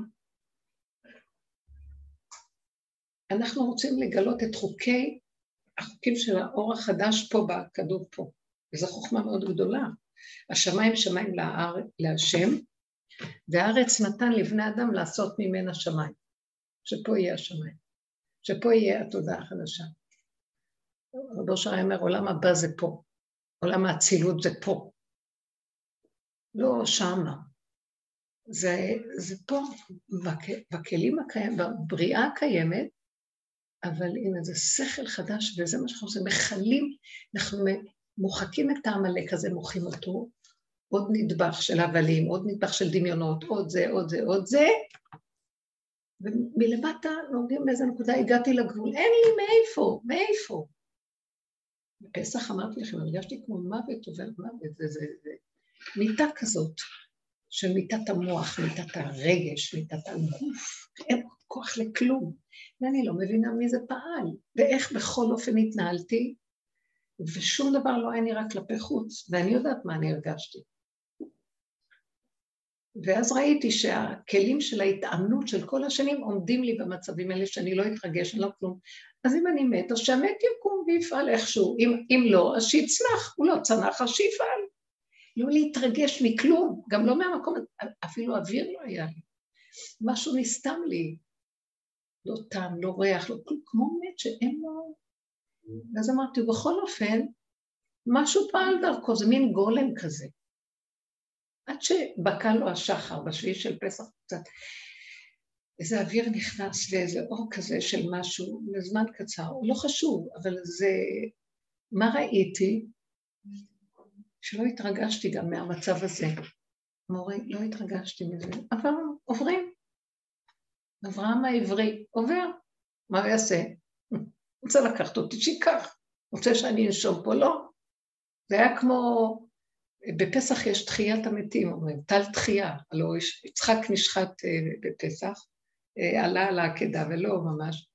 אנחנו רוצים לגלות את חוקי, החוקים של האור החדש פה בכדור פה, וזו חוכמה מאוד גדולה, השמיים שמיים להשם, והארץ נתן לבני אדם לעשות ממנה שמיים, שפה יהיה השמיים, שפה יהיה התודעה החדשה. רבו שרי אומר, עולם הבא זה פה, עולם האצילות זה פה, לא שמה, זה, זה פה, בכ, בכלים הקיים, בבריאה הקיימת, אבל הנה זה שכל חדש, וזה מה שאנחנו עושים, מחלים, אנחנו מוחקים את העמלק הזה, מוחקים אותו, עוד נדבך של הבלים, עוד נדבך של דמיונות, עוד זה, עוד זה, עוד זה, ומלמטה, לומדים באיזה נקודה, הגעתי לגבול, אין לי מאיפה, מאיפה. בפסח אמרתי לכם, הרגשתי כמו מוות, עובר מוות, זה, זה, זה, מיטה כזאת, של מיטת המוח, מיטת הרגש, מיטת הגוף, אין כוח לכלום, ואני לא מבינה מי זה פעל, ואיך בכל אופן התנהלתי, ושום דבר לא היה נראה כלפי חוץ, ואני יודעת מה אני הרגשתי. ואז ראיתי שהכלים של ההתאמנות של כל השנים עומדים לי במצבים האלה שאני לא אתרגש, אני לא כלום. אז אם אני מת, אז שהמת יקום ויפעל איכשהו. אם, אם לא, אז שיצנח, הוא לא צנח, אז שיפעל. לא להתרגש מכלום, גם לא מהמקום, אפילו אוויר לא היה לי. משהו נסתם לי, לא טעם, לא ריח, לא כלום, כמו מת שאין לו... ואז אמרתי, בכל אופן, משהו פעל דרכו, זה מין גולם כזה. עד שבקע לו השחר, בשביעי של פסח קצת, איזה אוויר נכנס לאיזה אור כזה של משהו, לזמן קצר, הוא לא חשוב, אבל זה, מה ראיתי? שלא התרגשתי גם מהמצב הזה. מורה, לא התרגשתי מזה, אבל עוברים. אברהם העברי, עובר, מה הוא יעשה? רוצה לקחת אותי, שיקח. רוצה שאני אנשום פה, לא. זה היה כמו, בפסח יש תחיית המתים, אומרים, טל תחייה, הלוא יצחק נשחט בפסח, עלה על העקדה ולא ממש,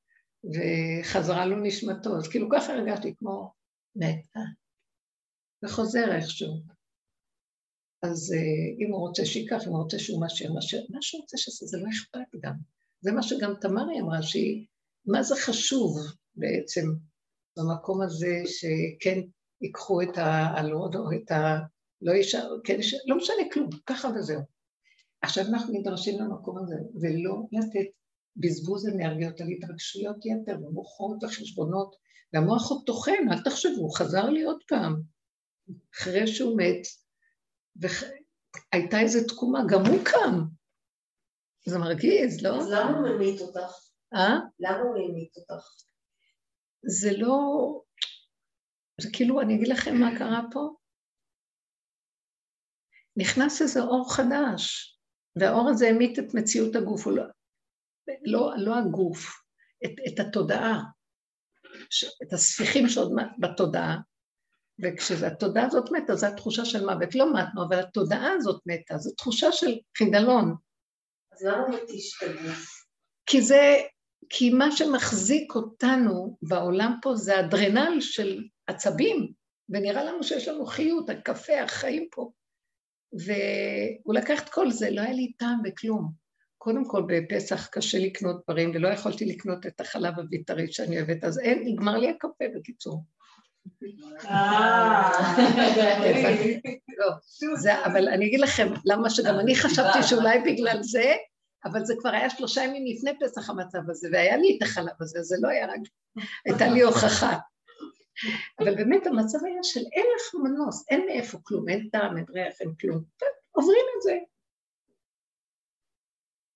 וחזרה לו נשמתו, אז כאילו ככה הרגשתי כמו נטע, וחוזר איכשהו. אז אם הוא רוצה שיקח, אם הוא רוצה שהוא משאיר, מה שהוא רוצה שעשה, זה לא אכפת גם. זה מה שגם תמרי אמרה, שהיא, מה זה חשוב בעצם במקום הזה שכן ייקחו את העלות או את ה... לא, ישר, כן, ש... לא משנה כלום, ככה וזהו. עכשיו אנחנו נדרשים למקום הזה, ולא לתת בזבוז אנרגיות על התרגשויות יתר ומוחות וחשבונות, והמוח עוד תוכן, אל תחשבו, הוא חזר לי עוד פעם, אחרי שהוא מת, והייתה איזו תקומה, גם הוא קם. זה מרגיז, לא? אז למה הוא ממית אותך? אה? למה הוא העמיד אותך? זה לא... זה כאילו, אני אגיד לכם מה קרה פה. נכנס איזה אור חדש, והאור הזה העמיד את מציאות הגוף, לא, לא, לא הגוף, את, את התודעה, ש, את הספיחים שעוד בתודעה, וכשהתודעה הזאת מתה, זו התחושה של מוות, לא מתנו, אבל התודעה הזאת מתה, זו תחושה של חידלון. אז למה הוא מתיש את הגוף? כי זה, כי מה שמחזיק אותנו בעולם פה זה אדרנל של עצבים, ונראה לנו שיש לנו חיות, הקפה, החיים פה, והוא לקח את כל זה, לא היה לי טעם בכלום. קודם כל בפסח קשה לקנות דברים, ולא יכולתי לקנות את החלב הביטרי שאני אוהבת, אז אין, נגמר לי הקפה בקיצור. אבל אני אגיד לכם, למה שגם אני חשבתי שאולי בגלל זה, אבל זה כבר היה שלושה ימים לפני פסח המצב הזה, והיה לי את החלב הזה, זה לא היה רק, הייתה לי הוכחה. אבל באמת המצב היה של אין לך מנוס, אין מאיפה כלום, אין טעם, אין ריח, אין כלום, עוברים את זה.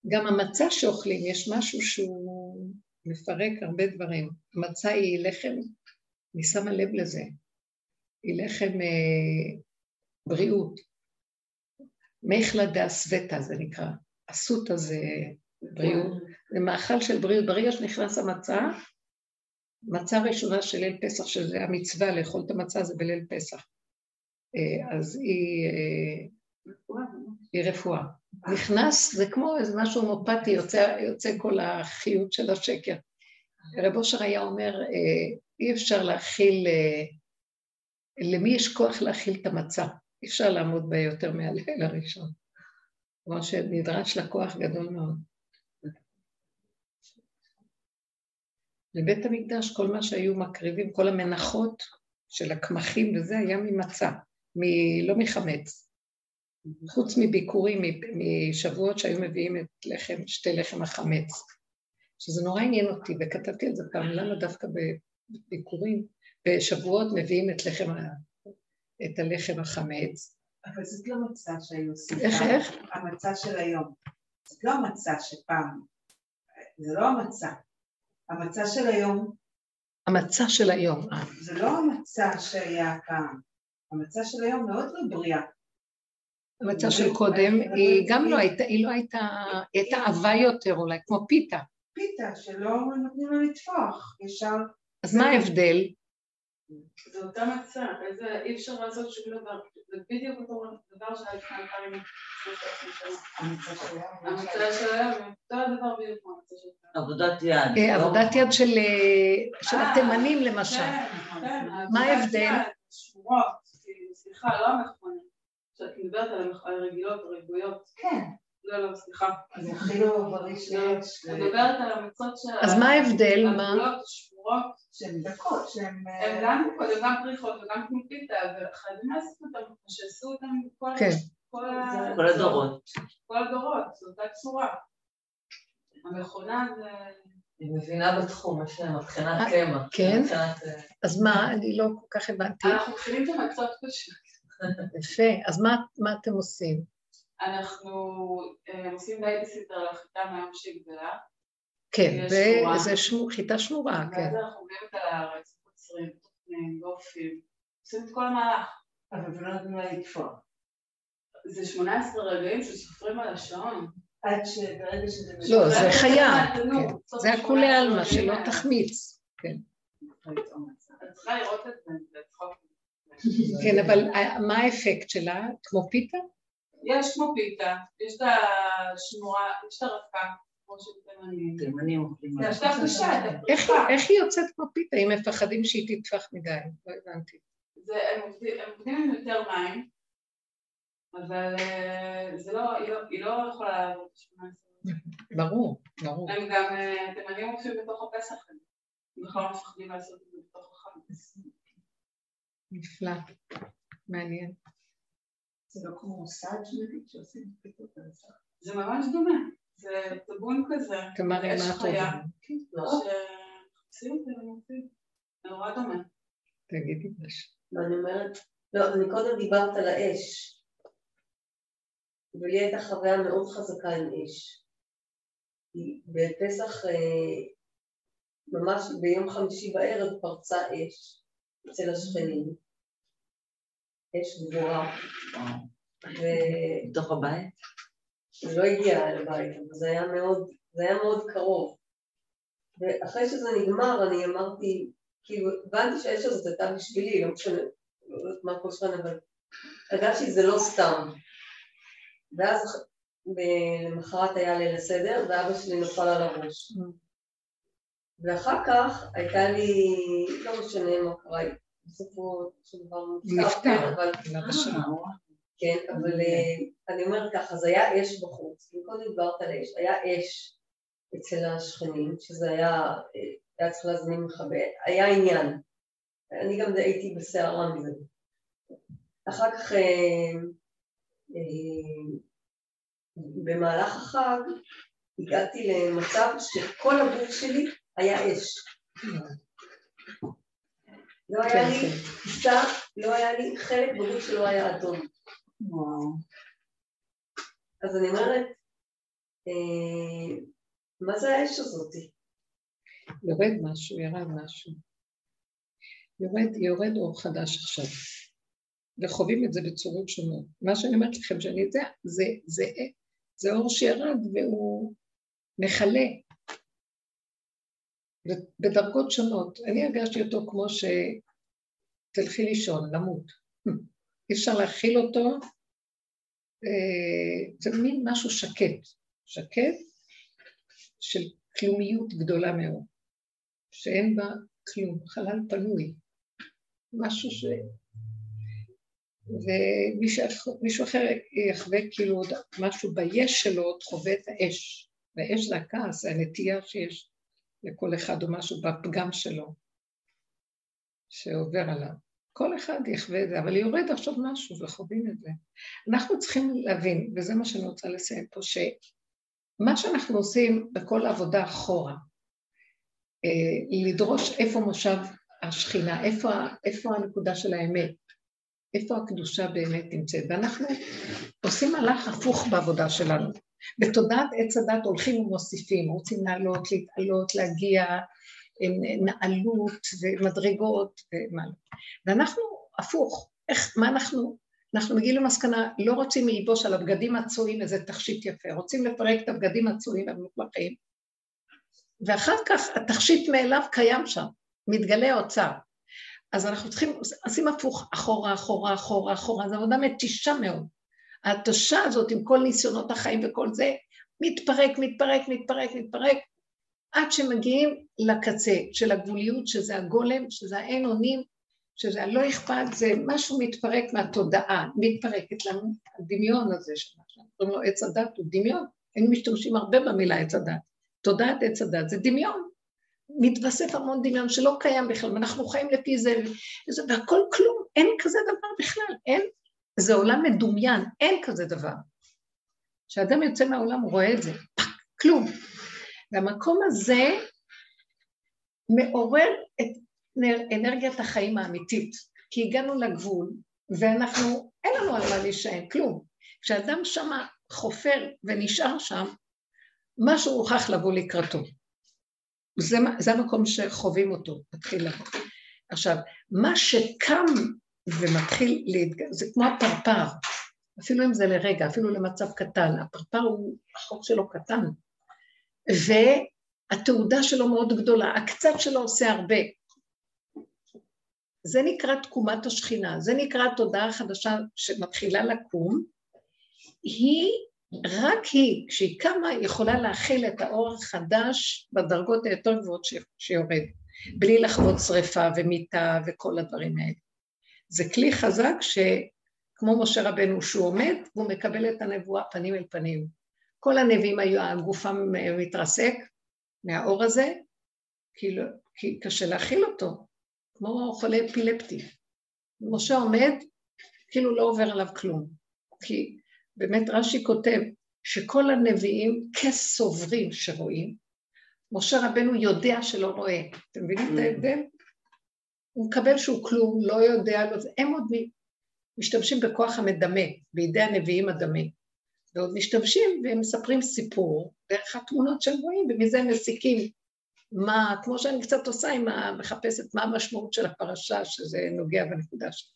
גם המצה שאוכלים, יש משהו שהוא מפרק הרבה דברים. המצה היא לחם, אני שמה לב לזה, היא לחם אה, בריאות, מחלדה סווטה זה נקרא. עשות הזה בריאות, זה מאכל של בריאות, ברגע שנכנס המצע, מצה ראשונה של ליל פסח, שזה המצווה לאכול את המצה, זה בליל פסח. אז היא, היא רפואה. נכנס, זה כמו איזה משהו הומופתי, יוצא, יוצא כל החיות של השקר. רב אושר היה אומר, אי אפשר להכיל, למי יש כוח להכיל את המצה? אי אפשר לעמוד בה יותר מהליל הראשון. כמו שנדרש לכוח גדול מאוד. לבית המקדש כל מה שהיו מקריבים, כל המנחות של הכמחים וזה היה ממצה, מ- לא מחמץ. חוץ מביקורים, משבועות שהיו מביאים את לחם, שתי לחם החמץ. שזה נורא עניין אותי, וכתבתי את זה פעם, למה דווקא בביקורים, בשבועות מביאים את לחם, את הלחם החמץ. אבל זאת לא מצה שהיו עושים. איך, איך? המצה של היום. זאת לא המצה שפעם, זה לא המצה. המצה של היום. המצה של היום. זה לא המצה שהיה פעם. המצה של היום מאוד לא בריאה. המצה של קודם, היא גם לא הייתה, היא לא הייתה, היא הייתה עבה יותר אולי, כמו פיתה. פיתה, שלא נותנים לה לטפוח, ישר. אז מה ההבדל? זו אותה מצה, איזה אי אפשר לעשות שום דבר. זה בדיוק אותו דבר שהייתה פעם. המצה של היום. המצה של היום, זה הדבר בדיוק מה המצה של היום. עבודת יד. עבודת יד של התימנים למשל. מה ההבדל? שמורות, סליחה, לא המכונות. כשאת מדברת על הרגילות, הרגיבויות. כן. לא, לא, סליחה. זה אפילו בריא שיש. את מדברת על המצות של... אז מה ההבדל? הרגילות, שמורות. שהן דקות, שהן... הן גם פריחות וגם קומפיטה, וחייבים לעשות אותם, שעשו אותם כל הדורות. כל הדורות, זו אותה צורה. המכונה זה... היא מבינה בתחום, יש להם מבחינת קמא. כן? אז מה, אני לא כל כך הבנתי. אנחנו מתחילים את המצות פשוט. יפה, אז מה אתם עושים? אנחנו עושים בייביסיטר לחיטה מהיום שהיא גדלה. כן, וזה חיטה שמורה, כן. ואז אנחנו עוברים את הארץ, קוצרים, תוכנים, דופים, עושים את כל המהלך. אבל זה לא נותנים לה לתפוח. זה שמונה עשרה רגעים שסופרים על השעון. עד שברגע שזה... לא, זה חיה, זה הכולי אלמה, שלא תחמיץ. כן. את צריכה לראות את זה, זה צחוק. כן, אבל מה האפקט שלה? כמו פיתה? יש כמו פיתה, יש את השמורה, יש את הרפקה, כמו שתימנים. תימנים אוכלים. זה השטח קשה, את הפריחה. איך היא יוצאת כמו פיתה? אם מפחדים שהיא תטפח מדי, לא הבנתי. הם עובדים יותר מים. אבל זה לא, היא לא יכולה לעבוד שמונה עשרה. ברור, ברור. הם גם, אתם מביאים מוקשים בתוך הפסח, הם בכלל לא מפחדים לעשות את זה בתוך החמץ. נפלא, מעניין. זה לא כמו מוסד שמגיד שעושים פתאום פסח. זה ממש דומה, זה טבון כזה. כמרי, מה אתה יודע? לא. שחפשים אותי ומוצאים, נורא דומה. תגידי משהו. לא, אני אומרת, לא, אני קודם דיברת על האש. ולי הייתה חוויה מאוד חזקה עם אש. בפסח, ממש ביום חמישי בערב, פרצה אש אצל השכנים. אש גבורה. בתוך הבית? לא הגיעה לבית, אבל זה היה מאוד, זה היה מאוד קרוב. ואחרי שזה נגמר, אני אמרתי, כאילו, הבנתי שהאש הזאת הייתה בשבילי, לא משנה, לא יודעת מה כל שכן, אבל הרגשתי זה לא סתם. ואז למחרת היה ליל הסדר, ואבא שלי נפל על הראש. ואחר כך הייתה לי, לא משנה מה קרה, בסופו של דבר נפטר, אבל... כן, אבל אני אומרת ככה, אז היה אש בחוץ, קודם דיברת על אש, היה אש אצל השכנים, שזה היה, היה צריך להזמין מכבה, היה עניין. אני גם הייתי בסערה מזה. אחר כך... במהלך החג הגעתי למצב שכל הגוף שלי היה אש. לא היה לי פיסה, לא היה לי חלק בגוף שלא היה אדום. אז אני אומרת, מה זה האש הזאת? יורד משהו, ירד משהו. יורד אור חדש עכשיו. וחווים את זה בצורות שונות. מה שאני אומרת לכם שאני יודע, זה, זה, זה, זה אור שירד והוא מחלה. בדרגות שונות. אני הרגשתי אותו כמו שתלכי לישון, למות. אי אפשר להכיל אותו, זה מין משהו שקט, שקט של כלומיות גדולה מאוד, שאין בה כלום, חלל פנוי, משהו ש... ומישהו אחר יחווה כאילו משהו ביש שלו, חווה את האש, והאש זה הכעס, הנטייה שיש לכל אחד או משהו בפגם שלו, שעובר עליו. כל אחד יחווה את זה, אבל יורד עכשיו משהו וחווים את זה. אנחנו צריכים להבין, וזה מה שאני רוצה לסיים פה, שמה שאנחנו עושים בכל העבודה אחורה, לדרוש איפה מושב השכינה, איפה, איפה הנקודה של האמת, איפה הקדושה באמת נמצאת, ואנחנו עושים מהלך הפוך בעבודה שלנו, בתודעת עץ הדת הולכים ומוסיפים, רוצים נעלות, להתעלות, להגיע, נעלות ומדרגות ומה לא. ואנחנו הפוך, איך, מה אנחנו? אנחנו מגיעים למסקנה, לא רוצים להיבוש על הבגדים הצועים, איזה תכשיט יפה, רוצים לפרק את הבגדים הצועים המוכלכים, ואחר כך התכשיט מאליו קיים שם, מתגלה האוצר. אז אנחנו צריכים, עושים הפוך, אחורה, אחורה, אחורה, אחורה, זו עבודה מתישה מאוד. התושה הזאת עם כל ניסיונות החיים וכל זה, מתפרק, מתפרק, מתפרק, מתפרק, עד שמגיעים לקצה של הגבוליות, שזה הגולם, שזה האין אונים, שזה הלא אכפת, זה משהו מתפרק מהתודעה, מתפרקת לנו, הדמיון הזה שלנו, אומרים לו עץ הדת הוא דמיון, הם משתמשים הרבה במילה עץ הדת, תודעת עץ הדת זה דמיון, מתווסף המון דמיון שלא קיים בכלל, ואנחנו חיים לפי זה, והכל כלום, אין כזה דבר בכלל, אין, זה עולם מדומיין, אין כזה דבר, כשאדם יוצא מהעולם הוא רואה את זה, פק, כלום, והמקום הזה מעורר את אנרגיית החיים האמיתית, כי הגענו לגבול, ואנחנו, אין לנו על מה להישאר, כלום. כשאדם שם חופר ונשאר שם, משהו הוכח לבוא לקראתו. זה, זה המקום שחווים אותו, מתחיל לבוא. עכשיו, מה שקם ומתחיל להתגע, זה כמו הפרפר, אפילו אם זה לרגע, אפילו למצב קטן, הפרפר הוא, החוק שלו קטן, והתעודה שלו מאוד גדולה, הקצת שלו עושה הרבה. זה נקרא תקומת השכינה, זה נקרא תודעה חדשה שמתחילה לקום, היא, רק היא, כשהיא קמה, יכולה להכיל את האור החדש בדרגות היותר גבוהות שיורד, בלי לחוות שריפה ומיטה וכל הדברים האלה. זה כלי חזק שכמו משה רבנו שהוא עומד, הוא מקבל את הנבואה פנים אל פנים. כל הנביאים היו, הגופם מתרסק מהאור הזה, כי, לא, כי קשה להכיל אותו. כמו חולה אפילפטי. משה עומד, כאילו לא עובר עליו כלום. כי באמת רש"י כותב, שכל הנביאים כסוברים שרואים, משה רבנו יודע שלא רואה. אתם מבינים את ההבדל? הוא מקבל שהוא כלום, לא יודע, הם עוד משתמשים בכוח המדמה, בידי הנביאים הדמה. ועוד משתמשים והם מספרים סיפור, דרך התמונות של רואים, ומזה הם מסיקים. מה, כמו שאני קצת עושה, עם המחפשת, מה המשמעות של הפרשה, שזה נוגע בנקודה שלה.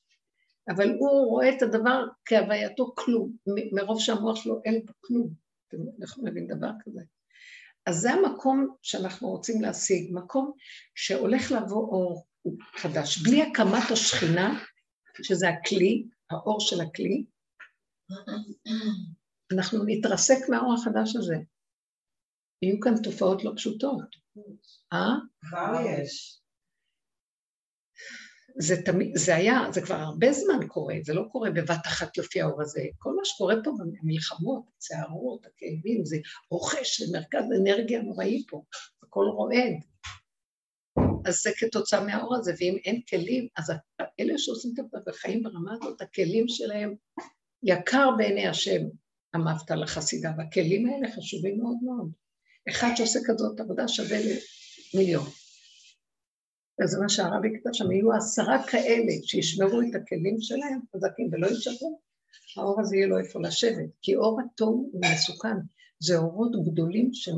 אבל הוא רואה את הדבר כהווייתו כלום, מ- מרוב שהמוח שלו אין בו כלום. אתם יכולים להבין דבר כזה. אז זה המקום שאנחנו רוצים להשיג, מקום שהולך לבוא אור חדש, בלי הקמת השכינה, שזה הכלי, האור של הכלי, אנחנו נתרסק מהאור החדש הזה. יהיו כאן תופעות לא פשוטות. אה? כבר יש. זה תמיד, זה היה, זה כבר הרבה זמן קורה, זה לא קורה בבת אחת לפי האור הזה, כל מה שקורה פה במלחמות, הצערות, הכאבים, זה רוכש, זה מרכז אנרגיה נוראי פה, הכל רועד. אז זה כתוצאה מהאור הזה, ואם אין כלים, אז אלה שעושים את זה בחיים ברמה הזאת, הכלים שלהם יקר בעיני השם, המבט על החסידה, והכלים האלה חשובים מאוד מאוד. אחד שעושה כזאת עבודה שווה למיליון. וזה מה שהרבי כתב שם, יהיו עשרה כאלה שישמרו את הכלים שלהם, חזקים ולא ישברו, האור הזה יהיה לו איפה לשבת, כי אור אטום הוא מסוכן, זה אורות גדולים שם,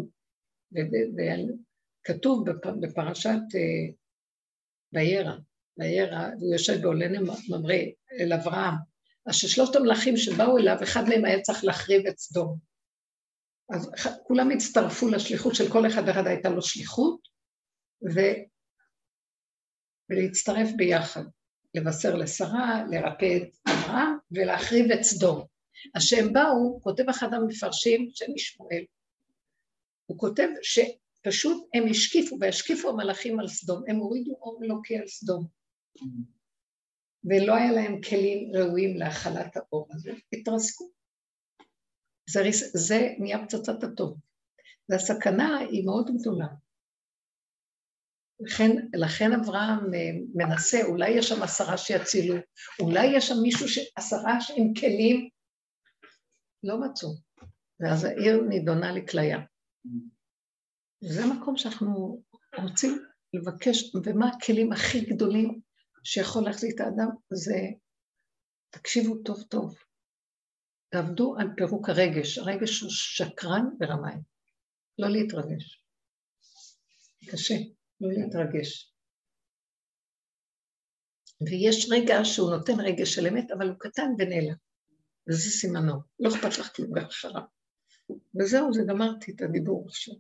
וכתוב בפרשת בירא, בירא, הוא יושב בעולני ממרא אל אברהם, אשר שלושת המלאכים שבאו אליו, אחד מהם היה צריך להחריב את סדום, אז כולם הצטרפו לשליחות של כל אחד, ואחד הייתה לו שליחות, ו... ולהצטרף ביחד, לבשר לשרה, לרפא את אמרה, ולהחריב את סדום. אז שהם באו, כותב אחד המפרשים, שם ישמואל, הוא כותב שפשוט הם השקיפו, והשקיפו המלאכים על סדום, הם הורידו אור אלוקי על סדום, ולא היה להם כלים ראויים להחלת האור הזה, התרסקו. זה, זה נהיה פצצת אטום, והסכנה היא מאוד גדולה. לכן, לכן אברהם מנסה, אולי יש שם עשרה שיצילו, אולי יש שם מישהו שעשרה עם כלים, לא מצאו, ואז העיר נידונה לקליה. זה המקום שאנחנו רוצים לבקש, ומה הכלים הכי גדולים שיכול להחזיק האדם, זה תקשיבו טוב טוב, תעבדו על פירוק הרגש, הרגש הוא שקרן ברמיים, לא להתרגש, קשה. לא להתרגש. ויש רגע שהוא נותן רגע של אמת, אבל הוא קטן ונעלה. וזה סימנו. לא אכפת לך כלום בהכשרה. וזהו, זה גמרתי את הדיבור עכשיו.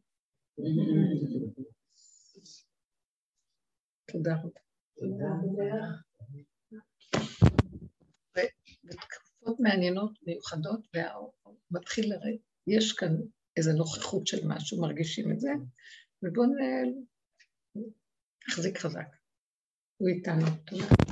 תודה רבה. תודה. ותקפות מעניינות מיוחדות, והמתחיל לראות, יש כאן איזו נוכחות של משהו, מרגישים את זה, ובואו נעל. תחזיק חזק, הוא איתנו, תודה.